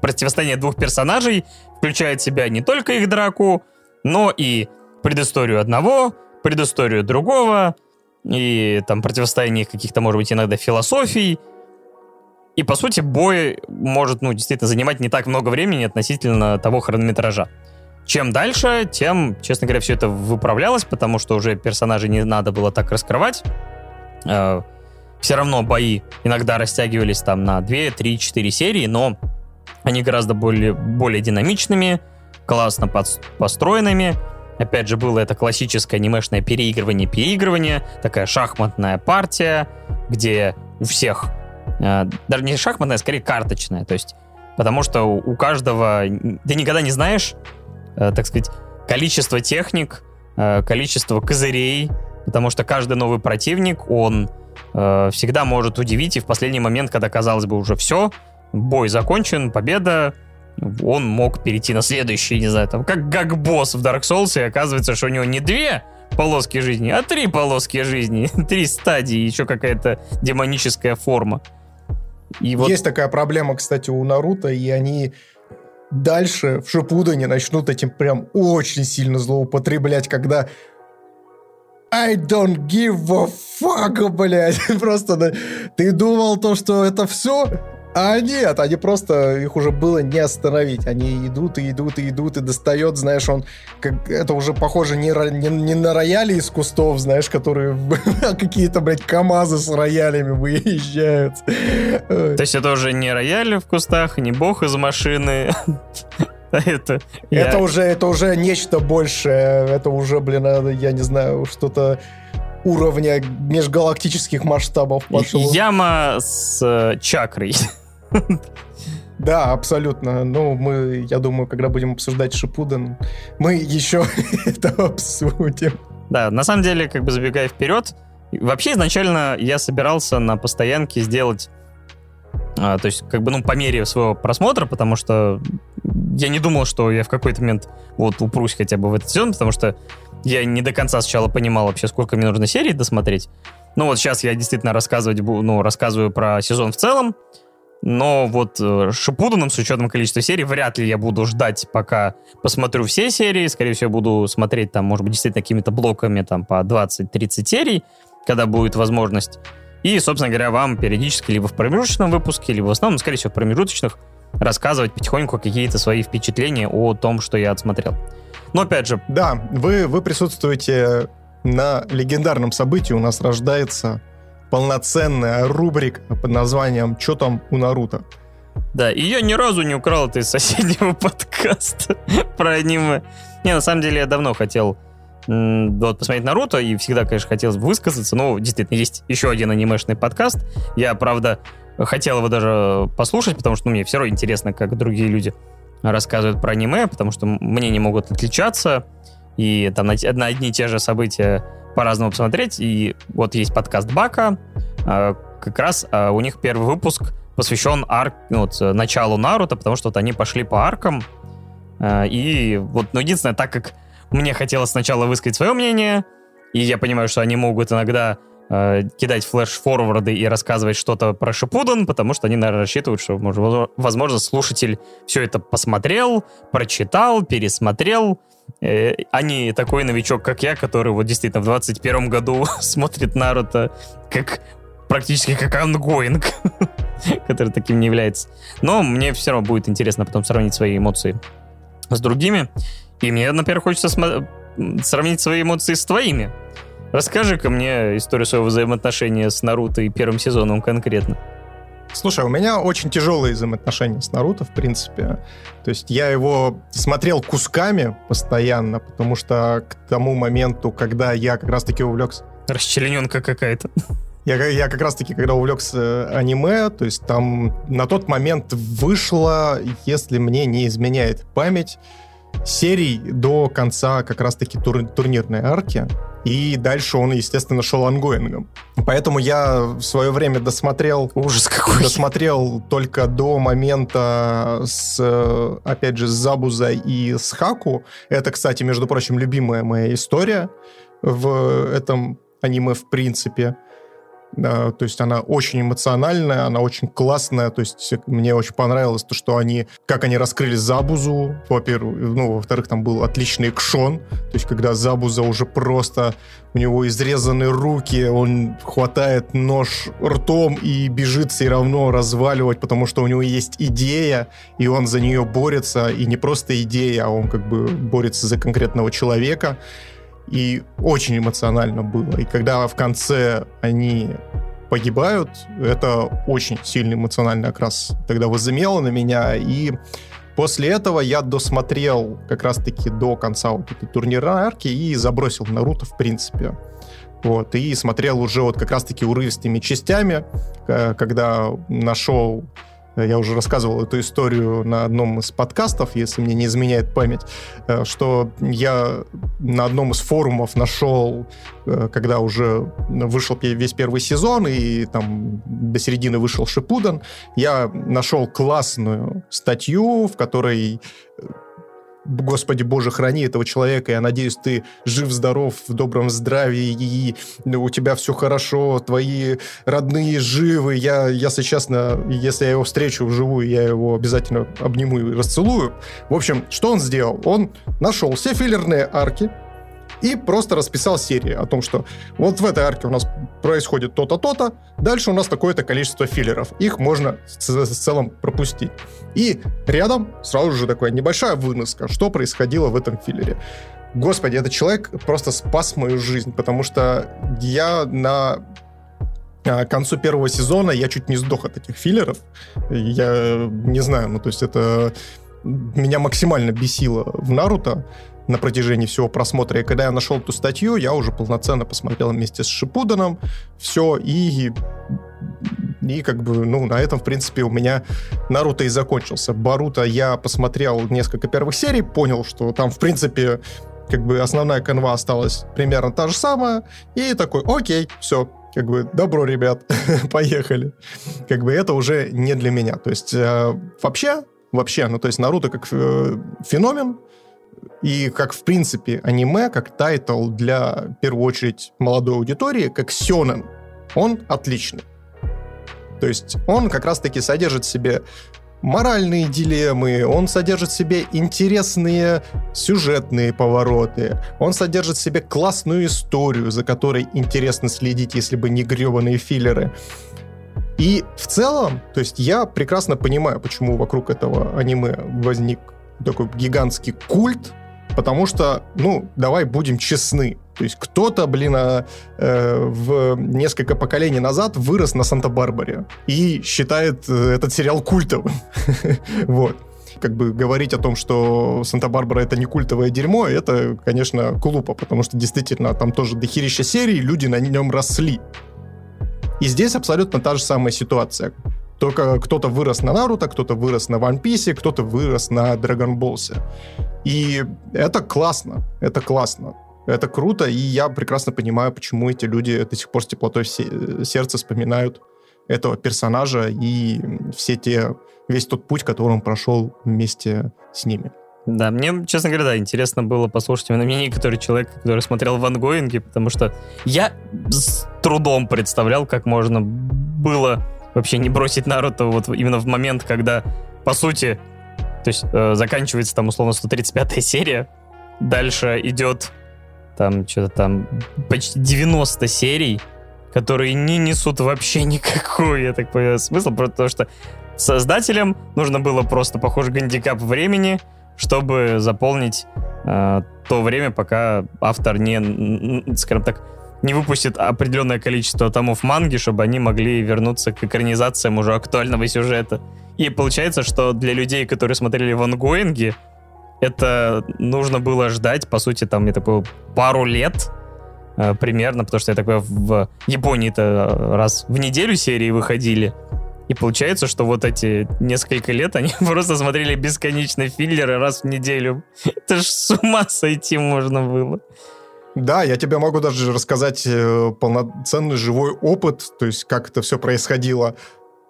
противостояние двух персонажей включает в себя не только их драку, но и предысторию одного, предысторию другого, и там противостояние каких-то, может быть, иногда философий. И, по сути, бой может, ну, действительно занимать не так много времени относительно того хронометража. Чем дальше, тем, честно говоря, все это выправлялось, потому что уже персонажей не надо было так раскрывать. Все равно бои иногда растягивались там на 2, 3, 4 серии, но они гораздо более динамичными, классно построенными. Опять же, было это классическое анимешное переигрывание, такая шахматная партия, где у всех, даже не шахматная, а скорее карточная, то есть, потому что у каждого, ты никогда не знаешь, так сказать, количество техник, количество козырей, потому что каждый новый противник, он всегда может удивить, и в последний момент, когда, казалось бы, уже все, бой закончен, победа, он мог перейти на следующий, не знаю, там, как босс в Dark Souls, и оказывается, что у него не 2 полоски жизни, а 3 полоски жизни, 3 стадии, еще какая-то демоническая форма. И вот... Есть такая проблема, кстати, у Наруто, и они... Дальше в Шиппудене начнут этим прям очень сильно злоупотреблять, когда I don't give a fuck, блядь. Просто да, ты думал то, что это все, а нет, они просто, их уже было не остановить. Они идут и идут и идут и достает, знаешь, он, как, это уже похоже не на рояли из кустов, знаешь, которые какие-то, блядь, КамАЗы с роялями выезжают. То есть это уже не рояли в кустах, не бог из машины. Это уже нечто большее. Это уже, блин, я не знаю, что-то уровня межгалактических масштабов пошло. Яма с чакрой. Да, абсолютно. Ну, мы, я думаю, когда будем обсуждать Шиппуден, мы еще это обсудим. Да, на самом деле, как бы забегая вперед, вообще изначально я собирался на постоянке сделать, то есть, как бы, ну, по мере своего просмотра, потому что я не думал, что я в какой-то момент вот упрусь хотя бы в этот сезон, потому что я не до конца сначала понимал вообще, сколько мне нужно серий досмотреть. Ну вот сейчас я действительно рассказываю про сезон в целом, но вот Шиппуденом, с учетом количества серий, вряд ли я буду ждать, пока посмотрю все серии. Скорее всего, буду смотреть там, может быть, действительно какими-то блоками там по 20-30 серий, когда будет возможность. И, собственно говоря, вам периодически либо в промежуточном выпуске, либо в основном, скорее всего, в промежуточных, рассказывать потихоньку какие-то свои впечатления о том, что я отсмотрел. Но опять же... Да, вы присутствуете на легендарном событии. У нас рождается полноценная рубрика под названием «Чё там у Наруто?». Да, и я ни разу не украл это из соседнего подкаста про аниме. Не, на самом деле я давно хотел вот, посмотреть Наруто, и всегда, конечно, хотелось бы высказаться. Ну, действительно, есть еще один анимешный подкаст. Я, правда, хотел его даже послушать, потому что, ну, мне все равно интересно, как другие люди рассказывают про аниме, потому что мнения могут отличаться, и там на одни и те же события по-разному посмотреть. И вот есть подкаст Бака, как раз у них первый выпуск посвящен началу Наруто, потому что вот они пошли по аркам. И вот, ну, единственное, так как мне хотелось сначала высказать свое мнение, и я понимаю, что они могут иногда кидать флеш-форварды и рассказывать что-то про Шиппуден, потому что они, наверное, рассчитывают, что, возможно, слушатель все это посмотрел, прочитал, пересмотрел, а не такой новичок, как я, который вот действительно в 21 году смотрит Наруто практически как ангоинг, который таким не является. Но мне все равно будет интересно потом сравнить свои эмоции с другими. И мне, например, хочется сравнить свои эмоции с твоими. Расскажи-ка мне историю своего взаимоотношения с Наруто и первым сезоном конкретно. Слушай, у меня очень тяжелые взаимоотношения с Наруто, в принципе. То есть я его смотрел кусками постоянно, потому что к тому моменту, когда я как раз-таки увлекся... Расчлененка какая-то. Я как раз-таки, когда увлекся аниме, то есть там на тот момент вышло, если мне не изменяет память, серий до конца как раз-таки турнирной арки. И дальше он, естественно, шел ангоингом. Поэтому я в свое время досмотрел... Ужас какой! Досмотрел только до момента с, опять же, с Забузой и с Хаку. Это, кстати, между прочим, любимая моя история в этом аниме в принципе. То есть она очень эмоциональная, она очень классная, то есть мне очень понравилось то, что они, как они раскрыли Забузу, во-первых, ну, во-вторых, там был отличный экшон, то есть когда Забуза уже просто, у него изрезаны руки, он хватает нож ртом и бежит все равно разваливать, потому что у него есть идея, и он за нее борется, и не просто идея, а он как бы борется за конкретного человека. И очень эмоционально было. И когда в конце они погибают, это очень сильный эмоциональный окрас тогда возымело на меня. И после этого я досмотрел как раз-таки до конца вот этой турнирной арки и забросил Наруто в принципе. Вот. И смотрел уже вот как раз-таки урывистыми частями, когда нашел... Я уже рассказывал эту историю на одном из подкастов, если мне не изменяет память, что я на одном из форумов нашел, когда уже вышел весь первый сезон, и там до середины вышел Шиппуден, я нашел классную статью, в которой... Господи, Боже, храни этого человека, я надеюсь, ты жив-здоров, в добром здравии, и у тебя все хорошо, твои родные живы, я сейчас, если я его встречу вживую, я его обязательно обниму и расцелую. В общем, что он сделал? Он нашел все филлерные арки и просто расписал серии о том, что вот в этой арке у нас происходит то-то, то-то, дальше у нас такое-то количество филлеров. Их можно в целом пропустить. И рядом сразу же такая небольшая выноска, что происходило в этом филлере. Господи, этот человек просто спас мою жизнь, потому что я к концу первого сезона я чуть не сдох от этих филлеров. Я не знаю, ну то есть это меня максимально бесило в Наруто на протяжении всего просмотра. И когда я нашел эту статью, я уже полноценно посмотрел вместе с Шиппуденом все, и как бы, ну, на этом, в принципе, у меня Наруто и закончился. Боруто я посмотрел несколько первых серий, понял, что там, в принципе, как бы основная канва осталась примерно та же самая, и такой, окей, все, как бы, добро, ребят, поехали. Как бы это уже не для меня. То есть вообще, ну, то есть Наруто как феномен, и как, в принципе, аниме, как тайтл для, в первую очередь, молодой аудитории, как сёнэн, он отличный. То есть он как раз-таки содержит в себе моральные дилеммы, он содержит в себе интересные сюжетные повороты, он содержит в себе классную историю, за которой интересно следить, если бы не грёбаные филлеры. И в целом, то есть я прекрасно понимаю, почему вокруг этого аниме возник такой гигантский культ, потому что, ну, давай будем честны. То есть кто-то, в несколько поколений назад вырос на Санта-Барбаре и считает этот сериал культовым. Вот. как бы говорить о том, что Санта-Барбара — это не культовое дерьмо, это, конечно, глупо, потому что действительно там тоже дохерища серий, люди на нем росли. И здесь абсолютно та же самая ситуация. Только кто-то вырос на Наруто, кто-то вырос на One Piece, кто-то вырос на Dragon Ball. И это классно, это классно. Это круто, и я прекрасно понимаю, почему эти люди до сих пор с теплотой в сердце вспоминают этого персонажа и весь тот путь, который он прошел вместе с ними. Да, мне, честно говоря, да, интересно было послушать именно мнение человека, который смотрел в ангоинге, потому что я с трудом представлял, как можно было вообще не бросить Наруто вот именно в момент, когда, по сути, то есть заканчивается там условно 135-я серия, дальше идет там что-то там почти 90 серий, которые не несут вообще никакого, я так понимаю, смысла, потому что создателям нужно было просто, похоже, гандикап времени, чтобы заполнить то время, пока автор не, скажем так, не выпустит определенное количество томов манги, чтобы они могли вернуться к экранизациям уже актуального сюжета. И получается, что для людей, которые смотрели в ангоинге, это нужно было ждать, по сути, там, я так понимаю, пару лет примерно, потому что, я так понимаю, в Японии-то раз в неделю серии выходили. И получается, что вот эти несколько лет они просто смотрели бесконечные филлеры раз в неделю. Это ж с ума сойти можно было. Да, я тебе могу даже рассказать полноценный живой опыт, то есть как это все происходило.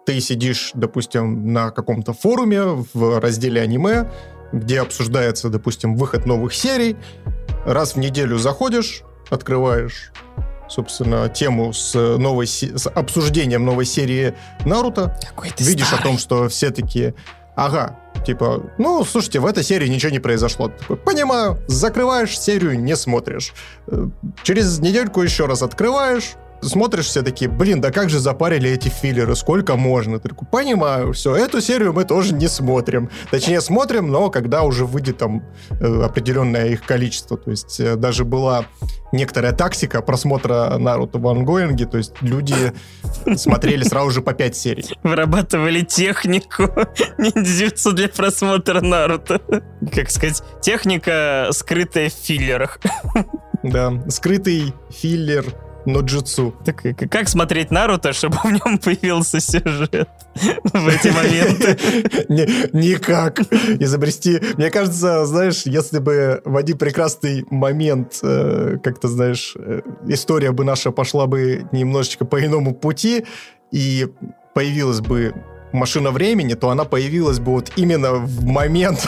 Ты сидишь, допустим, на каком-то форуме в разделе аниме, где обсуждается, допустим, выход новых серий. Раз в неделю заходишь, открываешь, собственно, тему с обсуждением новой серии Наруто. Какой ты видишь старый. О том, что все такие, ага, типа, ну, слушайте, в этой серии ничего не произошло. Ты такой, понимаю, закрываешь серию, не смотришь. Через недельку еще раз открываешь, смотришь, все такие, блин, да как же запарили эти филлеры, сколько можно? Ты такой, понимаю, все, эту серию мы тоже не смотрим. Точнее, смотрим, но когда уже выйдет там определенное их количество. То есть даже была некоторая тактика просмотра Наруто в ангоинге, то есть люди смотрели сразу же по 5 серий. Вырабатывали технику ниндзюцу для просмотра Наруто. Как сказать, техника, скрытая в филлерах. Да, скрытый филлер ноджутсу. Так как смотреть Наруто, чтобы в нем появился сюжет в эти моменты? Никак. Изобрести. Мне кажется, знаешь, если бы в один прекрасный момент, как-то, знаешь, история бы наша пошла бы немножечко по иному пути, и появилась бы машина времени, то она появилась бы вот именно в момент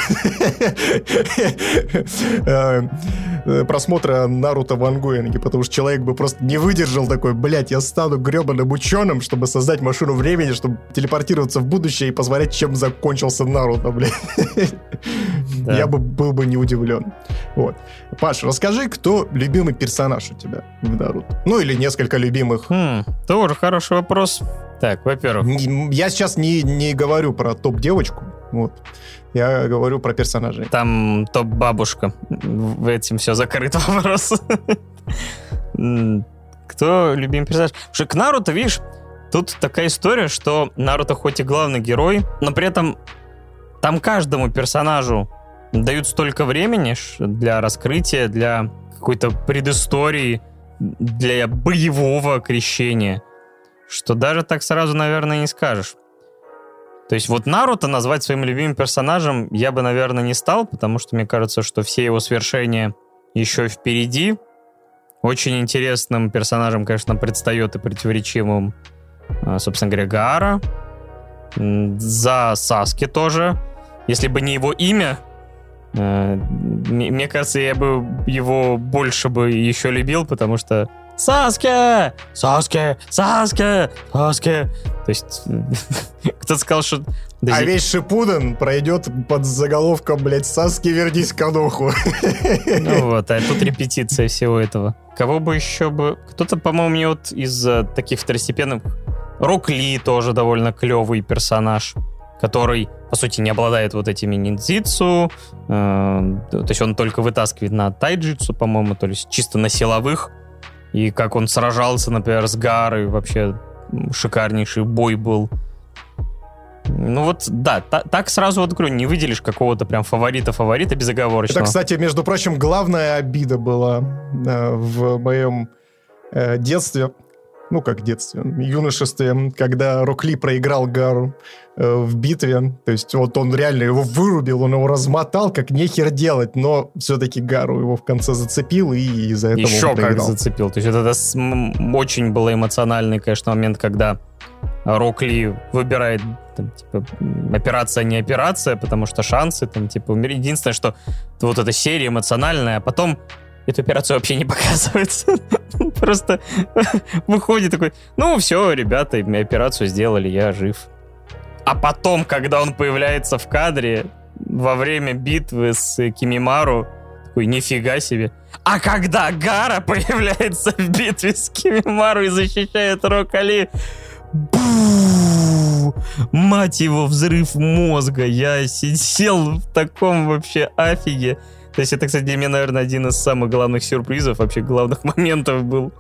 просмотра Наруто в ангоинге, потому что человек бы просто не выдержал такой, блять, я стану гребаным ученым, чтобы создать машину времени, чтобы телепортироваться в будущее и посмотреть, чем закончился Наруто, блядь. Я бы был бы не удивлен. Вот. Паш, расскажи, кто любимый персонаж у тебя в Наруто? Ну, или несколько любимых. Тоже хороший вопрос. Так, во-первых... Я сейчас не говорю про топ-девочку, вот. Я говорю про персонажей. Там топ-бабушка. В этом все закрыт вопрос. Кто любимый персонаж? Потому что к Наруто, видишь, тут такая история, что Наруто хоть и главный герой, но при этом там каждому персонажу дают столько времени для раскрытия, для какой-то предыстории, для боевого крещения, что даже так сразу, наверное, не скажешь. То есть вот Наруто назвать своим любимым персонажем я бы, наверное, не стал, потому что мне кажется, что все его свершения еще впереди. Очень интересным персонажем, конечно, предстает и противоречивым, собственно говоря, Гаара. За Саски тоже. Если бы не его имя, мне кажется, я бы его больше бы еще любил, потому что Саски! Саски! Саски! Саски! То есть, кто-то сказал, что... А весь Шиппуден пройдет под заголовком, блядь, Саски, вернись к Аноху. Ну вот, а тут репетиция всего этого. Кого бы еще бы... Кто-то, по-моему, мне вот из таких второстепенных... Рок Ли тоже довольно клевый персонаж, который, по сути, не обладает вот этими ниндзицу. То есть он только вытаскивает на тайджицу, по-моему, то есть чисто на силовых. И как он сражался, например, с Гаарой, вообще шикарнейший бой был. Ну вот, да, так сразу вот говорю, не выделишь какого-то прям фаворита безоговорочного. Это, кстати, между прочим, главная обида была в моем детстве. Ну, как в детстве, юношестве, когда Рок Ли проиграл Гару в битве. То есть вот он реально его вырубил, он его размотал, как нехер делать, но все-таки Гару его в конце зацепил, и из-за этого еще он проиграл. Еще как зацепил. То есть это очень был эмоциональный, конечно, момент, когда Рок Ли выбирает, там, типа, операция, не операция, потому что шансы, там, типа, умереть. Единственное, что вот эта серия эмоциональная, а потом... Эту операцию вообще не показывается. Просто выходит такой, ну все, ребята, операцию сделали, я жив. А потом, когда он появляется в кадре во время битвы с Кимимару, такой, нифига себе. А когда Гара появляется в битве с Кимимару и защищает Рока Ли, мать его, взрыв мозга. Я сидел в таком вообще афиге. То есть это, кстати, для меня, наверное, один из самых главных сюрпризов, вообще главных моментов был.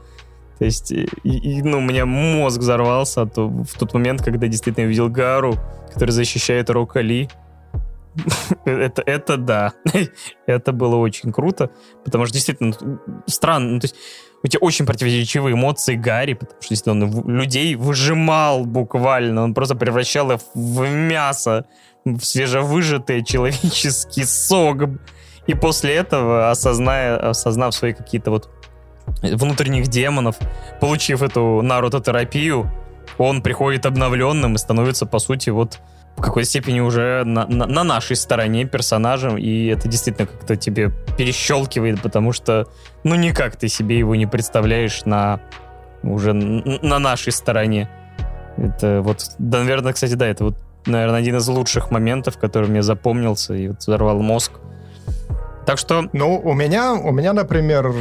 То есть, у меня мозг взорвался в тот момент, когда я действительно увидел Гару, который защищает Рока Ли. Это да. Это было очень круто, потому что действительно странно. Ну, то есть у тебя очень противоречивые эмоции Гарри, потому что действительно он людей выжимал буквально, он просто превращал их в мясо, в свежевыжатый человеческий сок. И после этого, осознав свои какие-то вот внутренних демонов, получив эту нарутотерапию, он приходит обновленным и становится, по сути, вот в какой-то степени уже на нашей стороне персонажем, и это действительно как-то тебе перещелкивает, потому что, ну, никак ты себе его не представляешь уже на нашей стороне. Это вот, да, наверное, кстати, да, это вот, наверное, один из лучших моментов, который мне запомнился и вот взорвал мозг. Так что... Ну, у меня, например,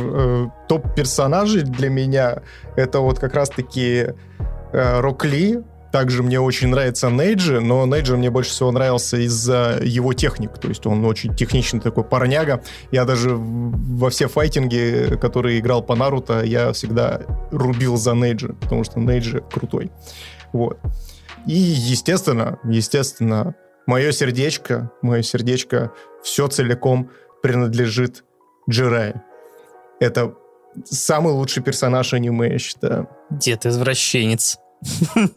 топ-персонажей для меня это вот как раз-таки Рок Ли. Также мне очень нравится Нейджи, но Нейджи мне больше всего нравился из-за его техник. То есть он очень техничный такой парняга. Я даже во все файтинги, которые играл по Наруто, я всегда рубил за Нейджи, потому что Нейджи крутой. Вот. И, естественно, мое сердечко все целиком принадлежит Джирае. Это самый лучший персонаж аниме, я считаю. Дед-извращенец. Он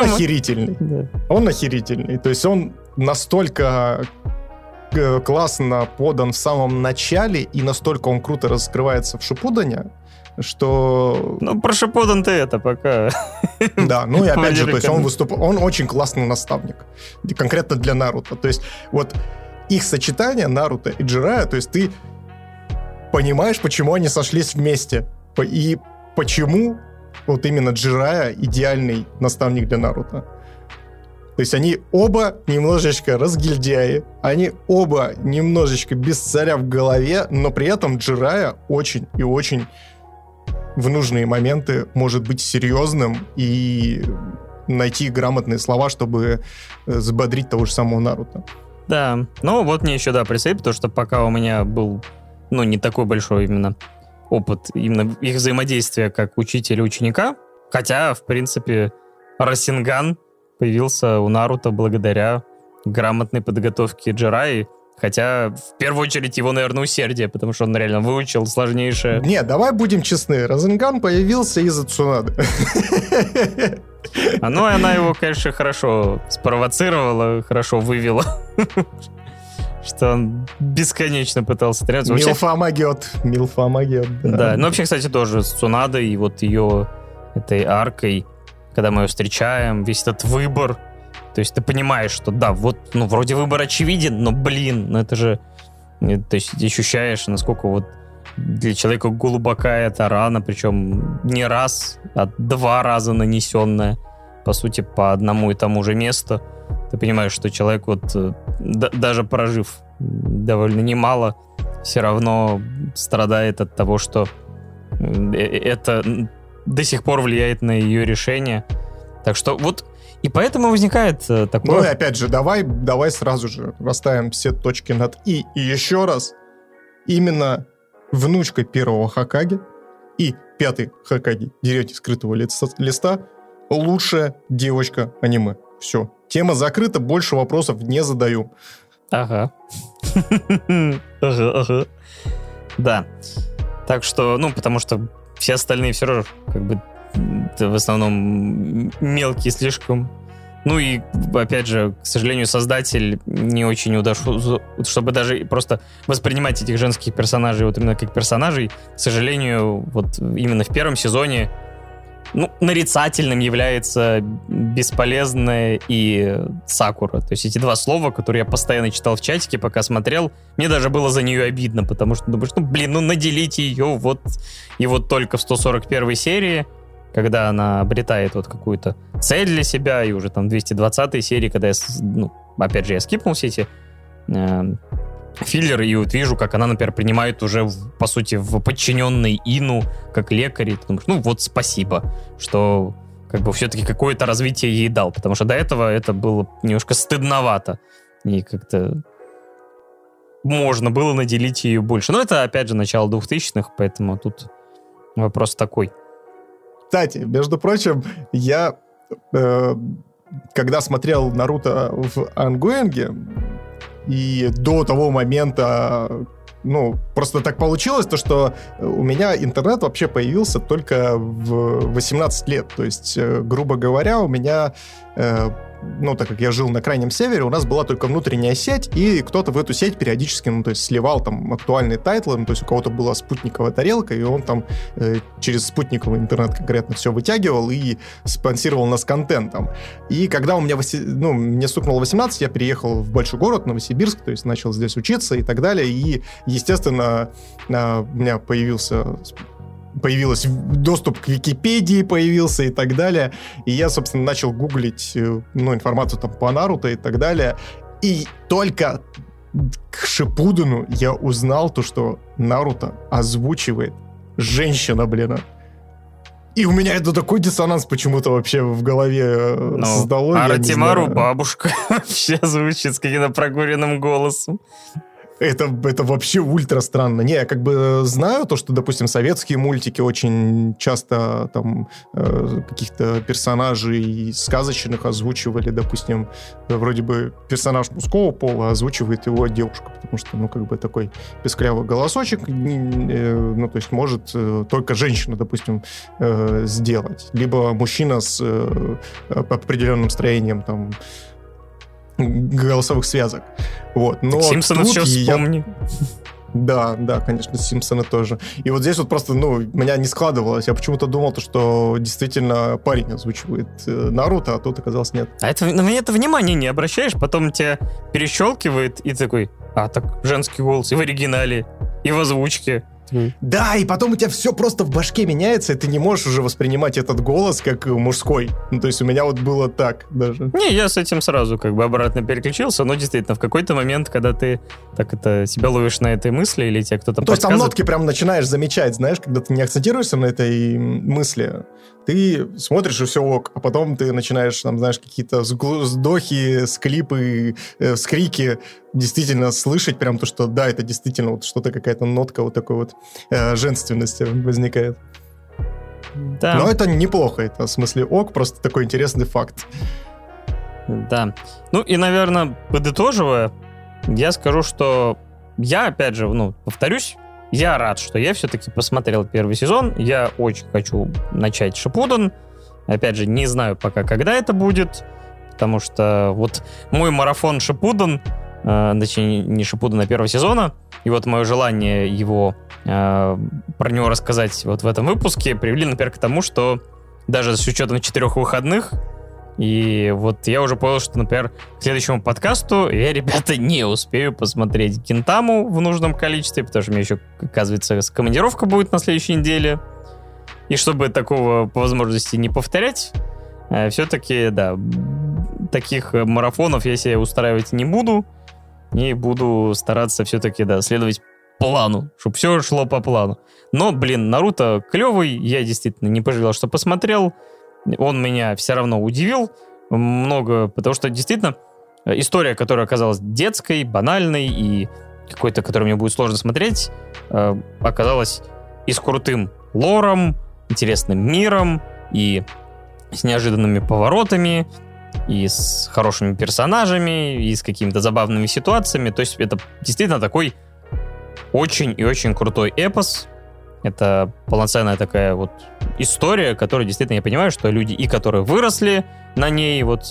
охерительный. Да. Он охерительный. То есть он настолько классно подан в самом начале, и настолько он круто раскрывается в Шиппудене, что... Ну, про Шиппуден-то это пока... Да, ну и опять же, то есть он очень классный наставник. Конкретно для Наруто. То есть вот их сочетание, Наруто и Джирая, то есть ты понимаешь, почему они сошлись вместе. И почему вот именно Джирая идеальный наставник для Наруто. То есть они оба немножечко разгильдяи, они оба немножечко без царя в голове, но при этом Джирая очень и очень... в нужные моменты может быть серьезным и найти грамотные слова, чтобы взбодрить того же самого Наруто. Да, ну вот мне еще, да, прицепить, потому что пока у меня был, ну, не такой большой именно опыт именно их взаимодействия как учителя и ученика, хотя, в принципе, Расинган появился у Наруто благодаря грамотной подготовке Джираи. Хотя, в первую очередь, его, наверное, усердие, потому что он реально выучил сложнейшее... Не, давай будем честны, Расинган появился из-за Цунады. Ну, и она его, конечно, хорошо спровоцировала, хорошо вывела. Что он бесконечно пытался тренироваться. Милфа-магиот, да. Да, ну, вообще, кстати, тоже с Цунадой и вот ее этой аркой, когда мы ее встречаем, весь этот выбор. То есть ты понимаешь, что да, вот, ну, вроде выбор очевиден, но, блин, ну, это же... То есть ощущаешь, насколько вот для человека глубокая эта рана, причем не раз, а два раза нанесенная, по сути, по одному и тому же месту. Ты понимаешь, что человек вот, даже прожив довольно немало, все равно страдает от того, что это до сих пор влияет на ее решение. Так что вот... И поэтому возникает такое... Ну и опять же, давай сразу же расставим все точки над «и». И еще раз, именно внучка первого Хокаге и пятый Хокаге, деревья скрытого листа, лучшая девочка аниме. Все. Тема закрыта, больше вопросов не задаю. Ага. Да. Так что, ну, потому что все остальные все равно, как бы, в основном мелкие слишком. Ну и, опять же, к сожалению, создатель не очень удался, чтобы даже просто воспринимать этих женских персонажей вот именно как персонажей, к сожалению, вот именно в первом сезоне, ну, нарицательным является бесполезная и Сакура. То есть эти два слова, которые я постоянно читал в чатике, пока смотрел, мне даже было за нее обидно, потому что думаешь, ну, блин, ну, наделите ее вот и вот только в 141 серии, когда она обретает вот какую-то цель для себя, и уже там 220 серии, когда я, ну, опять же, я скипнул все эти филлеры, и вот вижу, как она, например, принимает уже, по сути, в подчиненный Ину, как лекарь, потому что, ну, вот спасибо, что как бы все-таки какое-то развитие ей дал, потому что до этого это было немножко стыдновато, и как-то можно было наделить ее больше. Но это, опять же, начало 2000-х, поэтому тут вопрос такой. Кстати, между прочим, я когда смотрел «Наруто» в ангоинге, и до того момента, ну, просто так получилось, то, что у меня интернет вообще появился только в 18 лет. То есть, грубо говоря, у меня, ну, так как я жил на Крайнем Севере, у нас была только внутренняя сеть, и кто-то в эту сеть периодически, ну, то есть, сливал там актуальные тайтлы, ну, то есть, у кого-то была спутниковая тарелка, и он там через спутниковый интернет конкретно все вытягивал и спонсировал нас контентом. И когда у меня, ну, мне стукнуло 18, я переехал в большой город, Новосибирск, то есть, начал здесь учиться и так далее, и, естественно, у меня появился доступ к Википедии, появился и так далее. И я, собственно, начал гуглить, ну, информацию там по Наруто и так далее. И только к Шиппудену я узнал то, что Наруто озвучивает женщина, блин. И у меня это такой диссонанс почему-то вообще в голове создалось. Аратимару бабушка вообще звучит с каким-то прогуренным голосом. Это вообще ультра странно. Не, я как бы знаю то, что, допустим, советские мультики очень часто там каких-то персонажей сказочных озвучивали, допустим, вроде бы персонаж мужского пола озвучивает его девушка, потому что, ну, как бы такой песклявый голосочек, ну, то есть может только женщина, допустим, сделать. Либо мужчина с определенным строением, там, голосовых связок. Вот. Но Симпсонов сейчас вспомни. Да, конечно, Симпсоны тоже. И вот здесь вот просто, ну, меня не складывалось. Я почему-то думал, что действительно парень озвучивает Наруто, а тут оказалось нет. А это, на меня это внимание не обращаешь, потом тебя перещелкивает, и такой, а, так женский голос и в оригинале, и в озвучке. Да, и потом у тебя все просто в башке меняется, и ты не можешь уже воспринимать этот голос как мужской. Ну, то есть у меня вот было так даже. Не, я с этим сразу как бы обратно переключился, но действительно в какой-то момент, когда ты так это себя ловишь на этой мысли, или тебе кто-то подсказывает... То есть там нотки прям начинаешь замечать, знаешь, когда ты не акцентируешься на этой мысли, ты смотришь, и все ок, а потом ты начинаешь, там, знаешь, какие-то вздохи, склипы, скрики действительно слышать прям то, что да, это действительно вот что-то, какая-то нотка вот такой вот женственности возникает. Да. Но это неплохо, это в смысле ок, просто такой интересный факт. Да. Ну и, наверное, подытоживая, я скажу, что я, опять же, ну, повторюсь, я рад, что я все-таки посмотрел первый сезон. Я очень хочу начать Шиппуден. Опять же, не знаю пока, когда это будет, потому что вот мой марафон Шиппуден, точнее, не Шиппуден, а первого сезона, и вот мое желание его, про него рассказать вот в этом выпуске привели, например, к тому, что даже с учетом 4 выходных, и вот я уже понял, что, например, к следующему подкасту я, ребята, не успею посмотреть Гинтаму в нужном количестве, потому что у меня еще, оказывается, командировка будет на следующей неделе. И чтобы такого по возможности не повторять, все-таки, да, таких марафонов я себе устраивать не буду. И буду стараться все-таки, да, следовать плану, чтобы все шло по плану. Но, блин, Наруто клевый, я действительно не пожалел, что посмотрел. Он меня все равно удивил много, потому что действительно история, которая оказалась детской, банальной и какой-то, которую мне будет сложно смотреть, оказалась и с крутым лором, интересным миром, и с неожиданными поворотами, и с хорошими персонажами, и с какими-то забавными ситуациями. То есть это действительно такой очень и очень крутой эпос. Это полноценная такая вот история, которая действительно, я понимаю, что люди, и которые выросли на ней, вот,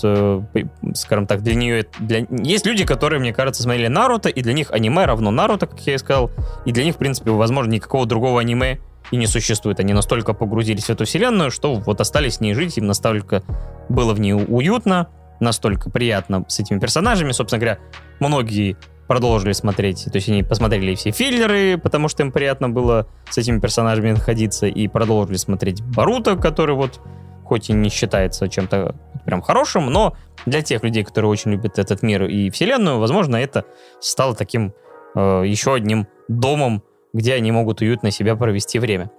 скажем так, для нее... Есть люди, которые, мне кажется, смотрели Наруто, и для них аниме равно Наруто, как я и сказал, и для них, в принципе, возможно, никакого другого аниме и не существует. Они настолько погрузились в эту вселенную, что вот остались в ней жить, им настолько было в ней уютно, настолько приятно с этими персонажами. Собственно говоря, многие продолжили смотреть, то есть они посмотрели все филлеры, потому что им приятно было с этими персонажами находиться, и продолжили смотреть Боруто, который вот хоть и не считается чем-то прям хорошим, но для тех людей, которые очень любят этот мир и вселенную, возможно, это стало таким еще одним домом, где они могут уютно себя провести время.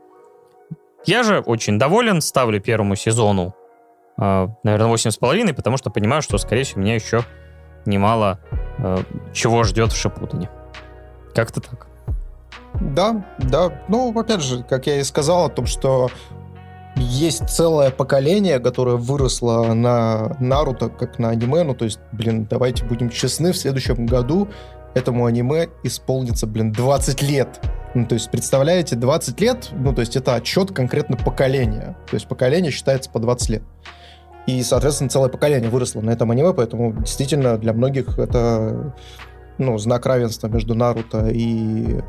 Я же очень доволен, ставлю первому сезону, наверное, 8,5, потому что понимаю, что, скорее всего, меня еще немало чего ждет в Шиппудене. Как-то так. Да. Ну, опять же, как я и сказал, о том, что есть целое поколение, которое выросло на Наруто, как на аниме. Ну, то есть, давайте будем честны, в следующем году этому аниме исполнится, 20 лет. Ну, то есть, представляете, 20 лет, ну, то есть, это отсчет конкретно поколения. То есть, поколение считается по 20 лет. И, соответственно, целое поколение выросло на этом аниме, поэтому действительно для многих это, ну, знак равенства между Наруто и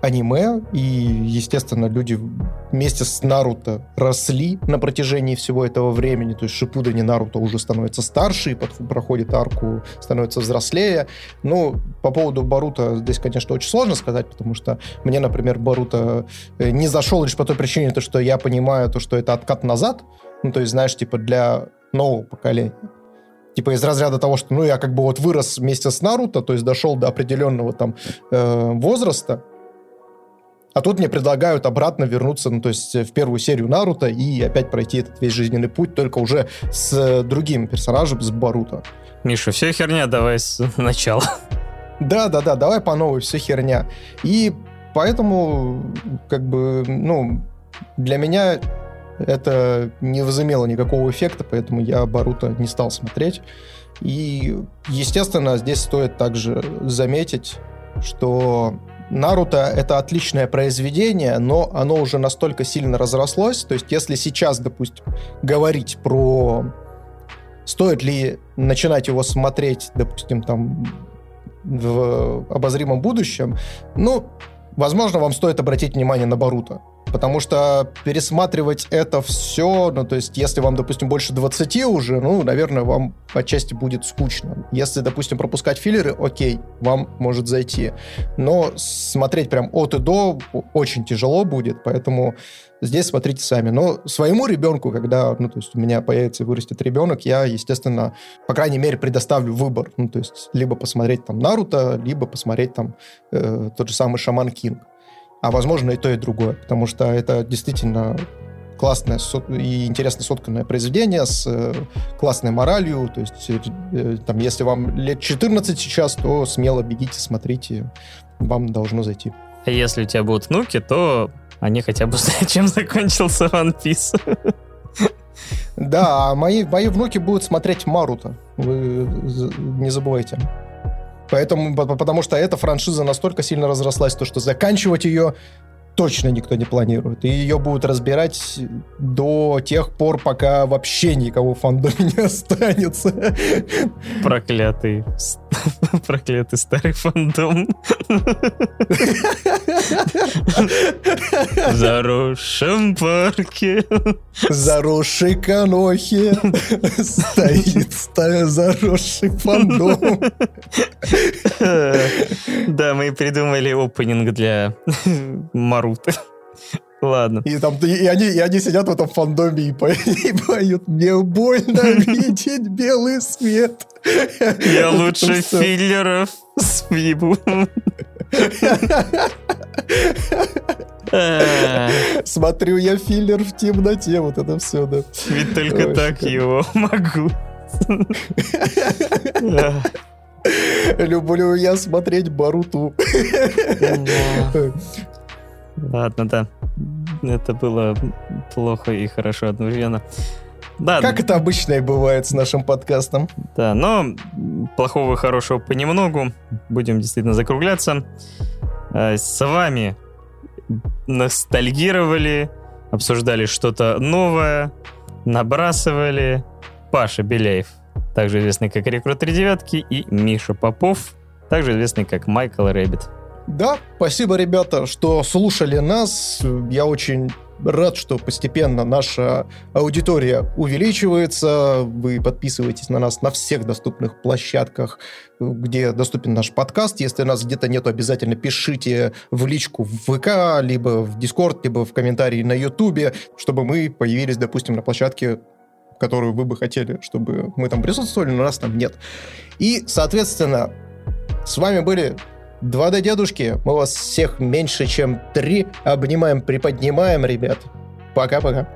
аниме. И, естественно, люди вместе с Наруто росли на протяжении всего этого времени. То есть Шиппуден и Наруто уже становятся старше, и проходит арку, становится взрослее. Ну, по поводу Боруто здесь, конечно, очень сложно сказать, потому что мне, например, Боруто не зашел лишь по той причине, что я понимаю, что это откат назад. Ну, то есть, знаешь, для нового поколения. Из разряда того, что, я вот вырос вместе с Наруто, то есть дошел до определенного возраста, а тут мне предлагают обратно вернуться, в первую серию Наруто и опять пройти этот весь жизненный путь, только уже с другим персонажем, с Боруто. Миша, все херня, давай с начала. Да, давай по новой, все херня. И поэтому, для меня... это не возымело никакого эффекта, поэтому я Боруто не стал смотреть. И, естественно, здесь стоит также заметить, что Наруто — это отличное произведение, но оно уже настолько сильно разрослось. То есть, если сейчас, допустим, говорить про... стоит ли начинать его смотреть, допустим, в обозримом будущем, возможно, вам стоит обратить внимание на Боруто. Потому что пересматривать это все, если вам, допустим, больше 20 уже, наверное, вам отчасти будет скучно. Если, допустим, пропускать филлеры, окей, вам может зайти. Но смотреть прям от и до очень тяжело будет, поэтому здесь смотрите сами. Но своему ребенку, когда, у меня появится и вырастет ребенок, я, естественно, по крайней мере, предоставлю выбор. Либо посмотреть Наруто, либо посмотреть тот же самый Шаман Кинг. А возможно и то, и другое, потому что это действительно классное и интересно сотканное произведение с классной моралью. То есть, если вам лет 14 сейчас, то смело бегите, смотрите, вам должно зайти. А если у тебя будут внуки, то они хотя бы знают, чем закончился One Piece. Да, мои внуки будут смотреть Наруто, вы не забывайте. Потому что эта франшиза настолько сильно разрослась, что заканчивать ее точно никто не планирует. И ее будут разбирать до тех пор, пока вообще никого в фандоме не останется. Проклятый старый фандом. В заросшем парке. В заросшей канохе стоит заросший фандом. Да, мы придумали опенинг для Наруто. Ладно. И они сидят в этом фандоме и поют: «Мне больно видеть белый свет». Я лучше филлеров съебу. Смотрю я филлер в темноте, вот это все, да. Ведь только так его могу. Люблю я смотреть Боруто. Ладно, да. Это было плохо и хорошо одновременно. Да. Как это обычно и бывает с нашим подкастом. Да, но плохого и хорошего понемногу. Будем действительно закругляться. С вами ностальгировали, обсуждали что-то новое, набрасывали Паша Беляев, также известный как Рекур три девятки, и Миша Попов, также известный как Майкл Рэббит. Да, спасибо, ребята, что слушали нас. Я очень рад, что постепенно наша аудитория увеличивается. Вы подписываетесь на нас на всех доступных площадках, где доступен наш подкаст. Если нас где-то нету, обязательно пишите в личку в ВК, либо в Дискорд, либо в комментарии на Ютубе, чтобы мы появились, допустим, на площадке, которую вы бы хотели, чтобы мы там присутствовали, но нас там нет. И, соответственно, с вами были 2D-дедушки. Мы вас всех меньше, чем 3. Обнимаем, приподнимаем, ребят. Пока-пока.